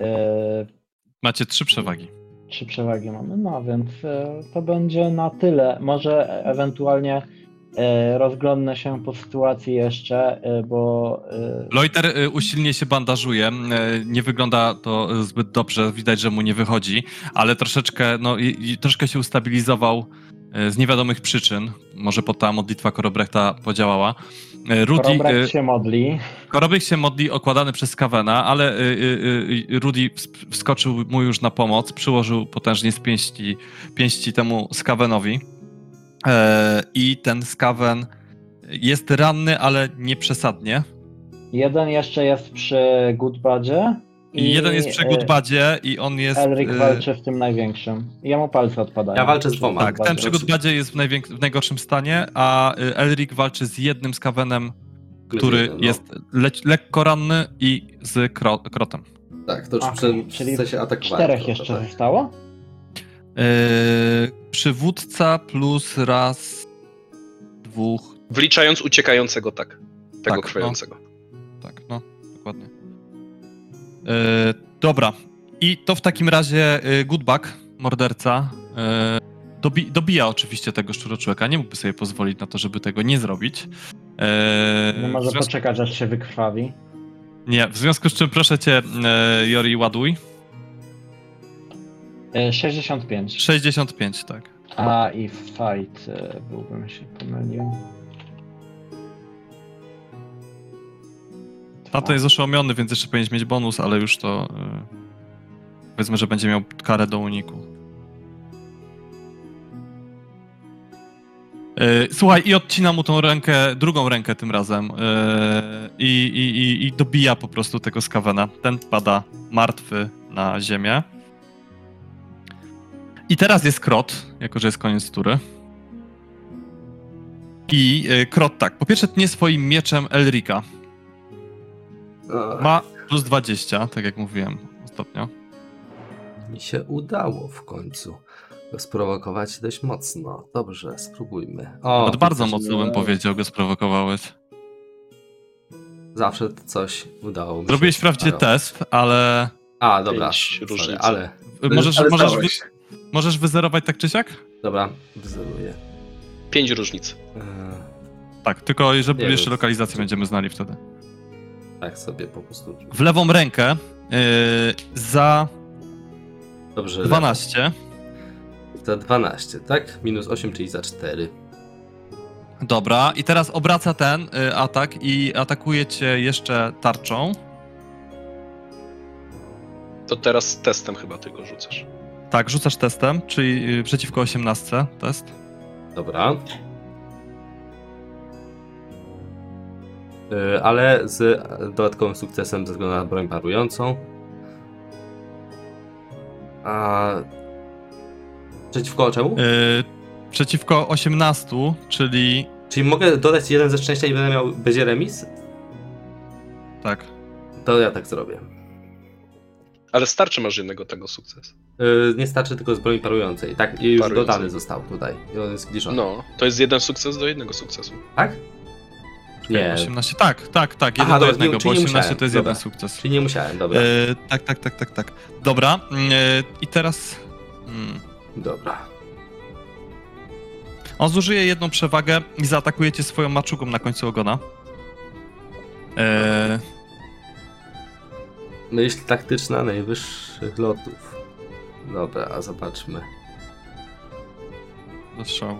Macie 3 przewagi. 3 przewagi mamy, no więc to będzie na tyle. Może ewentualnie rozglądnę się po sytuacji jeszcze, bo... Leuter usilnie się bandażuje, nie wygląda to zbyt dobrze, widać, że mu nie wychodzi, ale troszeczkę, troszkę się ustabilizował z niewiadomych przyczyn. Może po ta modlitwa Korobrechta podziałała. Rudi się modli. Korobrecht się modli okładany przez Kawena, ale Rudi wskoczył mu już na pomoc, przyłożył potężnie z pięści temu Skawenowi. I ten Skaven jest ranny, ale nie przesadnie. Jeden jeszcze jest przy Goodbadzie. I jeden jest przy Goodbadzie i on jest... Elric walczy w tym największym. Jemu palce odpadają. Ja walczę z dwoma. Tak, ten przy Goodbadzie jest w najgorszym stanie, a Elric walczy z jednym Skavenem, który jest lekko ranny i z krotem. Tak, to już chce się atakować. Czterech jeszcze zostało? Przywódca plus raz, dwóch... Wliczając uciekającego, tak. Tego krwającego. Tak, no, dokładnie. Dobra. I to w takim razie Goodback, morderca, dobija oczywiście tego szczuroczułeka. Nie mógłby sobie pozwolić na to, żeby tego nie zrobić. No może poczekać, aż się wykrwawi. Nie, w związku z czym proszę cię, Jori, ładuj. 65. 65, tak. A i fight byłbym się pomylił. Tato jest oszołomiony, więc jeszcze powinien mieć bonus, ale już to... powiedzmy, że będzie miał karę do uniku. Słuchaj, i odcina mu tą rękę, drugą rękę tym razem. I dobija po prostu tego Skavena. Ten pada martwy na ziemię. I teraz jest Krot, jako że jest koniec tury. I Krot tak, po pierwsze tnie swoim mieczem Elrica. Ma plus 20, tak jak mówiłem ostatnio. Mi się udało w końcu go sprowokować dość mocno. Dobrze, spróbujmy. Nawet bardzo mocno bym powiedział, go sprowokowałeś. Zawsze coś udało mi się. Zrobiłeś wprawdzie test, ale... A, dobra, sorry, ale... Możesz wyzerować tak czy siak? Dobra, wyzeruję. 5 różnic. Tak, tylko żeby jeszcze lokalizację będziemy znali wtedy. Tak sobie po prostu... W lewą rękę za... Dobrze, 12. Za 12, tak? Minus 8, czyli za 4. Dobra, i teraz obraca ten atak i atakuje cię jeszcze tarczą. To teraz testem chyba ty go rzucasz. Tak, rzucasz testem, czyli przeciwko 18 test. Dobra. Ale z dodatkowym sukcesem ze względu na broń parującą. A... Przeciwko czemu? Przeciwko 18, czyli... Czyli mogę dodać jeden ze szczęścia i będę miał... Będzie remis? Tak. To ja tak zrobię. Ale starczy masz jednego tego sukcesu. Nie starczy tylko z broni parującej. Tak, i już dodany został tutaj. I on jest zbliżony. No, to jest jeden sukces do jednego sukcesu. Tak? Nie. 18, tak, jeden do jednego, bo 18 musiałem. To jest dobra. Jeden sukces. Czyli nie musiałem, dobra. Tak. Dobra, i teraz... Dobra. On zużyje jedną przewagę i zaatakuje cię swoją maczugą na końcu ogona. Myśl taktyczna najwyższych lotów. Dobra, a zobaczmy. Zastrzał.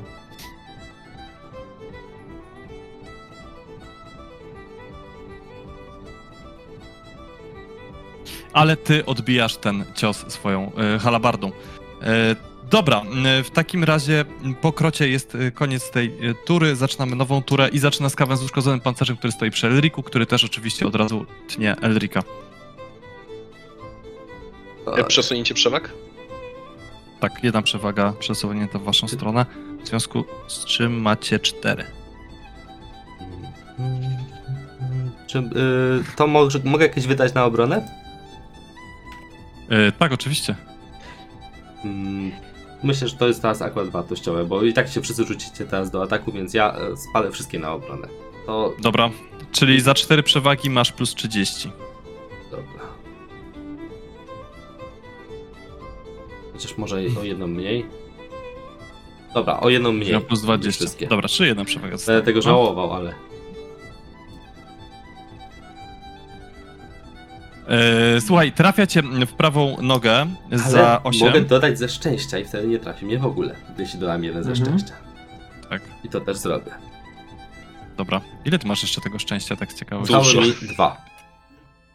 Ale ty odbijasz ten cios swoją halabardą. Dobra, w takim razie po krocie jest koniec tej tury, zaczynamy nową turę i zaczyna Skaven z uszkodzonym pancerzem, który stoi przy Elricu, który też oczywiście od razu tnie Elrica. Przesunięcie przewag? Tak, jedna przewaga przesunięta w waszą stronę, w związku z czym macie 4. To mogę jakieś wydać na obronę? Tak, oczywiście. Myślę, że to jest teraz akurat wartościowe, bo i tak się wszyscy rzucicie teraz do ataku, więc ja spalę wszystkie na obronę. To... Dobra, czyli za 4 przewagi masz plus 30. Dobra. Chociaż może o jedną mniej. Dobra, o jedną mniej. Ja plus 20. Wszystkie. Dobra, czy jedna przewaga. Będę tego żałował, ale... Słuchaj, trafia cię w prawą nogę za 8. Mogę dodać ze szczęścia i wtedy nie trafi mnie w ogóle, jeśli dodam jeden ze szczęścia. Tak. I to też zrobię. Dobra. Ile ty masz jeszcze tego szczęścia, tak z ciekawości? Dużo.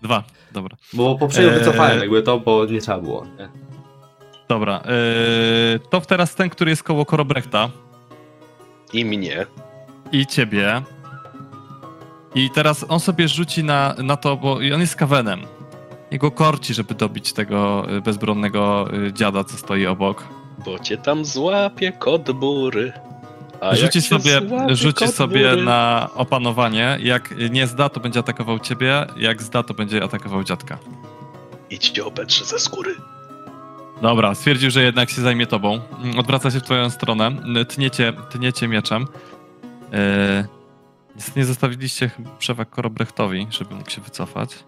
Dwa, dobra. Bo poprzednio wycofałem jakby to, bo nie trzeba było. Nie? Dobra. To teraz ten, który jest koło Korobrechta. I mnie. I ciebie. I teraz on sobie rzuci na to, bo on jest kawenem. Jego korci, żeby dobić tego bezbronnego dziada, co stoi obok. Bo cię tam złapie kot bury. A rzuci sobie na opanowanie. Jak nie zda, to będzie atakował ciebie. Jak zda, to będzie atakował dziadka. Idźcie obetrze ze skóry. Dobra, stwierdził, że jednak się zajmie tobą. Odwraca się w twoją stronę. Tniecie mieczem. Nie zostawiliście przewag Korobrechtowi, żeby mógł się wycofać.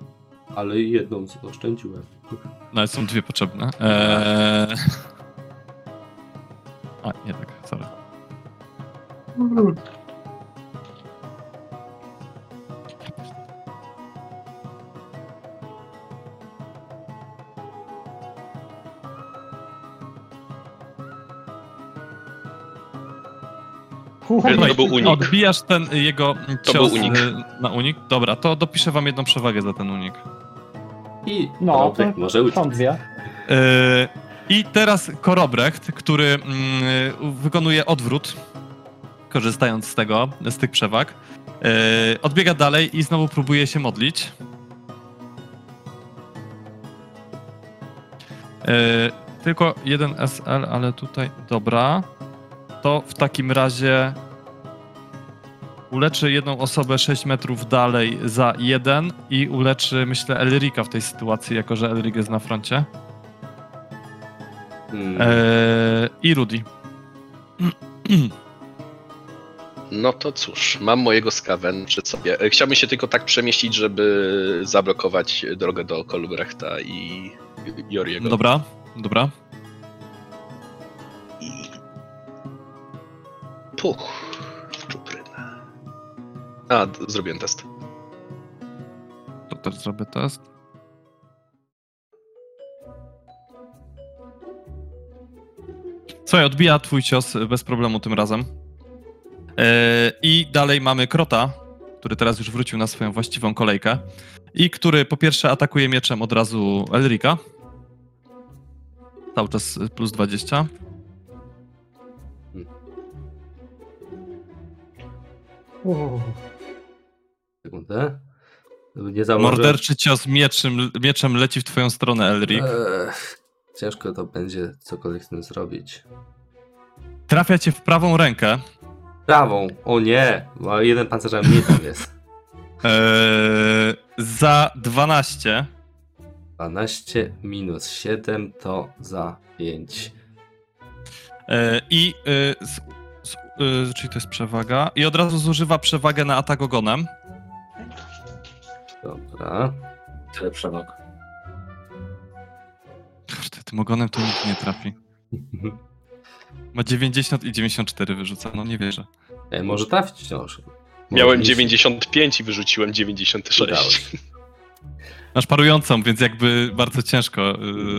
Ale jedną oszczędziłem. No, są dwie potrzebne. A, nie tak, sorry. To był unik. Odbijasz ten jego cios na unik. Dobra, to dopiszę wam jedną przewagę za ten unik. I no, może są dwie. I teraz Korobrecht, który wykonuje odwrót, korzystając z tego, z tych przewag. Odbiega dalej i znowu próbuje się modlić. Tylko jeden SL, ale tutaj... Dobra. To w takim razie uleczy jedną osobę 6 metrów dalej za 1 i uleczy, myślę, Elrika w tej sytuacji, jako że Elric jest na froncie. I Rudi. No to cóż, mam mojego skawen przed sobie. Chciałbym się tylko tak przemieścić, żeby zablokować drogę do Kolbrechta i Joriego. Dobra, dobra. Puch, czupryna. A, zrobiłem test. To też zrobię test. Słuchaj, odbija twój cios bez problemu tym razem. I dalej mamy Krota, który teraz już wrócił na swoją właściwą kolejkę. I który po pierwsze atakuje mieczem od razu Elrika. Cały czas plus 20. Sekundę. Morderczy cios mieczem leci w twoją stronę, Elric. Ciężko to będzie cokolwiek z tym zrobić. Trafia cię w prawą rękę. Prawą? O nie! Bo jeden pancerza mniej tam jest. Za 12. 12 minus 7 to za 5. Czyli to jest przewaga. I od razu zużywa przewagę na atak ogonem. Dobra. Tyle przewag. Kurde, tym ogonem to nikt nie trafi. Ma 90 i 94 wyrzuca, no nie wierzę. Może trafić wciąż. Miałem 95 i wyrzuciłem 96. Masz parującą, więc jakby bardzo ciężko,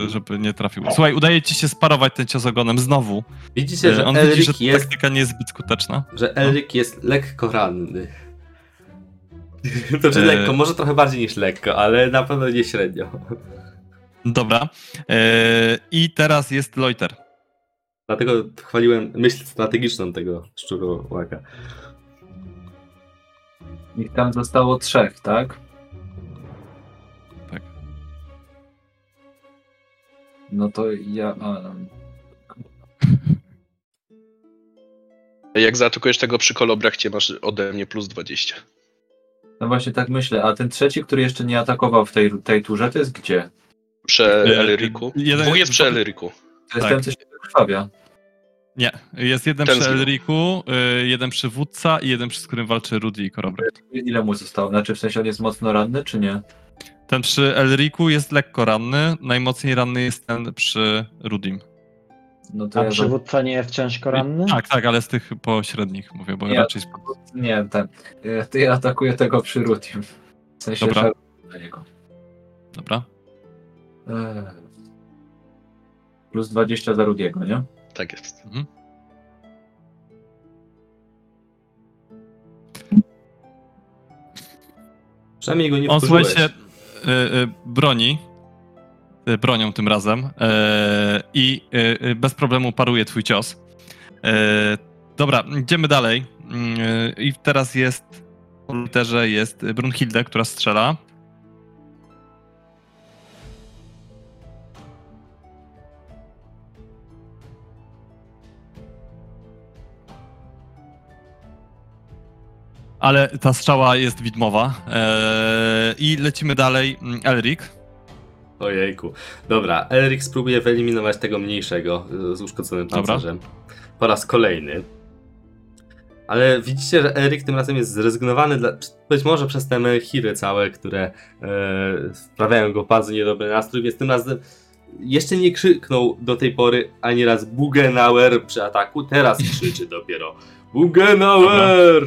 żeby nie trafił. Słuchaj, udaje ci się sparować ten cios ogonem znowu. Widzicie, że Elric, taktyka nie jest zbyt skuteczna. Że Elric jest lekko ranny. To czy lekko, może trochę bardziej niż lekko, ale na pewno nie średnio. Dobra. I teraz jest Leuter. Dlatego chwaliłem myśl strategiczną tego szczurołaka. Ich tam zostało 3, tak? No to ja... Jak zaatakujesz tego przy Kolobrachcie, masz ode mnie plus 20. No właśnie tak myślę, a ten trzeci, który jeszcze nie atakował w tej turze, to jest gdzie? Przy Elricu. Dwóch jest przy Elricu. To jest ten, co się wykrwawia. Nie, jest jeden ten przy Elricu, jeden przywódca i jeden, z którym walczy Rudi i Korobrecht. Ile mu zostało? Znaczy w sensie on jest mocno ranny, czy nie? Ten przy Elricu jest lekko ranny, najmocniej ranny jest ten przy Rudim. No to a ja przywódca nie jest ciężko ranny? Tak, ale z tych pośrednich mówię, bo ja raczej... Nie, ten. Ja atakuję tego przy Rudim. W sensie dobra. Na niego. Dobra. Plus 20 za Rudiego, nie? Tak jest. Mhm. Przynajmniej go nie wkurzyłeś. On, słuchajcie, broni. Bronią tym razem. I bez problemu paruje twój cios. Dobra, idziemy dalej. I teraz jest... Po Leuterze jest Brunhilde, która strzela. Ale ta strzała jest widmowa. I lecimy dalej. Elric. Ojejku. Dobra, Elric spróbuje wyeliminować tego mniejszego z uszkodzonym pancerzem. Po raz kolejny. Ale widzicie, że Elric tym razem jest zrezygnowany, być może przez te mechiry całe, które wprawiają go w bardzo niedobry nastrój, więc tym razem jeszcze nie krzyknął do tej pory ani raz Buchenauer przy ataku, teraz krzyczy dopiero Buchenauer!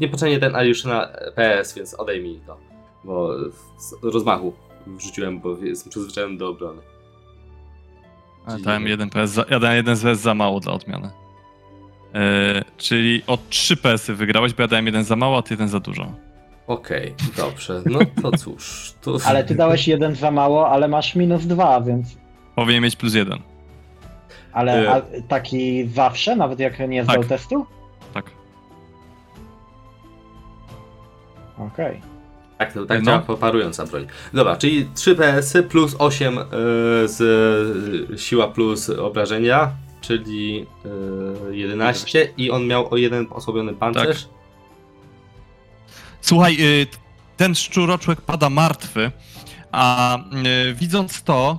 Niepotrzebnie ten aliusz na PS, więc odejmij to, bo z rozmachu wrzuciłem, bo jestem przyzwyczajony do obrony. Ale dałem jeden PS za mało dla odmiany. Czyli o 3 PS-y wygrałeś, bo ja dałem jeden za mało, a ty jeden za dużo. Okej, dobrze, no to cóż. To... Ale ty dałeś jeden za mało, ale masz minus 2, więc... Powinien mieć plus 1. Ale taki zawsze, nawet jak nie zdał testu? Tak. Okej. Tak, to tak działa parująca broń. Dobra, czyli 3 PS-y plus 8 z siła plus obrażenia. Czyli 11 i on miał o jeden osłabiony pancerz. Tak. Słuchaj, ten szczuroczłek pada martwy, a widząc to,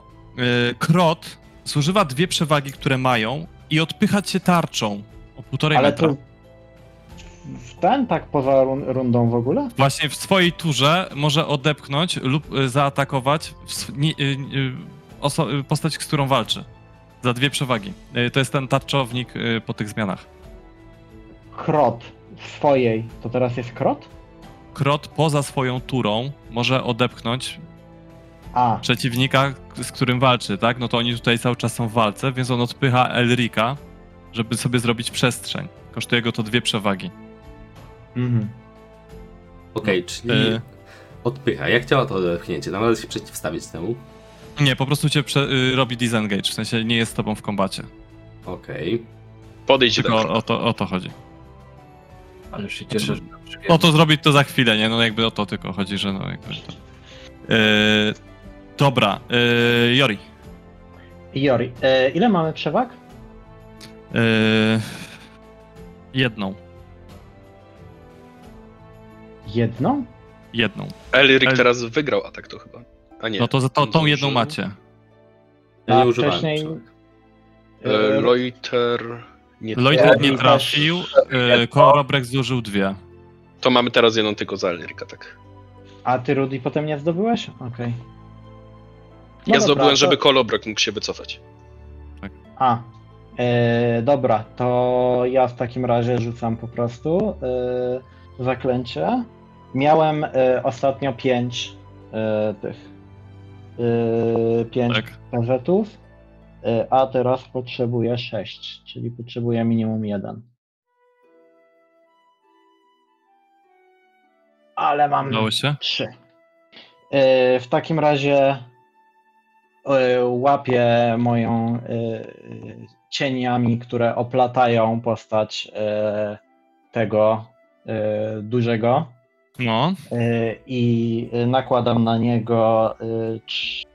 Krot zużywa 2 przewagi, które mają i odpycha się tarczą o 1,5 metra. To ten tak poza rundą w ogóle? Właśnie w swojej turze może odepchnąć lub zaatakować postać, z którą walczy. Za 2 przewagi. To jest ten tarczownik po tych zmianach. Krot swojej. To teraz jest Krot? Krot poza swoją turą może odepchnąć przeciwnika, z którym walczy, tak? No to oni tutaj cały czas są w walce, więc on odpycha Elrica, żeby sobie zrobić przestrzeń. Kosztuje go to 2 przewagi. Mhm. Okej, czyli odpycha. Jak działa to odepchnięcie? Należy się przeciwstawić temu? Nie, po prostu cię robi disengage, w sensie nie jest z tobą w kombacie. Okej. Podejdź tylko do... o to chodzi. Ale się cieszę, że... No to zrobić to za chwilę, nie? No jakby o to tylko chodzi, że no jakby... To... Dobra, Jori. Jori, ile mamy przewag? 1. Jedną? Jedną. Elric teraz wygrał atak to chyba. A nie, no to za tą jedną macie. Ja nie używałem. Wcześniej... Leuter nie trafił, Korobrecht zużył 2. To mamy teraz jedną tylko za Elrica, tak. A ty, Rudi, potem nie zdobyłeś? Okej. Okay. No ja zdobyłem, żeby Korobrecht mógł się wycofać. Tak. Dobra, to ja w takim razie rzucam po prostu zaklęcie. Miałem ostatnio 5 tych. 5 pazetów, a teraz potrzebuję 6, czyli potrzebuję minimum 1. Ale mam 3. W takim razie łapię moją cieniami, które oplatają postać tego dużego. No. I nakładam na niego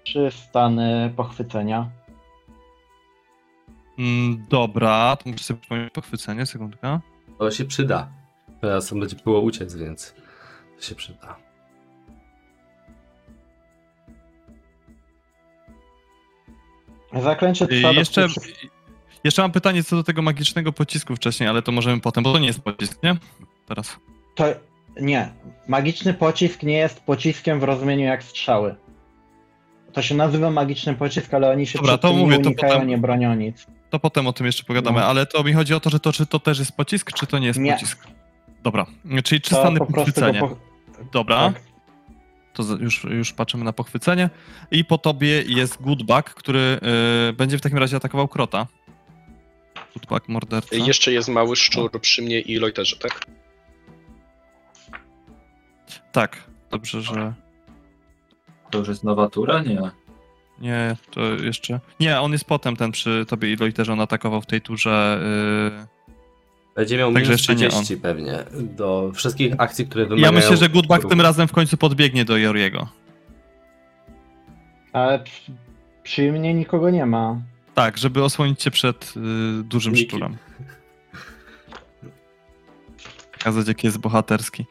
3 stany pochwycenia. Dobra, to muszę sobie przypomnieć pochwycenie, sekundka. To się przyda. Teraz będzie było uciec, więc to się przyda. Zaklęcie trwa jeszcze mam pytanie co do tego magicznego pocisku wcześniej, ale to możemy potem, bo to nie jest pocisk, nie? Teraz. To... Nie, magiczny pocisk nie jest pociskiem w rozumieniu jak strzały. To się nazywa magiczny pocisk, ale oni się przed tym nie unikają, nie bronią nic. To potem o tym jeszcze pogadamy, ale to mi chodzi o to, że to czy to też jest pocisk, czy to nie jest pocisk. Dobra, czyli 3 stany pochwycenia. Dobra, tak. To już patrzymy na pochwycenie. I po tobie jest Goodbug, który będzie w takim razie atakował Krota. Goodbug, morderca. Jeszcze jest mały szczur przy mnie i Leuterze, tak? Tak, dobrze, że... To już jest nowa tura? Nie. Nie, to jeszcze... Nie, on jest potem ten przy tobie i Leuterze, on atakował w tej turze... Będzie miał minus 30 pewnie do wszystkich akcji, które wymagają... Ja myślę, że Goodback tym razem w końcu podbiegnie do Joriego. Ale przy mnie nikogo nie ma. Tak, żeby osłonić cię przed dużym szczurem. Pokazać, jaki jest bohaterski.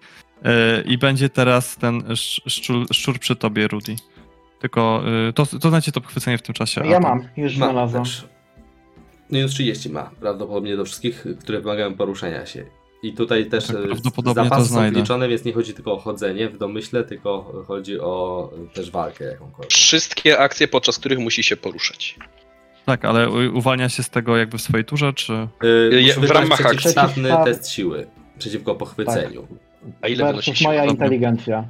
I będzie teraz ten szczur przy tobie, Rudi. Tylko to znacie to pochwycenie w tym czasie. Ja mam, już znalazłem. Minus 30 ma prawdopodobnie do wszystkich, które wymagają poruszenia się. I tutaj też tak, zapasy są liczone, więc nie chodzi tylko o chodzenie w domyśle, tylko chodzi o też walkę jakąkolwiek. Wszystkie akcje, podczas których musi się poruszać. Tak, ale uwalnia się z tego jakby w swojej turze, czy... w ramach akcji. Przeciwstawny test siły przeciwko pochwyceniu. Tak. A ile wynosi siły? Moja inteligencja.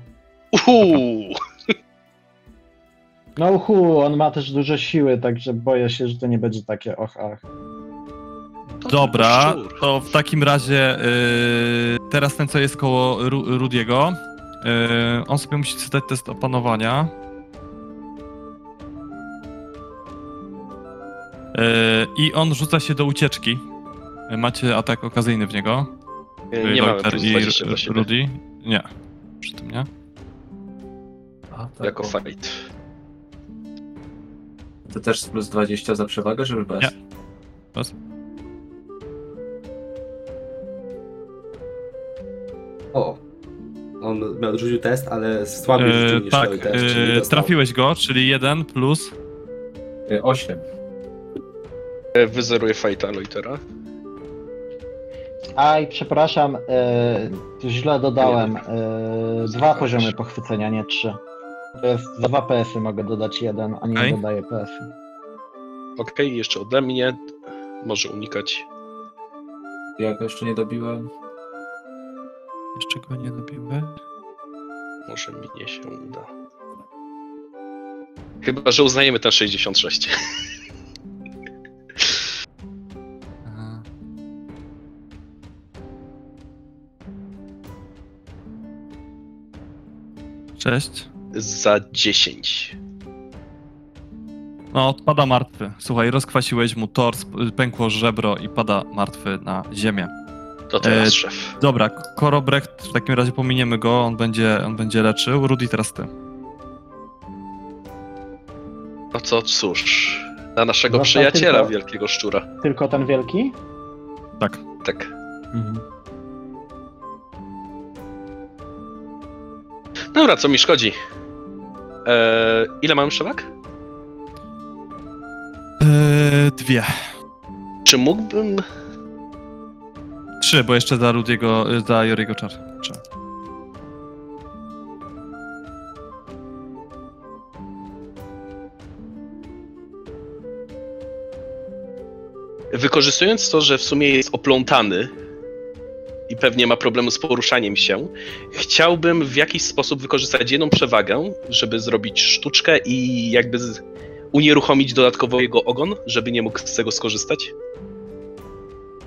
No on ma też dużo siły, także boję się, że to nie będzie takie och-ach. Dobra, to w takim razie teraz ten, co jest koło Rudiego, on sobie musi zdać test opanowania. I on rzuca się do ucieczki. Macie atak okazyjny w niego. Nie mamy plus 20 do siebie. Rudi. Nie, przy tym nie. Jako fight. To też plus 20 za przewagę, żeby bez? Nie. Bez. O, on rzucił test, ale słabiej rzucił niż tak, test. Trafiłeś go, czyli 1 plus... 8. Wyzeruję fajta Leutera. Aj, przepraszam, źle dodałem. 2 poziomy pochwycenia, nie 3. Za 2 PS-y mogę dodać 1, a nie dodaję PS-y. Okej, jeszcze ode mnie. Może unikać. Ja go jeszcze nie dobiłem. Jeszcze go nie dobiłem. Może mnie się uda. Chyba, że uznajemy ten 66. Cześć. Za 10. No, odpada martwy. Słuchaj, rozkwasiłeś mu tors, pękło żebro i pada martwy na ziemię. To teraz szef. Dobra, Korobrecht, w takim razie pominiemy go, on będzie leczył. Rudi, teraz ty. No co, cóż, na naszego przyjaciela tylko, wielkiego szczura. Tylko ten wielki? Tak. Tak. Mhm. Dobra, co mi szkodzi? Ile mam przewag? 2. Czy mógłbym... 3, bo jeszcze za Joriego czar. Wykorzystując to, że w sumie jest oplątany, i pewnie ma problemy z poruszaniem się. Chciałbym w jakiś sposób wykorzystać jedną przewagę, żeby zrobić sztuczkę i jakby unieruchomić dodatkowo jego ogon, żeby nie mógł z tego skorzystać.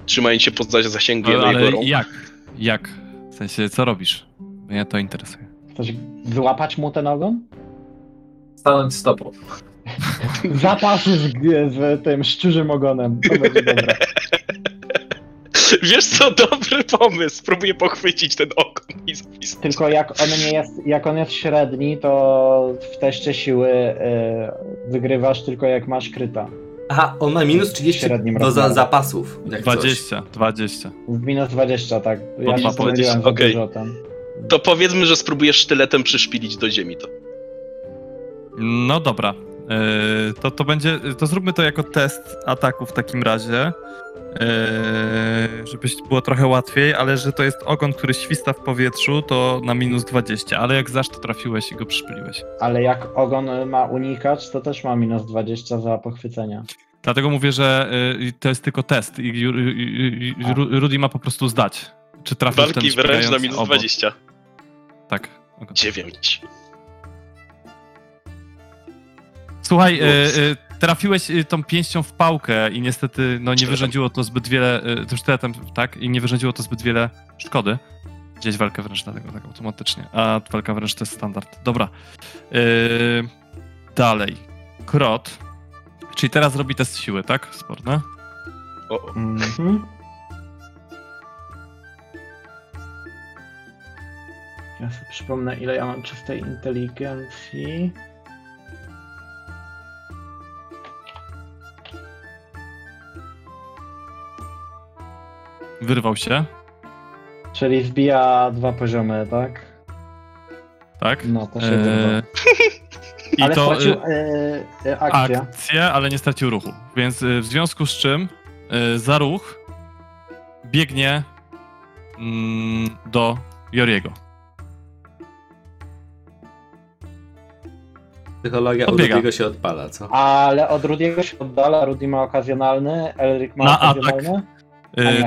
Trzymając się poza zasięgiem jego rąk. Jak? W sensie, co robisz? Mnie to interesuje. Chcesz wyłapać mu ten ogon? Stanąć stopą. Zapasy z tym szczurzym ogonem. To będzie dobre. Wiesz co, dobry pomysł. Spróbuję pochwycić ten ogon i zapisać. Tylko jak on jest średni, to w teście siły wygrywasz tylko jak masz kryta. Aha, on ma minus 30 do zapasów. 20. Minus 20, tak. Ja się pomyliłem za dużo tam. To powiedzmy, że spróbujesz sztyletem przyszpilić do ziemi to. No dobra. To będzie. To zróbmy to jako test ataku w takim razie. Żeby było trochę łatwiej, ale że to jest ogon, który śwista w powietrzu, to na minus 20, ale jak zaś to trafiłeś i go przyszpiliłeś. Ale jak ogon ma unikać, to też ma minus 20 za pochwycenia. Dlatego mówię, że to jest tylko test i Rudi ma po prostu zdać. Czy trafił ten walki wręcz na minus 20. Tak. 9. Słuchaj, trafiłeś tą pięścią w pałkę i niestety nie wyrządziło to zbyt wiele sztyletem, tak? I nie wyrządziło to zbyt wiele szkody. Widziałeś walkę wręcz, dlatego tak automatycznie. A walka wręcz to jest standard. Dobra. Dalej. Krot. Czyli teraz robi test siły, tak? Sporne. Mhm. Ja sobie przypomnę, ile ja mam czystej inteligencji. Wyrwał się. Czyli wbija 2 poziomy, tak? Tak. No, to się wyrwał. Ale to stracił akcję, ale nie stracił ruchu. Więc w związku z czym za ruch biegnie do Joriego. Psychologia od Rudiego się odpala, co? Ale od Rudiego się oddala, Rudi ma okazjonalny, Elric ma okazjonalny.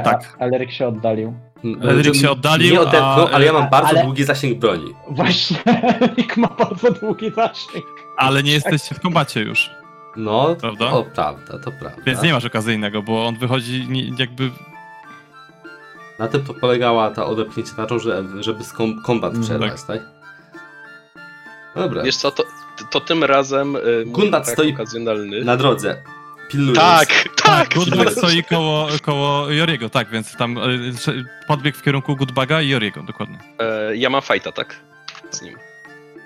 Tak. Elric się oddalił. Elric się oddalił, nie odetchnął, ale ja mam bardzo długi zasięg broni. Właśnie, Elric ma bardzo długi zasięg. Ale nie jesteście w kombacie już. No, prawda? To prawda, to prawda. Więc nie masz okazyjnego, bo on wychodzi jakby... Na tym to polegała ta odepchnięcie na to, żeby kombat przerwać, tak? Dobra. Wiesz co, to tym razem... Gunbad stoi okazjonalny na drodze. Pilnujesz. Tak! Goodbug stoi koło Joriego, tak, więc tam podbieg w kierunku Goodbuga i Joriego, dokładnie. Ja mam fajta, tak? Z nim.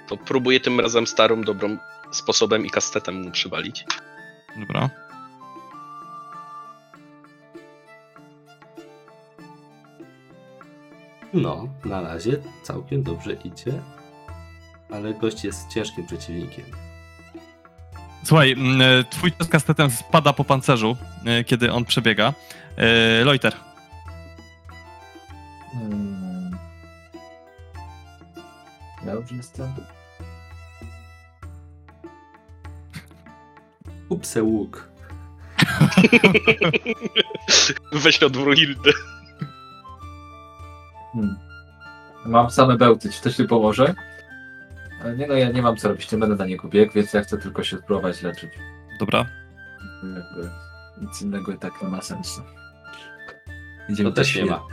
To próbuję tym razem starym, dobrym sposobem i kastetem mu przywalić. Dobra. No, na razie całkiem dobrze idzie, ale gość jest ciężkim przeciwnikiem. Słuchaj, twój cios kastetem spada po pancerzu, kiedy on przebiega. Leuter. Ja już jestem. Upsę łuk. Weź od Brunhildy. Mam same bełty, czy też się położę? Nie, no ja nie mam co robić, nie będę na niego biegł, więc ja chcę tylko się spróbować leczyć. Dobra. Jakby nic innego i tak nie ma sensu. Idziemy to też nie ma.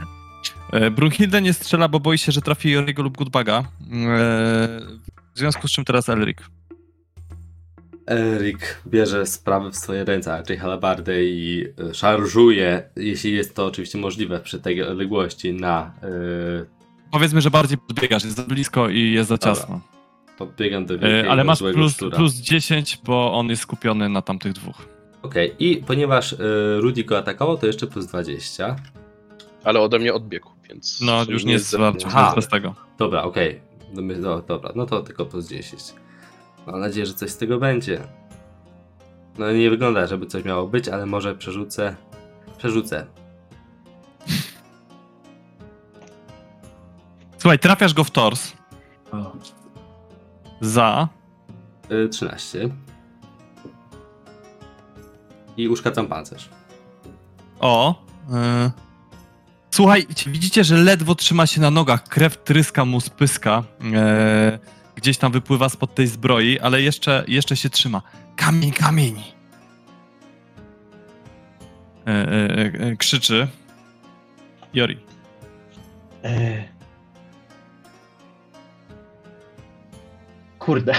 Brunhilda nie strzela, bo boi się, że trafi Joriego lub Goodbuga. W związku z czym teraz Elric. Elric bierze sprawy w swoje ręce, czyli halabardę i szarżuje, jeśli jest to oczywiście możliwe przy tej odległości, na... Powiedzmy, że bardziej podbiegasz, jest za blisko i jest za ciasno. Podbiegam do wielkiego. Ale masz plus 10, bo on jest skupiony na tamtych dwóch. Okej, i ponieważ Rudi go atakował, to jeszcze plus 20. Ale ode mnie odbiegł, więc... No, już nie jest bez tego. Dobra, okej. Dobra, no to tylko plus 10. Mam nadzieję, że coś z tego będzie. No nie wygląda, żeby coś miało być, ale może przerzucę. Słuchaj, trafiasz go w tors. Za... 13. I uszkadzam pancerz. Słuchajcie, widzicie, że ledwo trzyma się na nogach. Krew tryska mu z pyska. Gdzieś tam wypływa spod tej zbroi, ale jeszcze się trzyma. Kamień! Krzyczy. Jori. Kurde.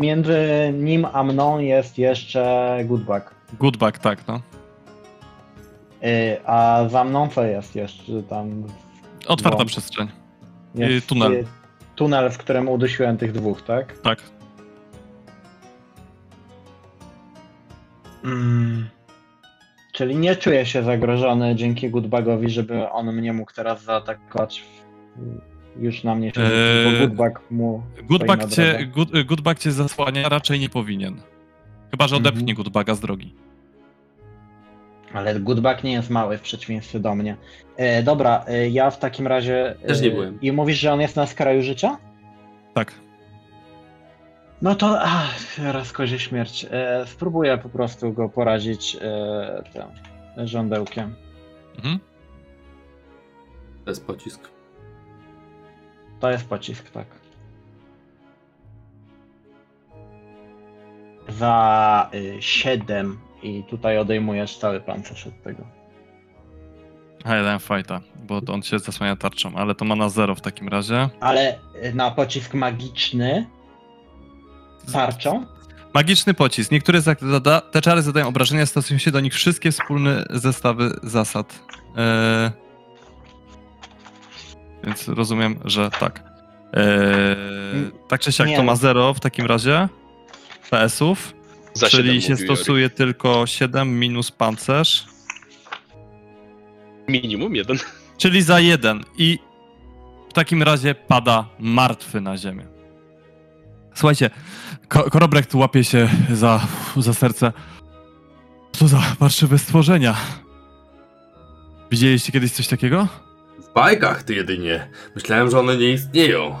Między nim a mną jest jeszcze Goodbug. Goodbug, tak, no. A za mną co jest jeszcze tam? Otwarta przestrzeń. Jest tunel. Tunel, w którym udusiłem tych dwóch, tak? Tak. Czyli nie czuję się zagrożony dzięki Goodbugowi, żeby on mnie mógł teraz zaatakować. Już na mnie się Goodbug cię zasłania, raczej nie powinien. Chyba że odepchnie Goodbuga z drogi. Ale Goodbug nie jest mały w przeciwieństwie do mnie. Dobra, ja w takim razie... Też nie byłem. I mówisz, że on jest na skraju życia? Tak. No to raz kozie śmierć. Spróbuję po prostu go porazić tym żądełkiem. To jest pocisk. To jest pocisk, tak. Za 7 i tutaj odejmujesz cały pancerz od tego. A ja dałem fajta, bo on się zasłania tarczą, ale to ma na 0 w takim razie. Ale na pocisk magiczny tarczą? Magiczny pocisk. Niektóre te czary zadają obrażenia, stosują się do nich wszystkie wspólne zestawy zasad. Więc rozumiem, że tak. Tak czy siak to ma 0 w takim razie PS-ów, czyli się stosuje Jori. Tylko 7 minus pancerz. Minimum 1. Czyli za 1 i w takim razie pada martwy na ziemię. Słuchajcie, Korobrecht łapie się za serce. Co za parszywe stworzenia. Widzieliście kiedyś coś takiego? W bajkach ty jedynie. Myślałem, że one nie istnieją.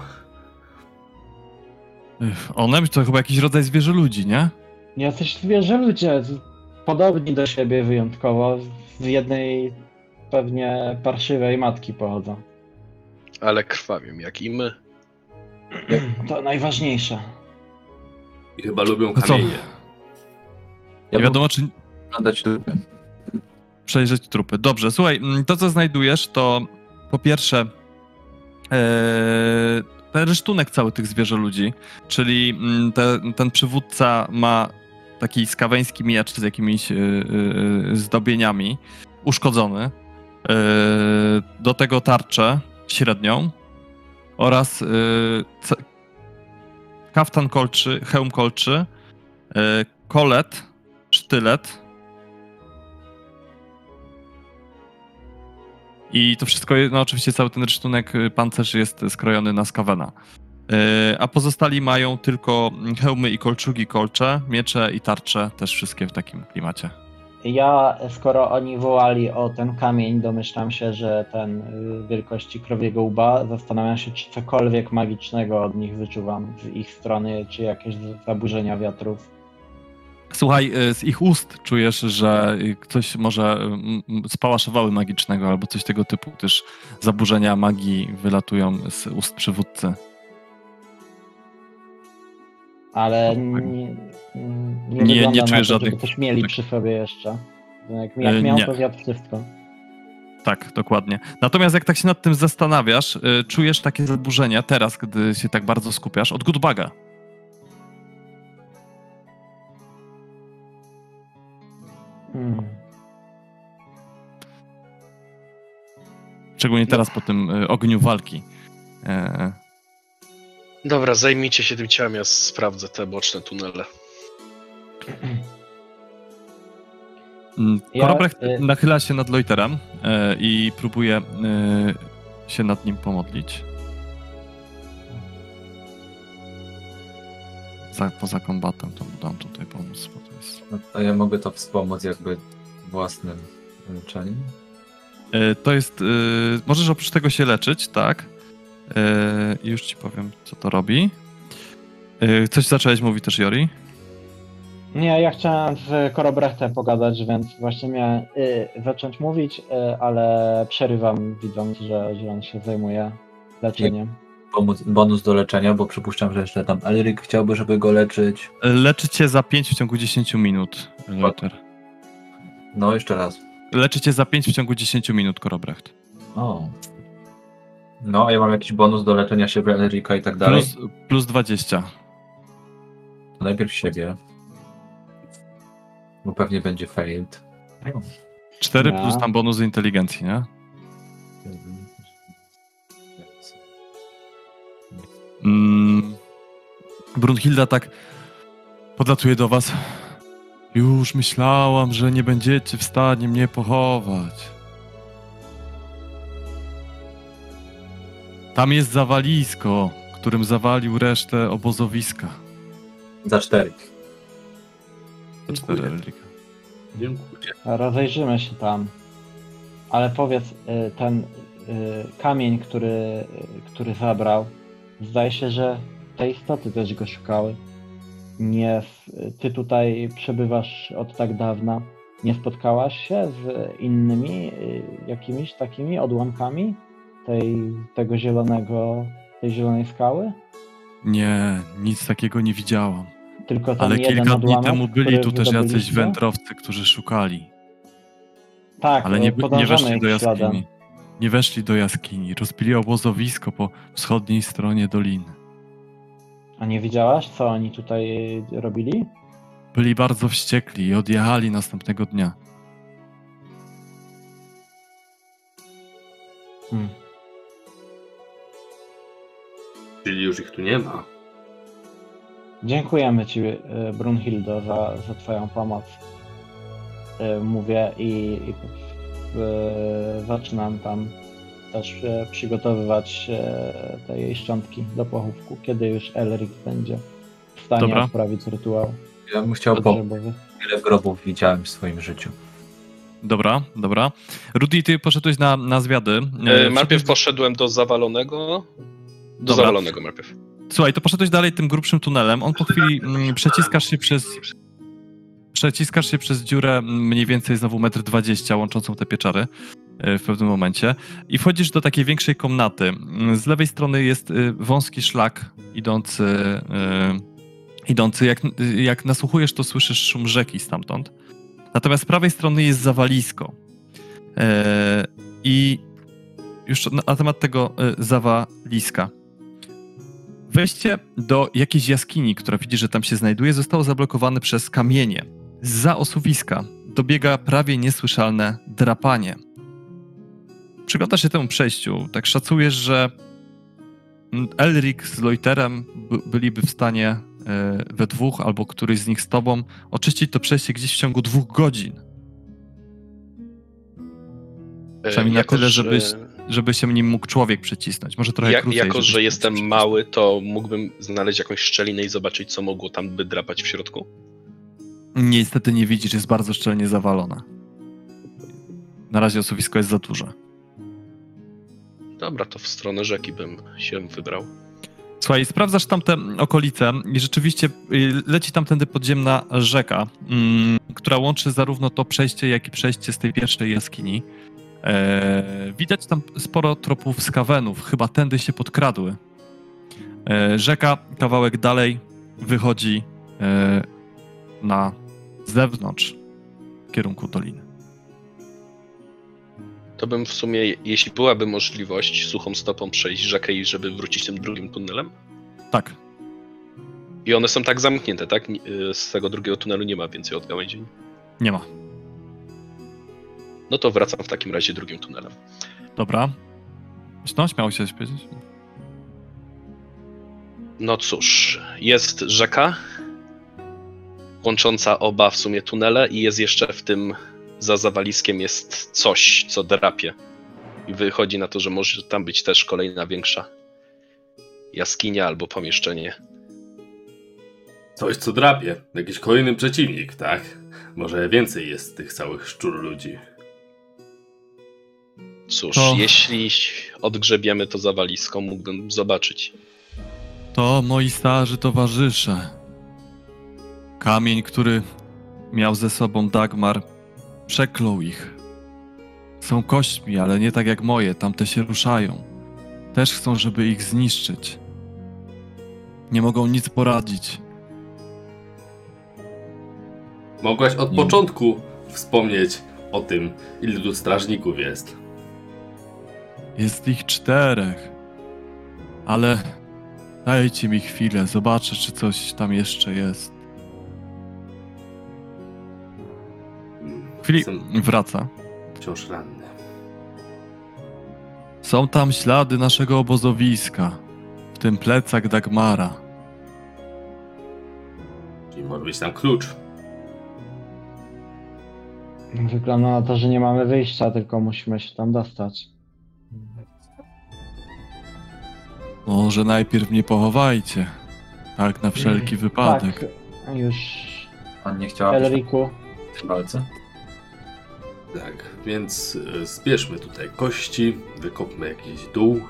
One? To chyba jakiś rodzaj zwierzę ludzi, nie? Ja też zwierzę ludzie. Podobni do siebie wyjątkowo. Z jednej pewnie parszywej matki pochodzą. Ale krwawią, jak i my. To najważniejsze. I chyba lubią kamienie. Ja nie wiadomo, czy... Nadać trupy. Przejrzeć trupy. Dobrze, słuchaj, to co znajdujesz to po pierwsze ten rysztunek cały tych zwierzę ludzi, czyli ten przywódca ma taki skaweński miecz z jakimiś zdobieniami, uszkodzony, do tego tarczę średnią oraz kaftan kolczy, hełm kolczy, kolet, sztylet. I to wszystko, no oczywiście cały ten rysztunek, pancerz jest skrojony na skawena. A pozostali mają tylko hełmy i kolczugi, kolcze, miecze i tarcze, też wszystkie w takim klimacie. Ja, skoro oni wołali o ten kamień, domyślam się, że ten wielkości krowiego łba, zastanawiam się, czy cokolwiek magicznego od nich wyczuwam z ich strony, czy jakieś zaburzenia wiatrów. Słuchaj, z ich ust czujesz, że ktoś może spałaszowały magicznego albo coś tego typu, też zaburzenia magii wylatują z ust przywódcy. Ale nie czuję żadnych... Żeby coś mieli przy sobie jeszcze. Jak miał, to zjadł wszystko. Tak, dokładnie. Natomiast jak tak się nad tym zastanawiasz, czujesz takie zaburzenia teraz, gdy się tak bardzo skupiasz, od Goodbaga. Szczególnie teraz po tym ogniu walki. Dobra, zajmijcie się tym ciałem, ja sprawdzę te boczne tunele. Korobrecht nachyla się nad Leuterem i próbuje się nad nim pomodlić. Poza kombatem to dam tutaj pomysł. A ja mogę to wspomóc jakby własnym leczeniem? To jest... możesz oprócz tego się leczyć, tak? Już ci powiem, co to robi. Coś zacząłeś mówić też, Jori? Nie, ja chciałem z Korobrechtem pogadać, więc właśnie miałem zacząć mówić, ale przerywam, widząc, że on się zajmuje leczeniem. Bonus do leczenia, bo przypuszczam, że jeszcze tam Elric chciałby, żeby go leczyć. Leczycie za 5 w ciągu 10 minut, Leuter. No, jeszcze raz. Leczycie za 5 w ciągu 10 minut, Korobrecht. O. No, a ja mam jakiś bonus do leczenia siebie, Elrica i tak dalej. Plus 20. To najpierw siebie. Bo pewnie będzie failed. 4 ja. Plus tam bonus inteligencji, nie? Brunhilda tak podlatuje do was. Już myślałam, że nie będziecie w stanie mnie pochować. Tam jest zawalisko, którym zawalił resztę obozowiska. Za 4. Za 4 relika. Dziękuję. Rozejrzymy się tam. Ale powiedz, ten kamień, który zabrał, zdaje się, że te istoty też go szukały. Nie, ty tutaj przebywasz od tak dawna. Nie spotkałaś się z innymi jakimiś takimi odłamkami tej zielonej skały? Nie, nic takiego nie widziałam. Tylko ale kilka dni temu byli tu też jacyś wędrowcy, którzy szukali. Tak, ale nie weszli do jaskini. Śladem. Nie weszli do jaskini. Rozbili obozowisko po wschodniej stronie doliny. A nie widziałaś, co oni tutaj robili? Byli bardzo wściekli i odjechali następnego dnia. Czyli już ich tu nie ma. Dziękujemy ci, Brunhildo, za twoją pomoc. Mówię i zaczynam tam też przygotowywać te jej szczątki do pochówku, kiedy już Elric będzie w stanie odprawić rytuał. Ja bym chciał pomóc. Wiele grobów widziałem w swoim życiu. Dobra. Rudi, ty poszedłeś na zwiady. Najpierw poszedłem do zawalonego. Zawalonego najpierw. Słuchaj, to poszedłeś dalej tym grubszym tunelem. On po chwili przeciskasz się przez dziurę mniej więcej znowu 1,20 m łączącą te pieczary w pewnym momencie i wchodzisz do takiej większej komnaty. Z lewej strony jest wąski szlak idący. Jak nasłuchujesz, to słyszysz szum rzeki stamtąd. Natomiast z prawej strony jest zawalisko. I już na temat tego zawaliska. Wejście do jakiejś jaskini, która widzi, że tam się znajduje, zostało zablokowane przez kamienie. Zza osuwiska dobiega prawie niesłyszalne drapanie. Przyglądasz się temu przejściu. Tak szacujesz, że Elric z Leuterem byliby w stanie we dwóch, albo któryś z nich z tobą, oczyścić to przejście gdzieś w ciągu 2 godzin. Przynajmniej na tyle, żeby się nim mógł człowiek przecisnąć. Może trochę krócej. Jako, że jestem mały, to mógłbym znaleźć jakąś szczelinę i zobaczyć, co mogło tam by drapać w środku? Niestety nie widzisz, jest bardzo szczelnie zawalona. Na razie osuwisko jest za duże. Dobra, to w stronę rzeki bym się wybrał. Słuchaj, sprawdzasz tamte okolice i rzeczywiście leci tamtędy podziemna rzeka, która łączy zarówno to przejście, jak i przejście z tej pierwszej jaskini. Widać tam sporo tropów skawenów, chyba tędy się podkradły. Rzeka kawałek dalej wychodzi na zewnątrz w kierunku doliny. To bym w sumie, jeśli byłaby możliwość, suchą stopą przejść rzekę i żeby wrócić tym drugim tunelem? Tak. I one są tak zamknięte, tak? Z tego drugiego tunelu nie ma więcej odgałęzień? Nie ma. No to wracam w takim razie drugim tunelem. Dobra. No, śmiało się powiedzieć. No cóż, jest rzeka łącząca oba w sumie tunele i jest jeszcze w tym za zawaliskiem jest coś, co drapie. I wychodzi na to, że może tam być też kolejna większa jaskinia albo pomieszczenie. Coś, co drapie. Jakiś kolejny przeciwnik, tak? Może więcej jest tych całych szczur ludzi. Cóż, jeśli odgrzebiemy to zawalisko, mógłbym zobaczyć. To moi starzy towarzysze. Kamień, który miał ze sobą Dagmar, przeklął ich. Są kośćmi, ale nie tak jak moje. Tamte się ruszają. Też chcą, żeby ich zniszczyć. Nie mogą nic poradzić. Mogłaś od początku wspomnieć o tym, ile tu strażników jest. Jest ich 4, ale dajcie mi chwilę, zobaczę, czy coś tam jeszcze jest. W chwili wraca. Wciąż ranny. Są tam ślady naszego obozowiska, w tym plecak Dagmara. Czyli może być tam klucz. Wygląda na to, że nie mamy wyjścia, tylko musimy się tam dostać. Może najpierw mnie pochowajcie. Tak, na wszelki wypadek. Tak, już. Pan nie chciał. Elriku. Tak, więc zbierzmy tutaj kości, wykopmy jakiś dół.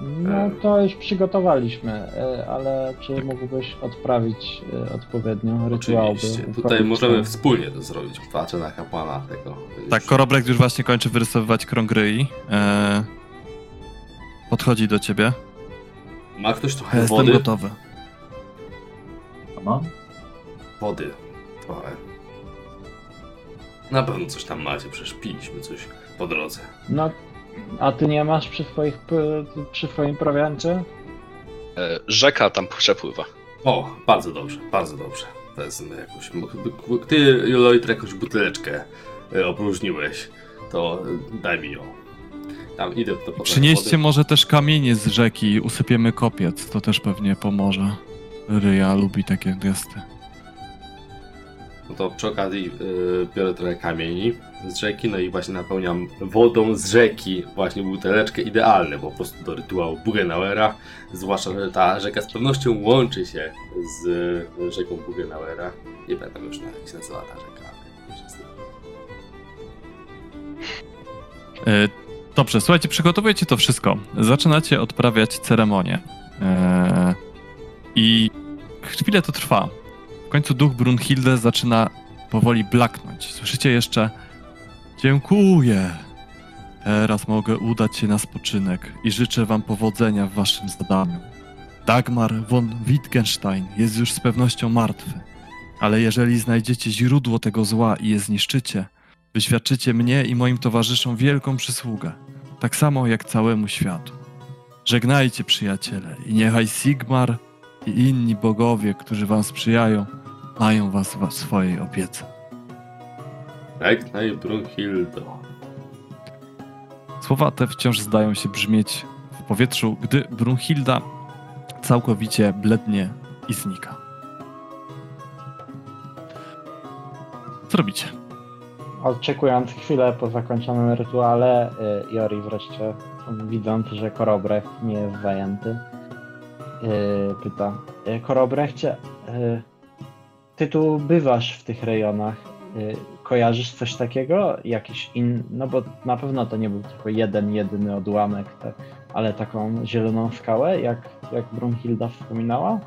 No to już przygotowaliśmy, ale czy mógłbyś odprawić odpowiednio rytuały? Oczywiście, tutaj możemy wspólnie to zrobić. Patrzę na kapłana tego. Tak, Korobrecht już właśnie kończy wyrysowywać krąg ryi. Podchodzi do ciebie. Ma ktoś trochę wody? Jestem gotowy. A mam? Wody. Trochę. Na pewno coś tam macie, przecież piliśmy coś po drodze. No, a ty nie masz przy twoim prowiancie? Rzeka tam przepływa. O, bardzo dobrze, bardzo dobrze. Wezmę jakąś... Ty, Leuter, jakąś buteleczkę opróżniłeś, to daj mi ją. Tam idę do Przynieście może też kamienie z rzeki i usypiemy kopiec, to też pewnie pomoże. Ryja lubi takie gesty. No to przy okazji biorę trochę kamieni z rzeki, no i właśnie napełniam wodą z rzeki właśnie buteleczkę, idealne po prostu do rytuału Buchenauera, zwłaszcza, że ta rzeka z pewnością łączy się z rzeką Buchenauera. Nie pamiętam już, jak się nazywa ta rzeka. Dobrze, słuchajcie, przygotowujecie to wszystko. Zaczynacie odprawiać ceremonię. I chwilę to trwa. W końcu duch Brunhilde zaczyna powoli blaknąć. Słyszycie jeszcze dziękuję. Teraz mogę udać się na spoczynek i życzę wam powodzenia w waszym zadaniu. Dagmar von Wittgenstein jest już z pewnością martwy, ale jeżeli znajdziecie źródło tego zła i je zniszczycie, wyświadczycie mnie i moim towarzyszom wielką przysługę, tak samo jak całemu światu. Żegnajcie, przyjaciele, i niechaj Sigmar i inni bogowie, którzy wam sprzyjają, mają was w swojej opiece. Żegnaj, Brunhildo. Słowa te wciąż zdają się brzmieć w powietrzu, gdy Brunhilda całkowicie blednie i znika. Co robicie? Oczekując chwilę po zakończonym rytuale, Jori wreszcie, widząc, że Korobrecht nie jest zajęty, pyta: Korobrechcie, ty tu bywasz w tych rejonach, kojarzysz coś takiego? Jakiś no bo na pewno to nie był tylko jedyny odłamek, ale taką zieloną skałę, jak Brunhilda wspominała?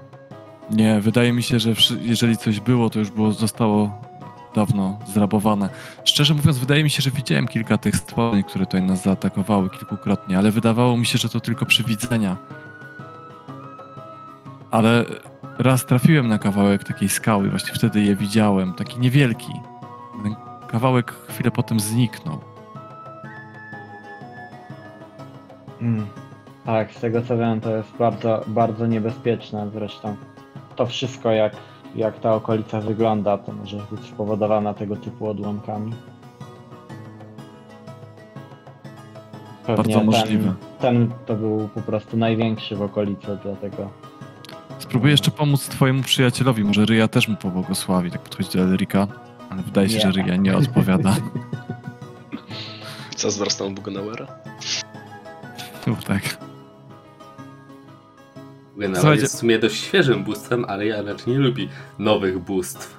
Nie, wydaje mi się, że jeżeli coś było, to już zostało dawno zrabowane. Szczerze mówiąc, wydaje mi się, że widziałem kilka tych stworzeń, które tutaj nas zaatakowały kilkukrotnie, ale wydawało mi się, że to tylko przywidzenia. Ale raz trafiłem na kawałek takiej skały, właśnie wtedy je widziałem, taki niewielki. Ten kawałek chwilę potem zniknął. Tak, z tego co wiem, to jest bardzo, bardzo niebezpieczne zresztą. To wszystko jak ta okolica wygląda, to może być spowodowana tego typu odłamkami. Pewnie bardzo możliwe. Ten to był po prostu największy w okolicy, dlatego... Spróbuję jeszcze pomóc twojemu przyjacielowi, może Ryja też mu pobłogosławi, tak podchodzi do Elrica, ale wydaje się, że Ryja nie odpowiada. Co z wrastą Buchenauera? No tak. Buchenauer jest w sumie dość świeżym bóstwem, ale ja raczej nie lubi nowych bóstw.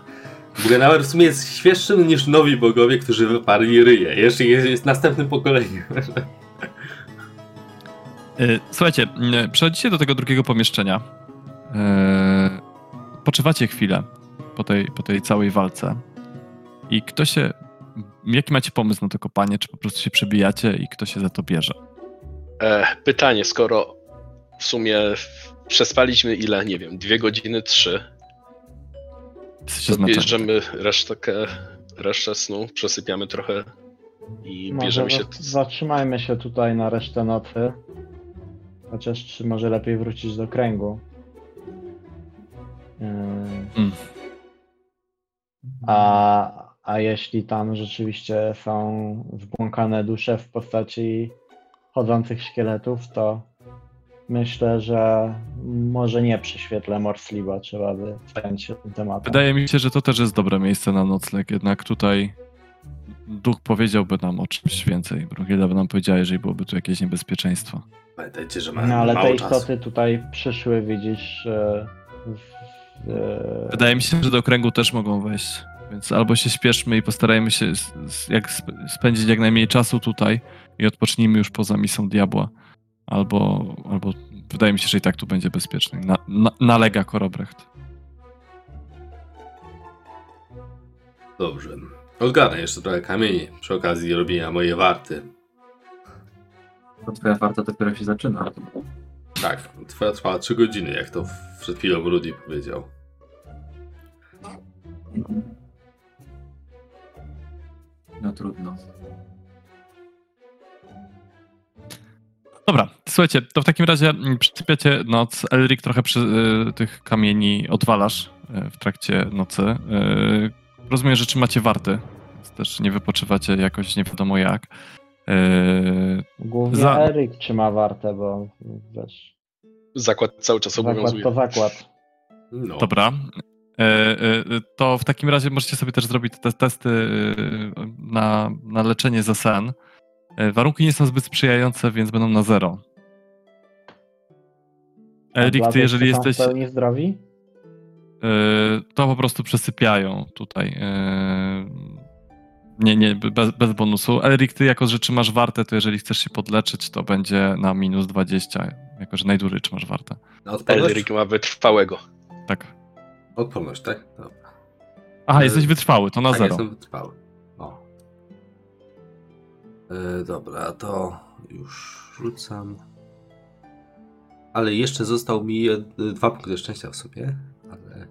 Buchenauer w sumie jest świeższym niż nowi bogowie, którzy wyparli Ryję. Jeszcze jest następnym pokoleniem. Słuchajcie, przechodzicie do tego drugiego pomieszczenia. Odpoczywacie chwilę po tej całej walce. I kto się... Jaki macie pomysł na to kopanie? Czy po prostu się przebijacie i kto się za to bierze? Pytanie, skoro w sumie... Przespaliśmy ile? Nie wiem, 2 godziny, 3. Bierzemy resztę snu, przesypiamy trochę i bierzemy się... Zatrzymajmy się tutaj na resztę nocy. Chociaż czy może lepiej wrócić do kręgu. A jeśli tam rzeczywiście są zbłąkane dusze w postaci chodzących szkieletów, to myślę, że może nie przy świetle Morrslieba trzeba by zająć się tym tematem. Wydaje mi się, że to też jest dobre miejsce na nocleg, jednak tutaj duch powiedziałby nam o czymś więcej. Brunhilda by nam powiedziała, jeżeli byłoby tu jakieś niebezpieczeństwo. Pamiętajcie, że mamy ale te istoty czasu. Tutaj przyszły, widzisz... Wydaje mi się, że do kręgu też mogą wejść, więc albo się śpieszmy i postarajmy się spędzić jak najmniej czasu tutaj i odpocznijmy już poza misą diabła. Albo wydaje mi się, że i tak tu będzie bezpieczny. Nalega Korobrecht. Dobrze. Odgarnę jeszcze trochę kamieni przy okazji robienia mojej warty. To twoja warta dopiero się zaczyna. Tak, trwała 3 godziny, jak to przed chwilą Rudi powiedział. No trudno. Dobra, słuchajcie, to w takim razie przysypiacie noc. Elric trochę przy tych kamieni odwalasz w trakcie nocy. Rozumiem, że trzymacie warty, więc też nie wypoczywacie jakoś nie wiadomo jak. Głównie Elric trzyma wartę, bo wiesz... Zakład cały czas obowiązuje. Zakład to zakład. No. Dobra. To w takim razie możecie sobie też zrobić te testy na leczenie za sen. Warunki nie są zbyt sprzyjające, więc będą na 0. Elric, ty jeżeli jesteś... w pełni zdrowi? To po prostu przesypiają tutaj. Nie, bez bonusu. Elric, ty jako, że trzymasz wartę, to jeżeli chcesz się podleczyć, to będzie na minus 20, jako, że najdłużej trzymasz wartę. Elric ma wytrwałego. Tak. Odporność, tak? Dobra. Aha, jesteś wytrwały, to na 0. Jestem wytrwały. O. Dobra, to już rzucam. Ale jeszcze został mi 2 punkty szczęścia w sobie. Ale...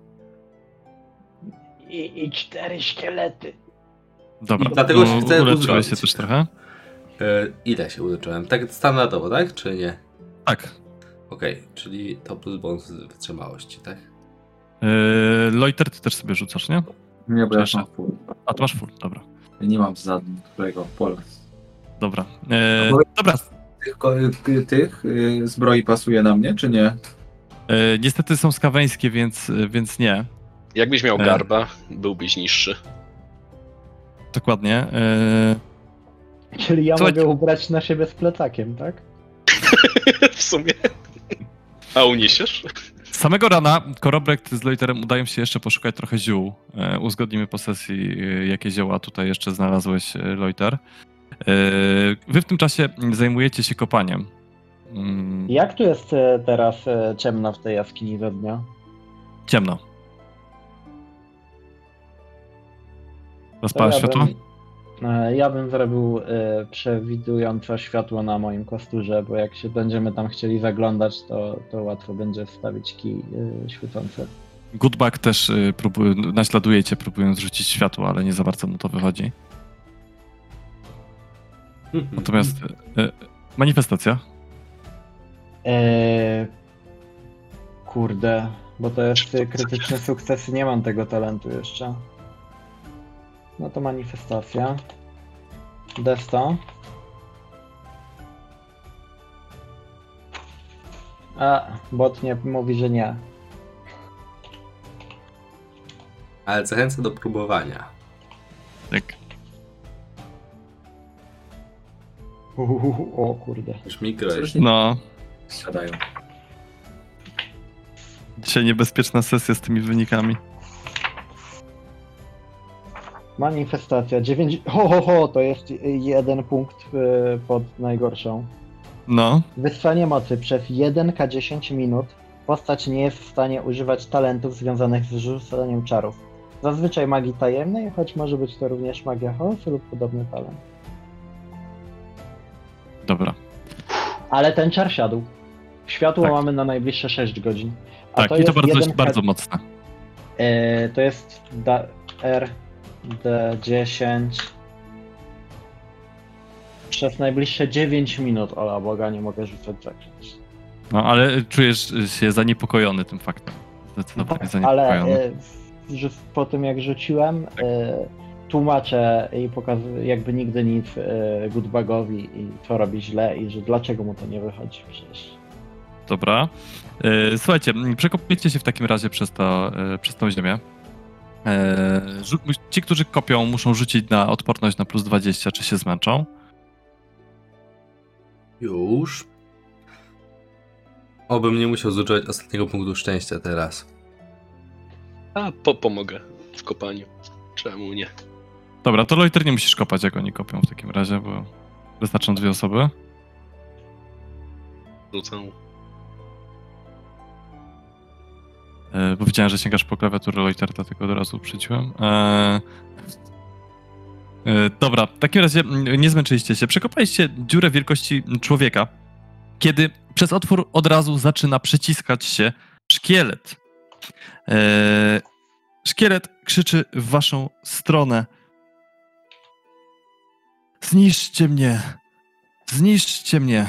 I 4 szkielety. Dobra, dlatego uleczyłeś się też trochę? Ile się uleczyłem? Tak standardowo, tak? Czy nie? Tak. Okej, czyli to plus bonus wytrzymałości, tak? Leuter, ty też sobie rzucasz, nie? Nie, bo ja mam full. A to masz full, dobra. Ja nie mam za którego pola. Dobra. Dobra. Tych zbroi pasuje na mnie, czy nie? Niestety są skaweńskie, więc nie. Jakbyś miał garba, byłbyś niższy. Dokładnie. Czyli ja mogę ubrać na siebie z plecakiem, tak? W sumie. A uniesiesz? Samego rana Korobrecht z Leuterem udają się jeszcze poszukać trochę ziół. Uzgodnimy po sesji, jakie zioła tutaj jeszcze znalazłeś, Leuter. Wy w tym czasie zajmujecie się kopaniem. Jak tu jest teraz ciemno w tej jaskini do dnia? Ciemno. Rozpala światło? Ja bym zrobił przewidujące światło na moim kosturze, bo jak się będziemy tam chcieli zaglądać, to łatwo będzie wstawić kij świecący. Goodback też naśladuje cię, próbując rzucić światło, ale nie za bardzo mu to wychodzi. Natomiast manifestacja? Kurde, bo to jest krytyczne sukcesy, nie mam tego talentu jeszcze. No to manifestacja. Desto. A, bot nie mówi, że nie. Ale zachęcę do próbowania. Tak. O kurde. Już mikro jest. No. Siadają. Dzisiaj niebezpieczna sesja z tymi wynikami. Manifestacja 9. To jest 1 punkt pod najgorszą. No. Wyssanie mocy przez 1K10 minut. Postać nie jest w stanie używać talentów związanych z rzucaniem czarów. Zazwyczaj magii tajemnej, choć może być to również magia chaosu lub podobny talent. Dobra. Ale ten czar siadł. Światło tak. Mamy na najbliższe 6 godzin. A tak, to i to bardzo, bardzo mocne. To jest D10 przez najbliższe 9 minut, ola boga, nie mogę rzucać zaklęć. No ale czujesz się zaniepokojony tym faktem. Zdecydowanie tak, zaniepokojony. Ale po tym jak rzuciłem, tak. Tłumaczę i pokazuję jakby nigdy nic Goodbagowi i co robi źle i że dlaczego mu to nie wychodzi przecież. Dobra. Słuchajcie, przekopujecie się w takim razie przez tą ziemię. Ci, którzy kopią, muszą rzucić na odporność na plus 20, czy się zmęczą. Już. Obym nie musiał zużywać ostatniego punktu szczęścia teraz. A, pomogę w kopaniu. Czemu nie? Dobra, to Leuter nie musisz kopać, jak oni kopią w takim razie, bo wystarczą 2 osoby. Rzucę. Bo widziałem, że sięgasz po klawiaturę Leutera, dlatego od razu uprzedziłem. Dobra, w takim razie nie zmęczyliście się. Przekopaliście dziurę wielkości człowieka, kiedy przez otwór od razu zaczyna przeciskać się szkielet. Szkielet krzyczy w waszą stronę. Zniszczcie mnie! Zniszczcie mnie!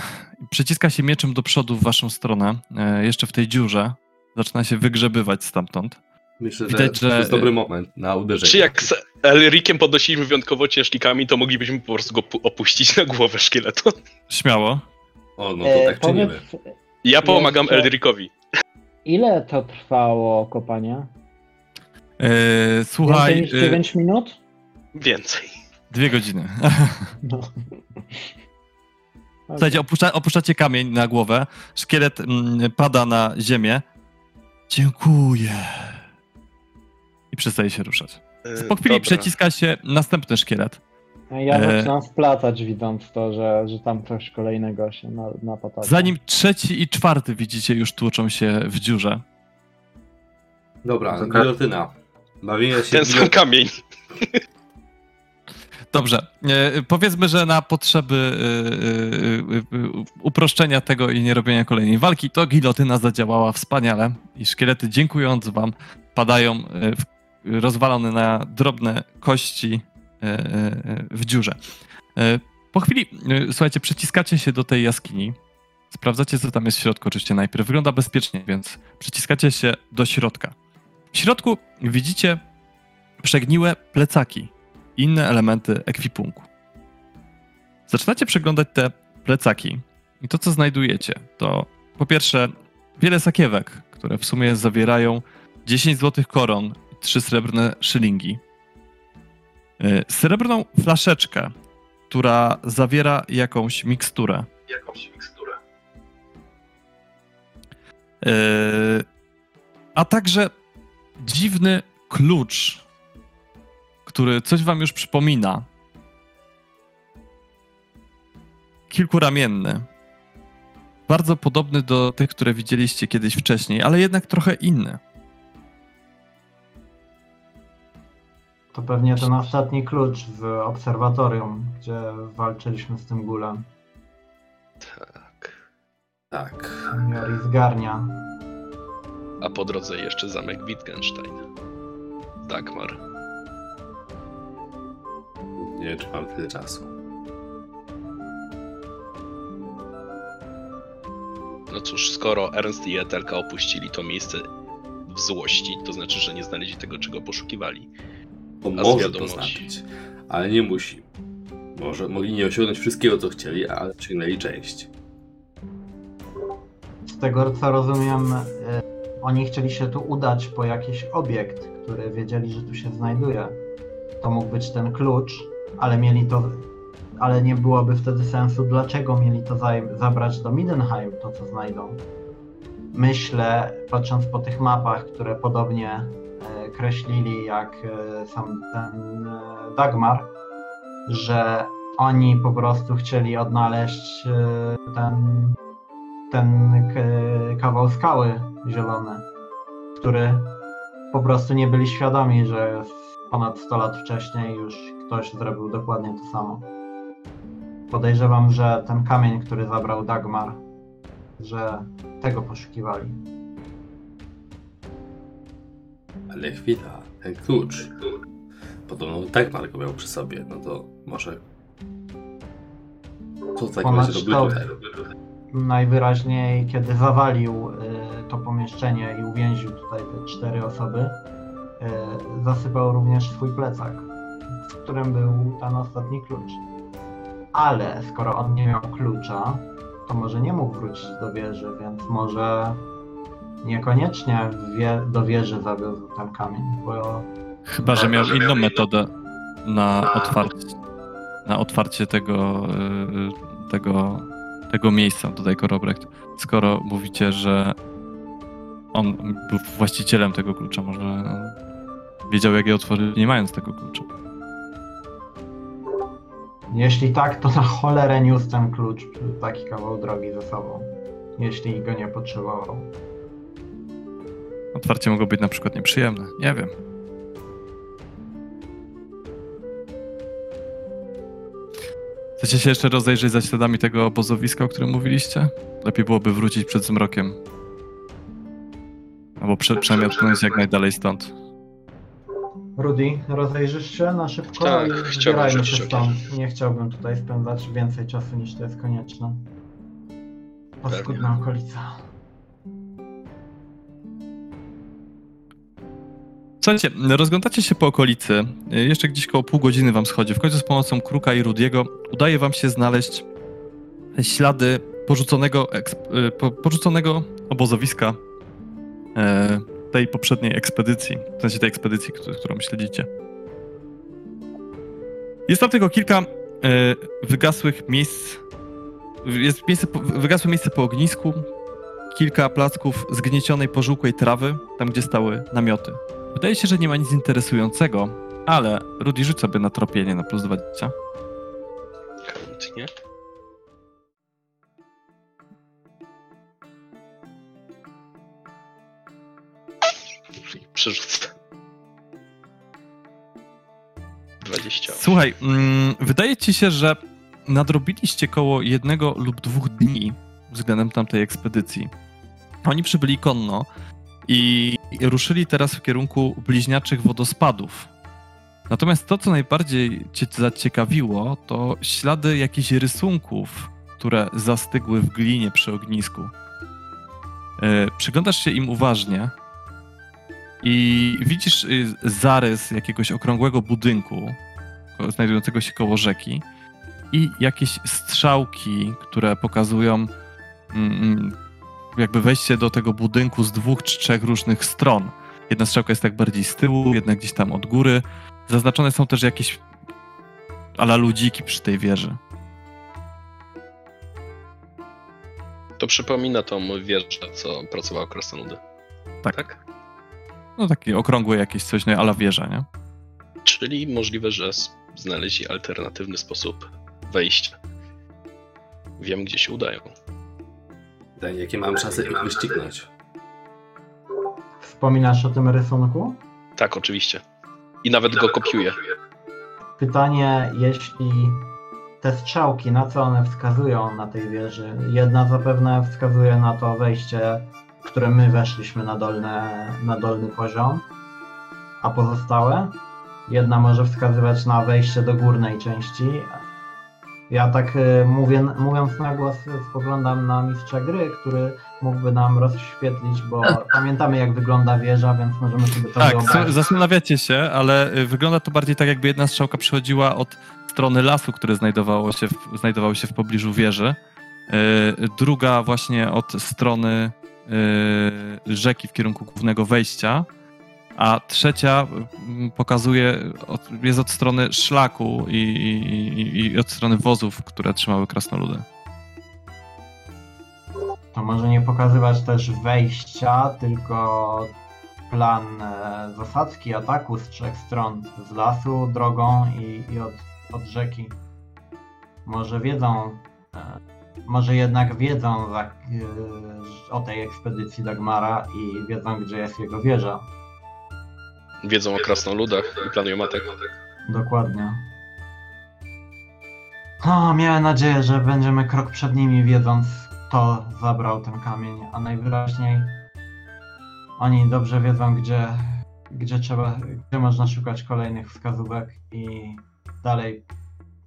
Przyciska się mieczem do przodu w waszą stronę, jeszcze w tej dziurze. Zaczyna się wygrzebywać stamtąd. Myślę, widać, że to jest dobry moment na uderzenie. Czy jak z Elriciem podnosiliśmy wyjątkowo ciężkami, to moglibyśmy po prostu go opuścić na głowę szkieletu. Śmiało. O, no to tak czynimy. Ja pomagam jeszcze Elricowi. Ile to trwało kopanie? Słuchaj... Więcej niż 9 minut? Więcej. 2 godziny. No. Słuchajcie, opuszczacie kamień na głowę, szkielet pada na ziemię. Dziękuję. I przestaje się ruszać. Po chwili przeciska się następny szkielet. Ja zaczynam splatać, widząc to, że tam coś kolejnego się napatało. Zanim trzeci i czwarty, widzicie, już tłoczą się w dziurze. Dobra, gilotyna. Bawię się. Ten sam kamień. Dobrze. Powiedzmy, że na potrzeby uproszczenia tego i nie robienia kolejnej walki, to gilotyna zadziałała wspaniale i szkielety, dziękując wam, padają rozwalone na drobne kości w dziurze. Po chwili, słuchajcie, przyciskacie się do tej jaskini. Sprawdzacie, co tam jest w środku oczywiście najpierw. Wygląda bezpiecznie, więc przyciskacie się do środka. W środku widzicie przegniłe plecaki, inne elementy ekwipunku. Zaczynacie przeglądać te plecaki i to, co znajdujecie, to po pierwsze wiele sakiewek, które w sumie zawierają 10 złotych koron i 3 srebrne szylingi. Srebrną flaszeczkę, która zawiera jakąś miksturę. A także dziwny klucz, który coś wam już przypomina. Kilkuramienny. Bardzo podobny do tych, które widzieliście kiedyś wcześniej, ale jednak trochę inny. To pewnie ten ostatni klucz w obserwatorium, gdzie walczyliśmy z tym gulem. Tak. Jori zgarnia. A po drodze jeszcze zamek Wittgenstein. Dagmar. Nie wiem, czy mam tyle czasu. No cóż, skoro Ernst i Etelka opuścili to miejsce w złości, to znaczy, że nie znaleźli tego, czego poszukiwali. To może to znaczyć, ale nie musi. Może mogli nie osiągnąć wszystkiego, co chcieli, ale osiągnęli część. Z tego, co rozumiem, oni chcieli się tu udać po jakiś obiekt, który wiedzieli, że tu się znajduje. To mógł być ten klucz, ale mieli to, ale nie byłoby wtedy sensu, dlaczego mieli to zabrać do Middenheim, to co znajdą. Myślę, patrząc po tych mapach, które podobnie kreślili jak sam ten Dagmar, że oni po prostu chcieli odnaleźć ten kawał skały zielony, który po prostu nie byli świadomi, że ponad 100 lat wcześniej już ktoś zrobił dokładnie to samo. Podejrzewam, że ten kamień, który zabrał Dagmar, że tego poszukiwali. Ale chwila, ten klucz. Podobno Dagmar go miał przy sobie, no to może... Co takiego zrobił tutaj? Najwyraźniej, kiedy zawalił to pomieszczenie i uwięził tutaj te 4 osoby, zasypał również swój plecak, w którym był ten ostatni klucz. Ale skoro on nie miał klucza, to może nie mógł wrócić do wieży, więc może niekoniecznie do wieży zawiózł ten kamień, bo... Chyba, że miał inną metodę na otwarcie tego miejsca tutaj, Korobrecht. Skoro mówicie, że on był właścicielem tego klucza, może wiedział, jak je otworzyć, nie mając tego klucza. Jeśli tak, to na cholerę niósł ten klucz taki kawał drogi ze sobą, jeśli go nie potrzebował. Otwarcie mogło być na przykład nieprzyjemne, nie wiem. Chcecie się jeszcze rozejrzeć za śladami tego obozowiska, o którym mówiliście? Lepiej byłoby wrócić przed zmrokiem. Albo przynajmniej odpłynąć jak najdalej stąd. Rudi, rozejrzysz się na szybko tak, i zbierajmy się stąd. Nie chciałbym tutaj spędzać więcej czasu niż to jest konieczne. Paskudna okolica. Słuchajcie, rozglądacie się po okolicy. Jeszcze gdzieś koło pół godziny wam schodzi. W końcu z pomocą Kruka i Rudiego udaje wam się znaleźć ślady porzuconego obozowiska tej poprzedniej ekspedycji, w sensie tej ekspedycji, którą śledzicie. Jest tam tylko kilka wygasłych miejsc. Jest wygasłe miejsce po ognisku, kilka placków zgniecionej, pożółkłej trawy, tam gdzie stały namioty. Wydaje się, że nie ma nic interesującego, ale Rudi, rzuć sobie na tropienie na +20. Chętnie. Przerzucę. 20. Słuchaj, wydaje ci się, że nadrobiliście koło 1 lub 2 dni względem tamtej ekspedycji. Oni przybyli konno i ruszyli teraz w kierunku bliźniaczych wodospadów. Natomiast to, co najbardziej cię zaciekawiło, to ślady jakichś rysunków, które zastygły w glinie przy ognisku. Przyglądasz się im uważnie i widzisz zarys jakiegoś okrągłego budynku znajdującego się koło rzeki i jakieś strzałki, które pokazują jakby wejście do tego budynku z 2 czy 3 różnych stron. Jedna strzałka jest tak bardziej z tyłu, jedna gdzieś tam od góry. Zaznaczone są też jakieś a la ludziki przy tej wieży. To przypomina tą wieżę, co pracowało krasnoludy. Tak? No takie okrągłe jakieś coś, no a la wieża, nie? Czyli możliwe, że znaleźli alternatywny sposób wejścia. Wiem, gdzie się udają. Daj, jakie mam czasy ich wyścignąć. Wspominasz o tym rysunku? Tak, oczywiście. I nawet go kopiuję. Pytanie, jeśli te strzałki, na co one wskazują na tej wieży? Jedna zapewne wskazuje na to wejście, które my weszliśmy na dolny poziom, a pozostałe? Jedna może wskazywać na wejście do górnej części. Ja tak mówiąc na głos spoglądam na mistrza gry, który mógłby nam rozświetlić, bo pamiętamy jak wygląda wieża, więc możemy sobie to wyobrazić. Tak, zastanawiacie się, ale wygląda to bardziej tak, jakby jedna strzałka przychodziła od strony lasu, który znajdował się w pobliżu wieży. Druga właśnie od strony rzeki w kierunku głównego wejścia. A trzecia pokazuje, jest od strony szlaku i od strony wozów, które trzymały krasnoludy. To może nie pokazywać też wejścia, tylko plan zasadzki, ataku z 3 stron. Z lasu, drogą i od rzeki. Może jednak wiedzą o tej ekspedycji Dagmara i wiedzą, gdzie jest jego wieża. Wiedzą o krasnoludach i planują atak. Dokładnie. Miałem nadzieję, że będziemy krok przed nimi, wiedząc, kto zabrał ten kamień, a najwyraźniej oni dobrze wiedzą, gdzie można szukać kolejnych wskazówek i dalej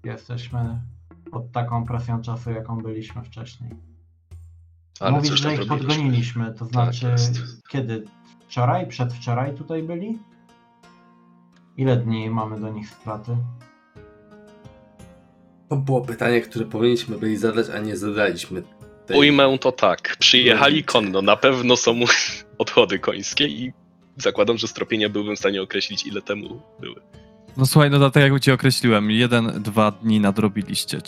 jesteśmy pod taką presją czasu, jaką byliśmy wcześniej. Ale mówisz, że ich podgoniliśmy, to znaczy tak, kiedy? Wczoraj? Przedwczoraj tutaj byli? Ile dni mamy do nich straty? To było pytanie, które powinniśmy byli zadać, a nie zadaliśmy. Ujmę to tak. Przyjechali konno. Na pewno są odchody końskie i zakładam, że z tropienia byłbym w stanie określić, ile temu były. No słuchaj, no tak jak ci określiłem, 1-2 dni nadrobiliście.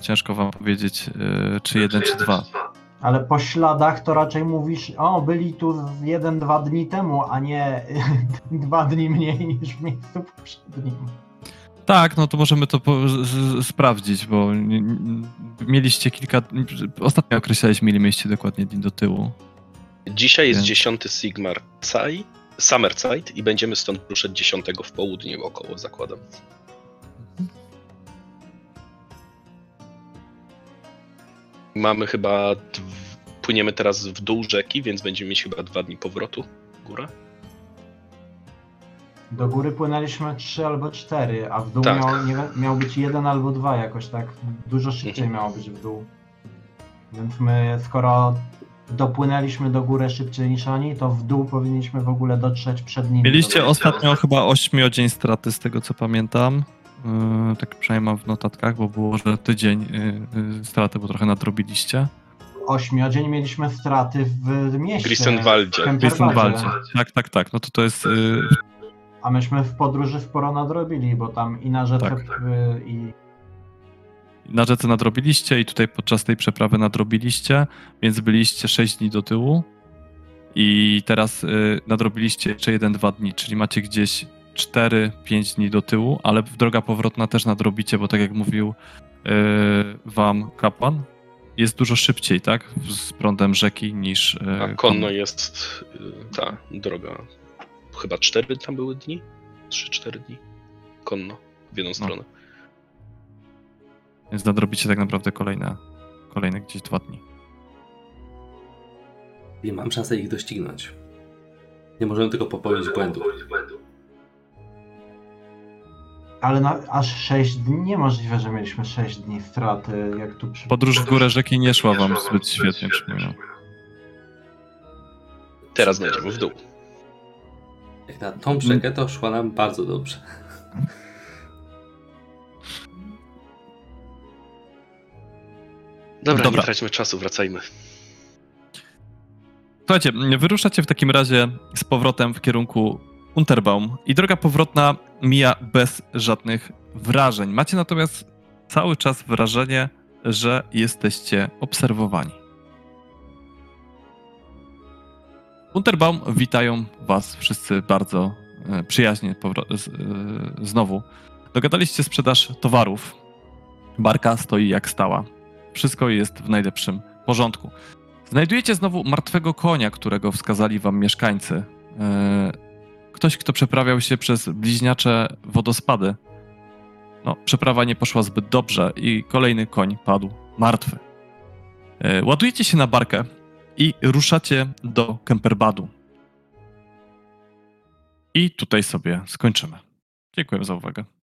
Ciężko wam powiedzieć, czy 1 czy 2. Ale po śladach to raczej mówisz, byli tu 1-2 dni temu, a nie 2 dni mniej niż w miejscu poprzednim. Tak, no to możemy to sprawdzić, bo mieliście kilka... Ostatnio określaliśmy, mieliście dokładnie dni do tyłu. Dzisiaj jest 10 Sigmar Summerside i będziemy stąd ruszać 10 w południe około, zakładam. Mamy chyba... Płyniemy teraz w dół rzeki, więc będziemy mieć chyba 2 dni powrotu. Góra? Do góry płynęliśmy 3 albo 4, a w dół tak. miał być 1 albo 2 jakoś tak. Dużo szybciej miało być w dół. Więc my, skoro dopłynęliśmy do góry szybciej niż oni, to w dół powinniśmy w ogóle dotrzeć przed nimi. Mieliście ostatnio chyba 8-dzień straty, z tego co pamiętam. Tak przynajmniej mam w notatkach, bo było, że tydzień straty, bo trochę nadrobiliście. 8-dzień mieliśmy straty w mieście. Grissenwaldzie. Tak. No to jest... A myśmy w podróży sporo nadrobili, bo tam i na rzece Na rzece nadrobiliście i tutaj podczas tej przeprawy nadrobiliście, więc byliście 6 dni do tyłu i teraz nadrobiliście jeszcze 1-2 dni, czyli macie gdzieś 4-5 dni do tyłu, ale droga powrotna też nadrobicie, bo tak jak mówił wam kapłan, jest dużo szybciej, tak? Z prądem rzeki niż... A konno jest ta droga... Chyba 4 tam były dni? 3-4 dni konno w jedną stronę. Więc nadrobicie tak naprawdę kolejne gdzieś 2 dni. Nie mam szansę ich doścignąć. Nie możemy tylko popełnić błędu. Ale aż 6 dni? Niemożliwe, że mieliśmy 6 dni straty. Jak tu podróż w górę rzeki nie szła wam zbyt świetnie, przypominam. Teraz będziemy w dół. Jak na tą rzekę to szła nam bardzo dobrze. Dobra, nie traćmy czasu, wracajmy. Słuchajcie, wyruszacie w takim razie z powrotem w kierunku Unterbaum i droga powrotna mija bez żadnych wrażeń. Macie natomiast cały czas wrażenie, że jesteście obserwowani. Unterbaum witają was wszyscy bardzo przyjaźnie znowu. Dogadaliście sprzedaż towarów. Barka stoi jak stała. Wszystko jest w najlepszym porządku. Znajdujecie znowu martwego konia, którego wskazali wam mieszkańcy. Ktoś, kto przeprawiał się przez bliźniacze wodospady. No, przeprawa nie poszła zbyt dobrze i kolejny koń padł martwy. Ładujecie się na barkę i ruszacie do Kemperbadu. I tutaj sobie skończymy. Dziękuję za uwagę.